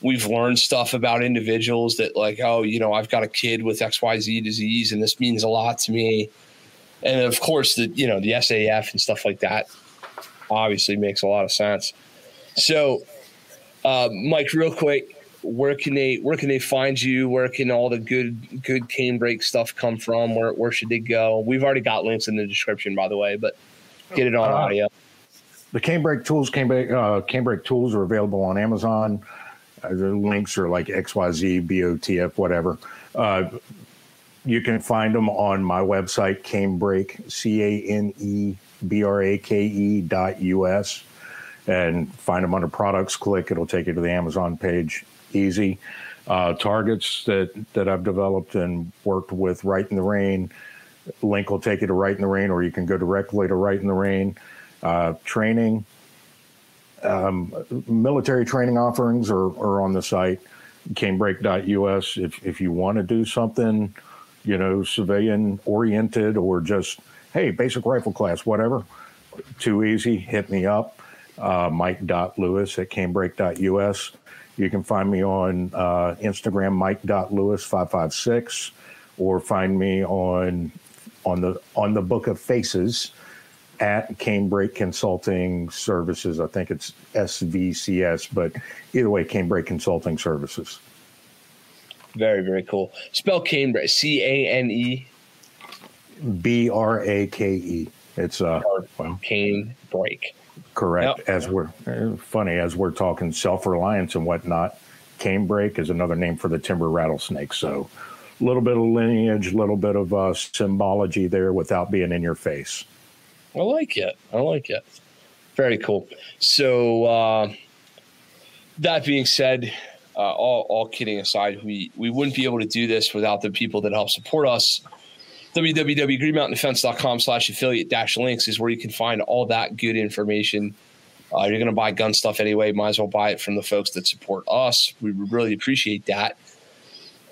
We've learned stuff about individuals that like, oh, you know, I've got a kid with X Y Z disease and this means a lot to me. And of course, the you know the S A F and stuff like that obviously makes a lot of sense. So, uh, Mike, real quick, where can they where can they find you? Where can all the good good Canebrake stuff come from? Where where should they go? We've already got links in the description, by the way, but get it on uh, audio. The Canebrake tools, Canebrake uh, Canebrake tools are available on Amazon. Uh, the links are like X Y Z, B O T F, whatever. Uh, You can find them on my website, Canebrake, C A N E B R A K E dot U S, and find them under products. Click, it'll take you to the Amazon page. Easy. Uh, targets that, that I've developed and worked with, Right in the Rain. Link will take you to Right in the Rain, or you can go directly to Right in the Rain. Uh, training, um, military training offerings are, are on the site, Canebrake dot U S. If, if you want to do something, you know, civilian oriented or just, hey, basic rifle class, whatever. Too easy. Hit me up. Uh, Mike.Lewis at Canebrake dot U S. You can find me on uh, Instagram, Mike dot Lewis five five six, or find me on on the on the Book of Faces at Canebrake Consulting Services. I think it's S V C S, but either way, Canebrake Consulting Services. Very, very cool. Spell Canebrake, C A N E B R A K E. It's uh, well, Canebrake. Correct. Yep. As we're funny as we're talking self-reliance and whatnot, Canebrake is another name for the timber rattlesnake. So, a little bit of lineage, a little bit of uh, symbology there, without being in your face. I like it. I like it. Very cool. So, uh, that being said. Uh, all, all kidding aside, we, we wouldn't be able to do this without the people that help support us. www.greenmountaindefense.com slash affiliate dash links is where you can find all that good information. Uh, you're going to buy gun stuff anyway. Might as well buy it from the folks that support us. We really appreciate that.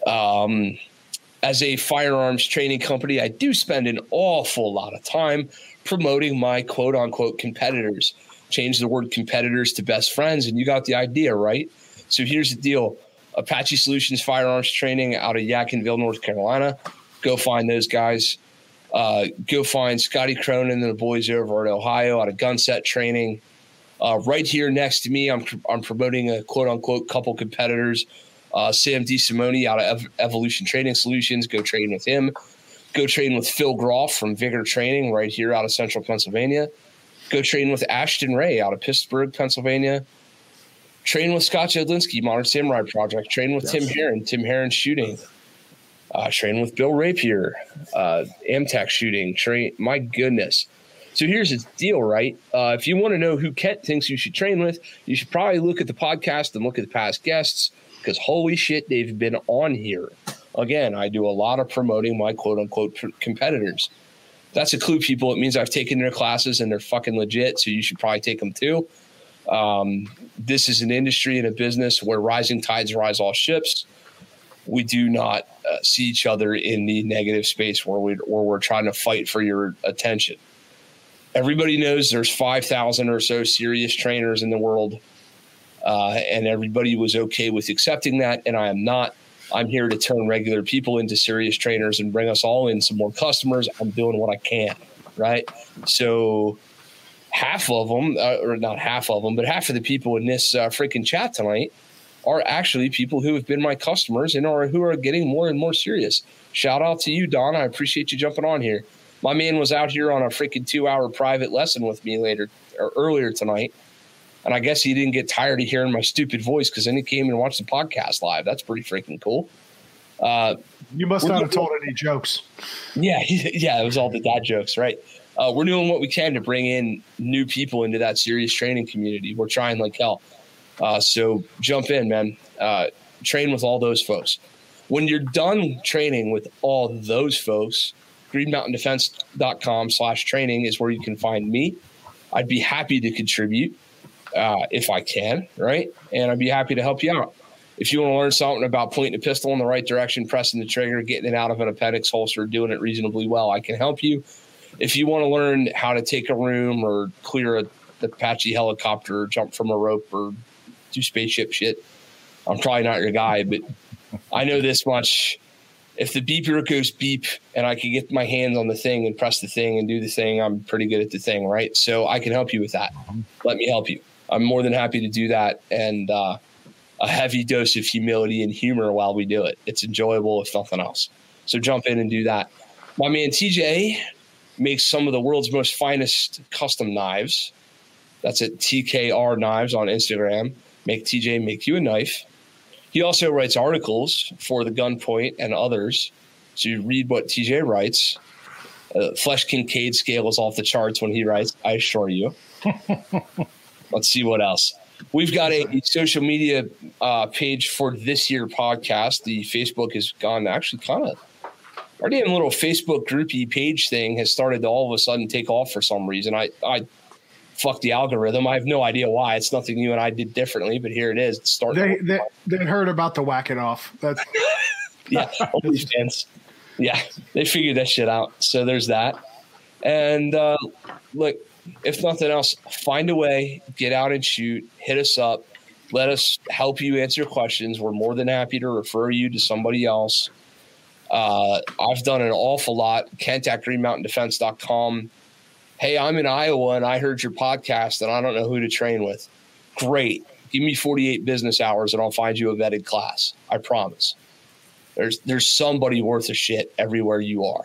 Um, as a firearms training company, I do spend an awful lot of time promoting my quote-unquote competitors. Change the word competitors to best friends, and you got the idea, right? So here's the deal. Apache Solutions Firearms Training out of Yadkinville, North Carolina. Go find those guys. Uh, go find Scotty Cronin and the boys over at Ohio out of Gunset Training. Uh, right here next to me, I'm I'm promoting a quote-unquote couple competitors. Uh, Sam DeSimone out of Ev- Evolution Training Solutions. Go train with him. Go train with Phil Groff from Vigor Training right here out of Central Pennsylvania. Go train with Ashton Ray out of Pittsburgh, Pennsylvania. Train with Scott Jodlinski, Modern Samurai Project. Train with yes. Tim Heron, Tim Heron Shooting. Uh, train with Bill Rapier, uh, Amtech Shooting. Train, my goodness. So here's the deal, right? Uh, if you want to know who Kent thinks you should train with, you should probably look at the podcast and look at the past guests, because holy shit, they've been on here. Again, I do a lot of promoting my quote-unquote competitors. That's a clue, people. It means I've taken their classes and they're fucking legit, so you should probably take them too. Um, this is an industry and a business where rising tides rise all ships. We do not uh, see each other in the negative space where, we, where we're trying to fight for your attention. Everybody knows there's five thousand or so serious trainers in the world, uh, and everybody was okay with accepting that, and I am not. I'm here to turn regular people into serious trainers and bring us all in some more customers. I'm doing what I can, right? So half of them, uh, or not half of them, but half of the people in this uh, freaking chat tonight are actually people who have been my customers and are who are getting more and more serious. Shout out to you, Don. I appreciate you jumping on here. My man was out here on a freaking two-hour private lesson with me later or earlier tonight, and I guess he didn't get tired of hearing my stupid voice, because then he came and watched the podcast live. That's pretty freaking cool. Uh, you must not have told any jokes. Yeah, yeah, it was all the dad jokes, right? Uh, we're doing what we can to bring in new people into that serious training community. We're trying like hell. Uh, so jump in, man. Uh, train with all those folks. When you're done training with all those folks, green mountain defense dot com slash training is where you can find me. I'd be happy to contribute. Uh, if I can, right? And I'd be happy to help you out. If you want to learn something about pointing a pistol in the right direction, pressing the trigger, getting it out of an appendix holster, doing it reasonably well, I can help you. If you want to learn how to take a room or clear a the Apache helicopter or jump from a rope or do spaceship shit, I'm probably not your guy, but I know this much. If the beeper goes beep and I can get my hands on the thing and press the thing and do the thing, I'm pretty good at the thing, right? So I can help you with that. Let me help you. I'm more than happy to do that, and uh, a heavy dose of humility and humor while we do it. It's enjoyable, if nothing else. So jump in and do that. My man T J makes some of the world's most finest custom knives. That's at T K R Knives on Instagram. Make T J make you a knife. He also writes articles for The Gunpoint and others. So you read what T J writes. Uh, Flesch-Kincaid scale is off the charts when he writes, I assure you. Let's see what else. We've got a social media uh, page for this year podcast. The Facebook has gone actually kind of – our damn little Facebook groupie page thing has started to all of a sudden take off for some reason. I, I fucked the algorithm. I have no idea why. It's nothing you and I did differently, but here it is. It's starting. They, they, they heard about the whack it off. That's yeah, fans. Yeah, they figured that shit out. So there's that. And uh, look – if nothing else, find a way, get out and shoot, hit us up. Let us help you answer questions. We're more than happy to refer you to somebody else. Uh, I've done an awful lot. Kent at green mountain defense dot com. Hey, I'm in Iowa and I heard your podcast and I don't know who to train with. Great. Give me forty-eight business hours and I'll find you a vetted class. I promise. There's, there's somebody worth a shit everywhere you are.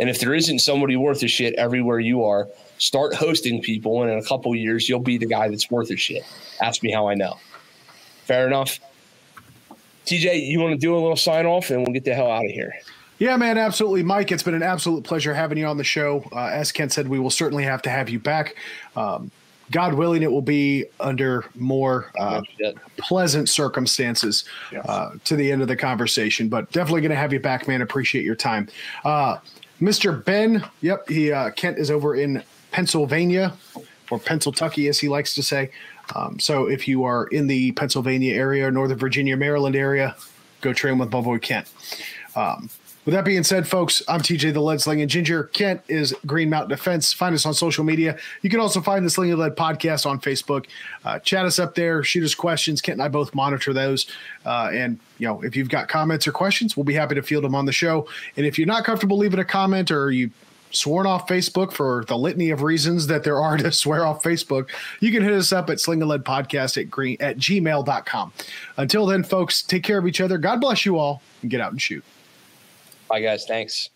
And if there isn't somebody worth a shit everywhere you are, start hosting people, and in a couple of years, you'll be the guy that's worth a shit. Ask me how I know. Fair enough. T J, you want to do a little sign-off, and we'll get the hell out of here. Yeah, man, absolutely. Mike, it's been an absolute pleasure having you on the show. Uh, as Kent said, we will certainly have to have you back. Um, God willing, it will be under more uh, pleasant circumstances uh, to the end of the conversation, but definitely going to have you back, man. Appreciate your time. Uh, Mister Ben, yep, he uh, Kent is over in Pennsylvania, or Pennsyltucky, as he likes to say. Um, so if you are in the Pennsylvania area or Northern Virginia, Maryland area, go train with my boy Kent. Um, with that being said, folks, I'm T J the Lead Slinging Ginger. Kent is Green Mountain Defense. Find us on social media. You can also find the Slinging Lead podcast on Facebook. Uh, chat us up there. Shoot us questions. Kent and I both monitor those. Uh, and, you know, if you've got comments or questions, we'll be happy to field them on the show. And if you're not comfortable leaving a comment or you – sworn off Facebook for the litany of reasons that there are to swear off Facebook, you can hit us up at sling a lead podcast at green at gmail dot com. Until then, folks, take care of each other. God bless you all, and get out and shoot. Bye, guys. Thanks.